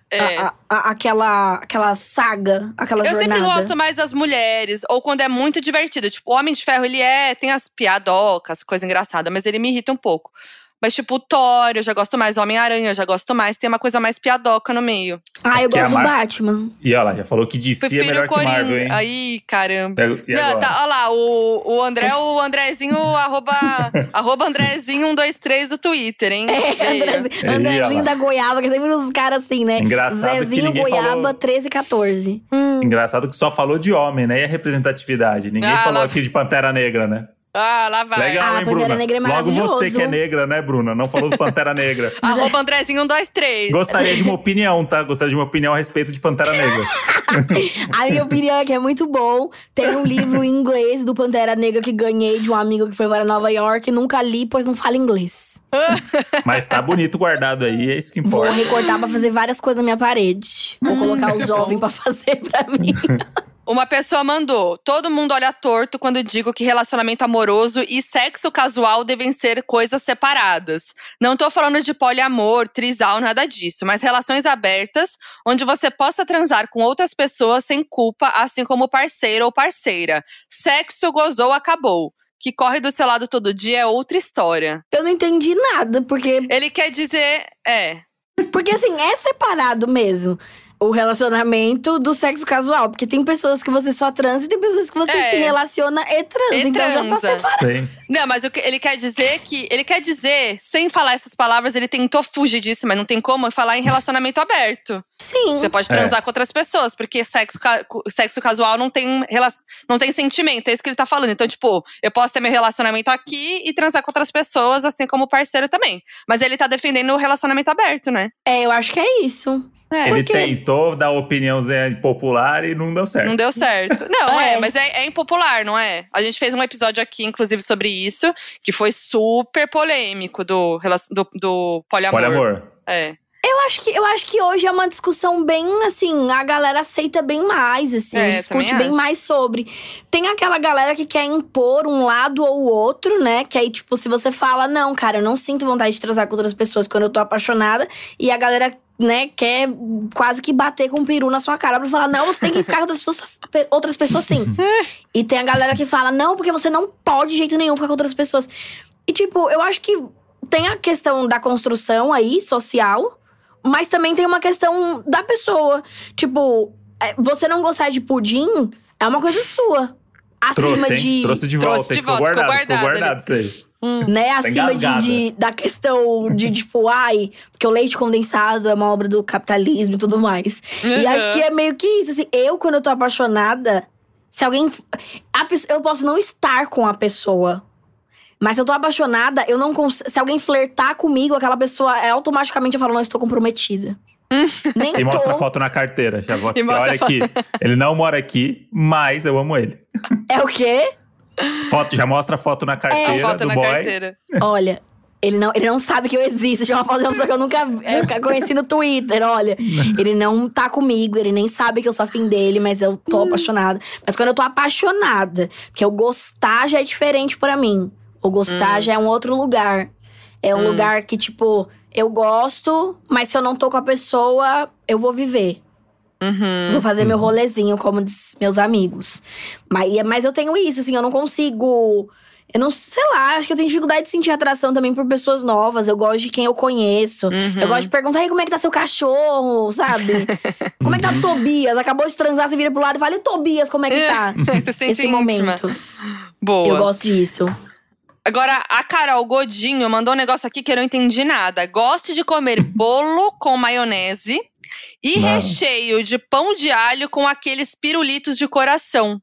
É. A, a, a, aquela, aquela saga, aquela eu jornada. Eu sempre gosto mais das mulheres, ou quando é muito divertido. Tipo, o Homem de Ferro, ele é… Tem as piadocas, coisa engraçada, mas ele me irrita um pouco. Mas tipo, o Thor, eu já gosto mais. Homem-Aranha, eu já gosto mais. Tem uma coisa mais piadoca no meio. Ah, eu gosto do Mar... Batman. E olha lá, já falou que D C Prefiro é melhor Corin... que Marvel, hein? Aí, caramba. E Não, tá, olha lá, o, o André, o Andrezinho, arroba, arroba Andrezinho um dois três do Twitter, hein? É, Andrezinho, Andrezinho da Goiaba, que sempre uns caras assim, né? Engraçado Zezinho, que Goiaba, falou... treze, quatorze. Hum. Engraçado que só falou de homem, né? E a representatividade. Ninguém ah, falou lá... aqui de Pantera Negra, né? Ah, lá vai. Legal, ah, hein, Bruna? Negra é Logo você que é negra, né, Bruna? Não falou do Pantera Negra. Arroba Andrezinho um dois três. Gostaria de uma opinião, tá? Gostaria de uma opinião a respeito de Pantera Negra. A minha opinião é que é muito bom. Tem um livro em inglês do Pantera Negra que ganhei de um amigo que foi para Nova York. Nunca li, pois não fala inglês. Mas tá bonito guardado aí, é isso que importa. Vou recortar pra fazer várias coisas na minha parede. Vou colocar o jovem pra fazer pra mim. Uma pessoa mandou: todo mundo olha torto quando digo que relacionamento amoroso e sexo casual devem ser coisas separadas. Não tô falando de poliamor, trisal, nada disso. Mas relações abertas, onde você possa transar com outras pessoas sem culpa, assim como parceiro ou parceira. Sexo, gozou, acabou. Que corre do seu lado todo dia é outra história. Eu não entendi nada, porque… Ele quer dizer… É. Porque assim, é separado mesmo. O relacionamento do sexo casual. Porque tem pessoas que você só transa e tem pessoas que você é. se relaciona e transa. E então transa. já tá separado. Não, mas o que ele quer dizer que… Ele quer dizer, sem falar essas palavras, ele tentou fugir disso. Mas não tem como falar em relacionamento aberto. Sim. Você pode transar é. com outras pessoas. Porque sexo, sexo casual não tem, não tem sentimento. É isso que ele tá falando. Então, tipo, eu posso ter meu relacionamento aqui e transar com outras pessoas. Assim como parceiro também. Mas ele tá defendendo o relacionamento aberto, né? É, eu acho que é isso. É, ele tentou dar opiniãozinha impopular e não deu certo. Não deu certo. Não, é, é mas é, é impopular, não é? A gente fez um episódio aqui, inclusive, sobre isso. Que foi super polêmico do, do, do poliamor. Poliamor. É. Eu acho, que, eu acho que hoje é uma discussão bem, assim… A galera aceita bem mais, assim. É, discute bem acho. mais sobre. Tem aquela galera que quer impor um lado ou o outro, né? Que aí, tipo, se você fala… Não, cara, eu não sinto vontade de transar com outras pessoas quando eu tô apaixonada. E a galera… Né, quer quase que bater com um peru na sua cara pra falar, não, você tem que ficar com outras pessoas, outras pessoas sim. E tem a galera que fala, não, porque você não pode de jeito nenhum ficar com outras pessoas. E tipo, eu acho que tem a questão da construção aí, social, mas também tem uma questão da pessoa. Tipo, você não gostar de pudim é uma coisa sua. acima trouxe, de… Trouxe de volta, trouxe de volta, ficou, volta guardado, ficou guardado, ficou guardado isso aí. Hum. Né, acima de, de, da questão de, tipo, ai, porque o leite condensado é uma obra do capitalismo e tudo mais. Uhum. E acho que é meio que isso, assim. Eu, quando eu tô apaixonada, se alguém… A, eu posso não estar com a pessoa, mas se eu tô apaixonada, eu não cons- se alguém flertar comigo, aquela pessoa, é, automaticamente eu falo, não, estou comprometida. Nem e tô. Mostra a foto na carteira. Já mostra que, olha aqui, ele não mora aqui, mas eu amo ele. É o quê? Foto, já mostra a foto na carteira. É, foto do na boy. Carteira. Olha, ele não, ele não sabe que eu existo. Tinha uma foto de uma pessoa que eu nunca, eu conheci no Twitter. Olha, ele não tá comigo, ele nem sabe que eu sou afim dele, mas eu tô hum. apaixonada. Mas quando eu tô apaixonada, porque eu gostar já é diferente pra mim. O gostar hum. já é um outro lugar. É um hum. lugar que, tipo, eu gosto, mas se eu não tô com a pessoa, eu vou viver. Uhum. Vou fazer meu rolezinho, como diz meus amigos. Mas, mas eu tenho isso, assim, eu não consigo… Eu não… Sei lá, acho que eu tenho dificuldade de sentir atração também por pessoas novas. Eu gosto de quem eu conheço. Uhum. Eu gosto de perguntar, e como é que tá seu cachorro, sabe? Como é que tá o Tobias? Acabou de transar, você vira pro lado e fala, e Tobias, como é que tá? Você sente esse momento. Boa. Eu gosto disso. Agora, a Carol Godinho mandou um negócio aqui que eu não entendi nada. Gosto de comer bolo com maionese e não. recheio de pão de alho com aqueles pirulitos de coração.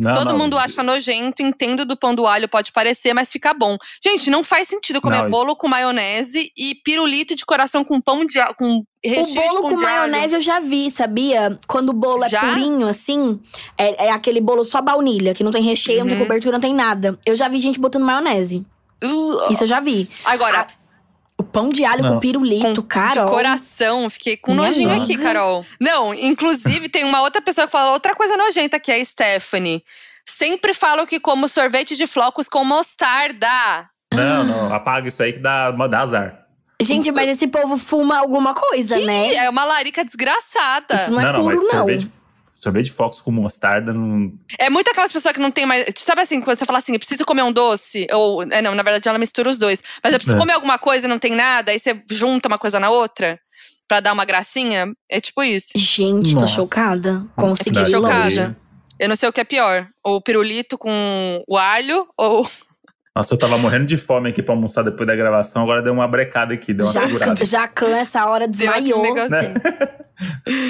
Não, Todo não, mundo não. acha nojento, entendo do pão do alho, pode parecer, mas fica bom. Gente, não faz sentido comer não, bolo isso. com maionese e pirulito de coração com pão de alho. Com recheio de pão de alho. O bolo com maionese eu já vi, sabia? Quando o bolo é já? purinho, assim, é, é aquele bolo só baunilha, que não tem recheio, uhum. não tem cobertura, não tem nada. Eu já vi gente botando maionese. Uh, isso eu já vi. Agora… A, o pão de alho nossa. com pirulito, com, Carol. De coração, fiquei com Minha nojinho nossa. aqui, Carol. Não, inclusive tem uma outra pessoa que fala outra coisa nojenta, que é a Stephanie. Sempre falo que como sorvete de flocos com mostarda. Não, não, apaga isso aí que dá, dá azar. Gente, mas esse povo fuma alguma coisa, que? né? É uma larica desgraçada. Isso não é não, puro, não. Mas sorvete não. Sorvete de flocos com mostarda não… É muito aquelas pessoas que não tem mais… Sabe assim, quando você fala assim, eu preciso comer um doce? Ou… É, não, na verdade ela mistura os dois. Mas eu preciso é. comer alguma coisa e não tem nada? Aí você junta uma coisa na outra? Pra dar uma gracinha? É tipo isso. Gente, Nossa. tô chocada. Consegui. É, tô chocada. Eu não sei o que é pior. Ou pirulito com o alho, ou… Nossa, eu tava morrendo de fome aqui pra almoçar depois da gravação. Agora deu uma brecada aqui, deu uma Jacan, segurada. Jacan, essa hora desmaiou. Né?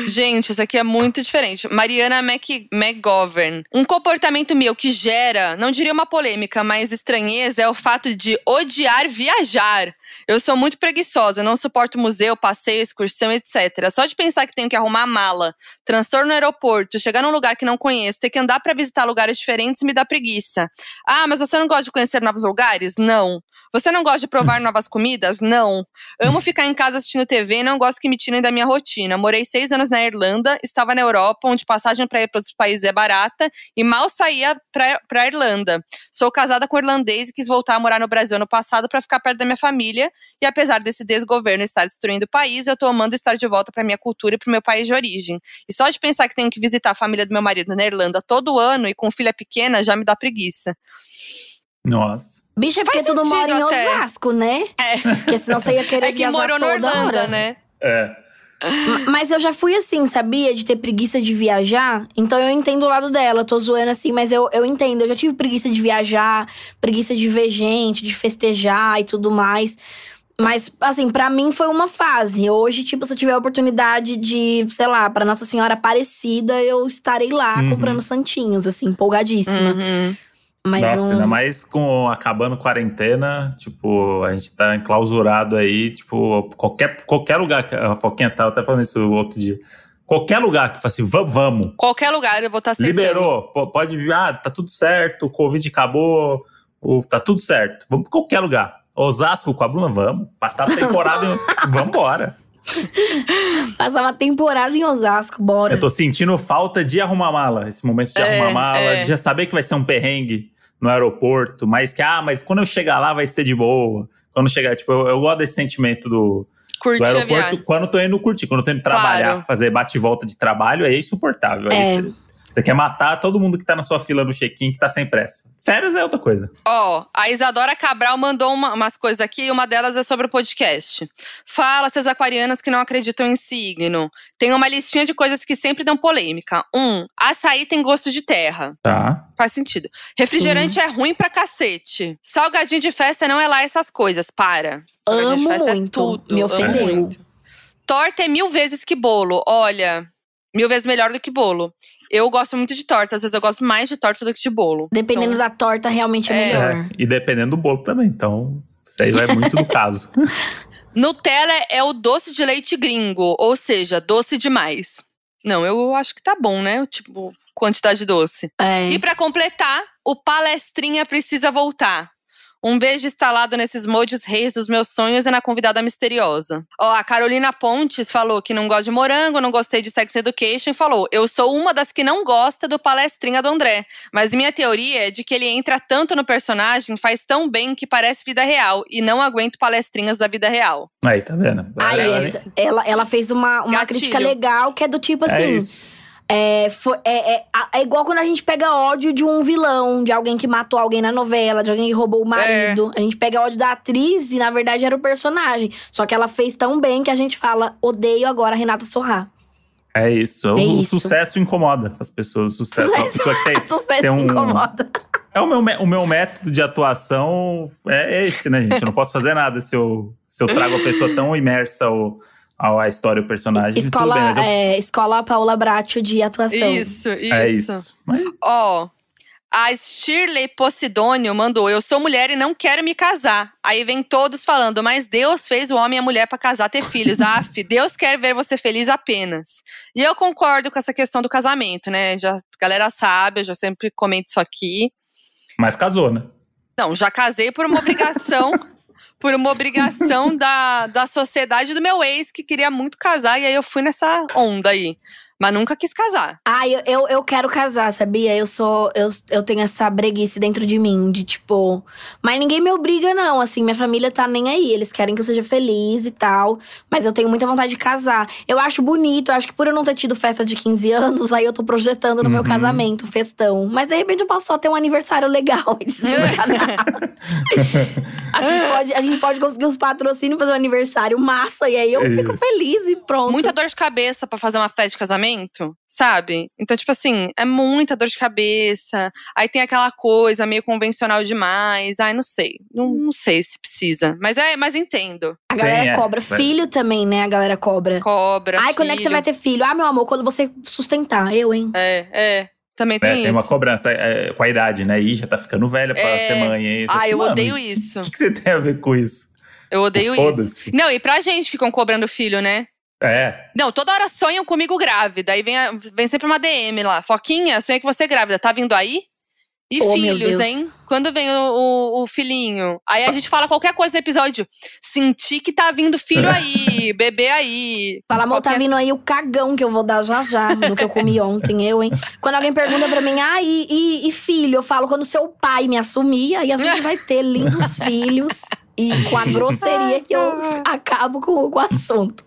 Gente, isso aqui é muito diferente. Mariana Mac- McGovern. Um comportamento meu que gera, não diria uma polêmica, mas estranheza é o fato de odiar viajar. Eu sou muito preguiçosa, não suporto museu, passeio, excursão, etcétera. Só de pensar que tenho que arrumar a mala, transtorno no aeroporto, chegar num lugar que não conheço, ter que andar pra visitar lugares diferentes me dá preguiça. Ah, mas você não gosta de conhecer novos lugares? Não. Você não gosta de provar novas comidas? Não. Amo ficar em casa assistindo T V e não gosto que me tirem da minha rotina. Morei seis anos na Irlanda, estava na Europa, onde passagem para ir para outros países é barata e mal saía para a Irlanda. Sou casada com um irlandês e quis voltar a morar no Brasil ano passado para ficar perto da minha família. E apesar desse desgoverno estar destruindo o país, eu tô amando estar de volta para minha cultura e para o meu país de origem. E só de pensar que tenho que visitar a família do meu marido na Irlanda todo ano e com filha pequena já me dá preguiça. Nossa. Bicho, é porque tu não mora em Osasco, né? É. Porque senão você ia querer viajar toda hora. É que morou na Irlanda, né? É. Mas eu já fui assim, sabia? De ter preguiça de viajar. Então eu entendo o lado dela. Tô zoando assim, mas eu, eu entendo. Eu já tive preguiça de viajar, preguiça de ver gente, de festejar e tudo mais. Mas, assim, pra mim foi uma fase. Hoje, tipo, se eu tiver a oportunidade de, sei lá, pra Nossa Senhora Aparecida, eu estarei lá uhum. comprando santinhos, assim, empolgadíssima. Uhum. Mas Nossa, um... ainda mais com, acabando quarentena, tipo, a gente tá enclausurado aí, tipo, qualquer, qualquer lugar, que, a Foquinha tava até falando isso outro dia, qualquer lugar que fala assim, vamos, vamos. Qualquer lugar, eu vou estar tá sempre. Liberou, pode vir, ah, tá tudo certo, o Covid acabou, o, tá tudo certo, vamos pra qualquer lugar. Osasco com a Bruna, vamos, passar a temporada, em, vamos embora. Passar uma temporada em Osasco, bora. Eu tô sentindo falta de arrumar mala, esse momento de é, arrumar mala, é. de já saber que vai ser um perrengue no aeroporto, mas que, ah, mas quando eu chegar lá vai ser de boa. Quando chegar, tipo, eu, eu gosto desse sentimento do, do aeroporto quando eu tô indo curtir, quando eu tô indo trabalhar, claro. fazer bate e volta de trabalho, aí é insuportável. É. Aí você, Você quer matar todo mundo que tá na sua fila no check-in, que tá sem pressa. Férias é outra coisa. Ó, oh, a Isadora Cabral mandou uma, umas coisas aqui, e uma delas é sobre o podcast. Fala, seus aquarianos que não acreditam em signo. Tem uma listinha de coisas que sempre dão polêmica. Um, açaí tem gosto de terra. Tá. Faz sentido. Refrigerante Sim. é ruim pra cacete. Salgadinho de festa não é lá essas coisas, para. Amo muito. É tudo. Me ofendeu. Amo muito. Torta é mil vezes que bolo. Olha, mil vezes melhor do que bolo. Eu gosto muito de torta. Às vezes eu gosto mais de torta do que de bolo. Dependendo então, da torta, realmente é, é melhor. E dependendo do bolo também. Então, isso aí vai muito do caso. Nutella é o doce de leite gringo. Ou seja, doce demais. Não, eu acho que tá bom, né? Tipo, quantidade de doce. É. E pra completar, o palestrinha precisa voltar. Um beijo instalado nesses moldes reis dos meus sonhos e na convidada misteriosa. Ó, a Carolina Pontes falou que não gosta de morango, não gostei de Sex Education. E falou, eu sou uma das que não gosta do palestrinha do André. Mas minha teoria é de que ele entra tanto no personagem, faz tão bem que parece vida real. E não aguento palestrinhas da vida real. Aí, tá vendo? Aí, ah, ela, ela fez uma, uma crítica legal que é do tipo assim… É isso. É, foi, é, é, é igual quando a gente pega ódio de um vilão, de alguém que matou alguém na novela, de alguém que roubou o marido. É. A gente pega ódio da atriz e, na verdade, era o personagem. Só que ela fez tão bem que a gente fala, odeio agora a Renata Sorrah. É isso. É o, isso. O sucesso incomoda as pessoas. O sucesso, sucesso, pessoa que tem, sucesso tem um, incomoda. É o meu, o meu método de atuação é esse, né, gente? Eu não posso fazer nada se eu, se eu trago a pessoa tão imersa ou… a história, o personagem, escola, tudo bem. Mas eu... é, escola Paula Bracho de atuação. Isso, isso. É isso. Ó, oh, a Shirley Posidônio mandou, eu sou mulher e não quero me casar. Aí vem todos falando, mas Deus fez o homem e a mulher pra casar, ter filhos. Aff, Deus quer ver você feliz apenas. E eu concordo com essa questão do casamento, né? Já, a galera sabe, eu já sempre comento isso aqui. Mas casou, né? Não, já casei por uma obrigação… Por uma obrigação da, da sociedade do meu ex, que queria muito casar. E aí eu fui nessa onda aí. Mas nunca quis casar. Ah, eu, eu, eu quero casar, sabia? Eu sou… Eu, eu tenho essa breguice dentro de mim, de tipo… Mas ninguém me obriga não, assim. Minha família tá nem aí. Eles querem que eu seja feliz e tal. Mas eu tenho muita vontade de casar. Eu acho bonito. Eu acho que por eu não ter tido festa de quinze anos, aí eu tô projetando no uhum. meu casamento, um festão. Mas de repente eu posso só ter um aniversário legal. a, gente pode, a gente pode conseguir uns patrocínios, fazer um aniversário massa. E aí eu Isso. fico feliz e pronto. Muita dor de cabeça pra fazer uma festa de casamento. Sabe? Então, tipo assim, é muita dor de cabeça. Aí tem aquela coisa meio convencional demais. Ai, não sei. Não, não sei se precisa. Mas é, mas entendo. A galera cobra. Filho também, né? A galera cobra. Cobra. Ai, quando é que você vai ter filho? Ah, meu amor, quando você sustentar. Eu, hein? É, é. Também tem é, isso. Tem uma cobrança é, com a idade, né? Ih, já tá ficando velha pra é. ser mãe. É isso. Ai, assim, eu odeio isso. O que, que você tem a ver com isso? Eu odeio isso. Não, e pra gente ficam cobrando filho, né? É. Não, toda hora sonham comigo grávida. Aí vem, a, vem sempre uma D M lá. Foquinha, sonhei que você é grávida. Tá vindo aí? E oh, filhos, hein? Quando vem o, o, o filhinho? Aí a gente fala qualquer coisa no episódio. Senti que tá vindo filho aí, bebê aí. Fala, amor, qualquer... tá vindo aí o cagão que eu vou dar já já, do que eu comi ontem, eu, hein? Quando alguém pergunta pra mim, ah, e, e, e filho? Eu falo, quando seu pai me assumir, aí a gente vai ter lindos filhos. E com a grosseria que eu acabo com, com o assunto.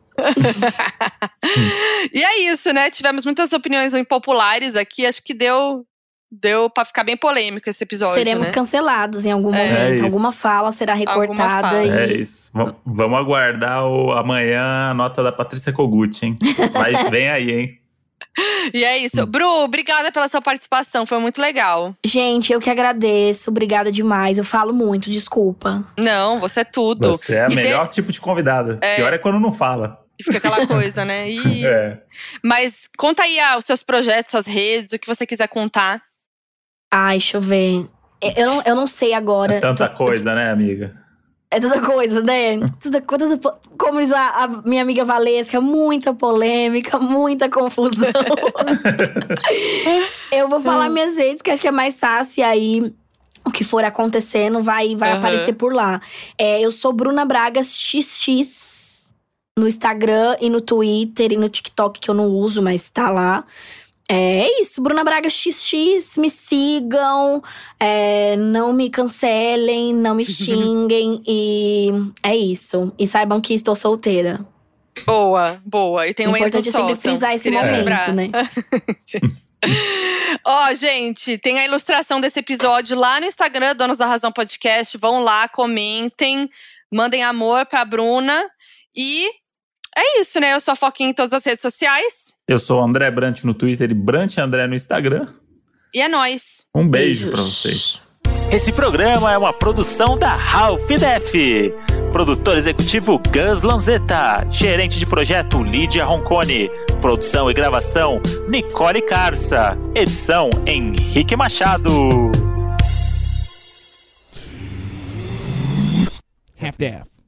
E é isso, né? Tivemos muitas opiniões impopulares aqui. Acho que deu, deu pra ficar bem polêmico esse episódio. Seremos né? cancelados em algum é, momento. É alguma fala será recortada. Fala. E... É isso. V- vamos aguardar o, amanhã a nota da Patrícia Kogut, hein? Vai, vem aí, hein? E é isso. Bru, obrigada pela sua participação, foi muito legal. Gente, eu que agradeço, obrigada demais. Eu falo muito, desculpa. Não, você é tudo. Você é o melhor de... tipo de convidada. É... Pior é quando não fala. Fica aquela coisa, né? E... É. Mas conta aí ah, os seus projetos, suas redes, o que você quiser contar. Ai, deixa eu ver. Eu não, eu não sei agora. É tanta Tô... coisa, né, amiga? É tanta coisa, né? Tudo, tudo, tudo, como diz a, a minha amiga Valesca, muita polêmica, muita confusão. Eu vou falar hum. minhas redes, que acho que é mais fácil aí. O que for acontecendo vai, vai uhum. aparecer por lá. É, eu sou Bruna Braga xis xis. No Instagram e no Twitter e no TikTok, que eu não uso, mas tá lá. É isso, Bruna Braga xis xis, me sigam, é, não me cancelem, não me xinguem. E é isso. E saibam que estou solteira. Boa, boa. E tem um ex no sótão. É importante sempre frisar esse momento, né? Ó, oh, gente, tem a ilustração desse episódio lá no Instagram, Donos da Razão Podcast. Vão lá, comentem, mandem amor pra Bruna. E é isso, né? Eu sou a Foquinha em todas as redes sociais. Eu sou o André Brant no Twitter e Brant André no Instagram. E é nóis. Um beijo Beijos. pra vocês. Esse programa é uma produção da Ralph Def. Produtor executivo Gus Lanzetta. Gerente de projeto Lídia Roncone. Produção e gravação Nicole Carça. Edição Henrique Machado. Half-Def.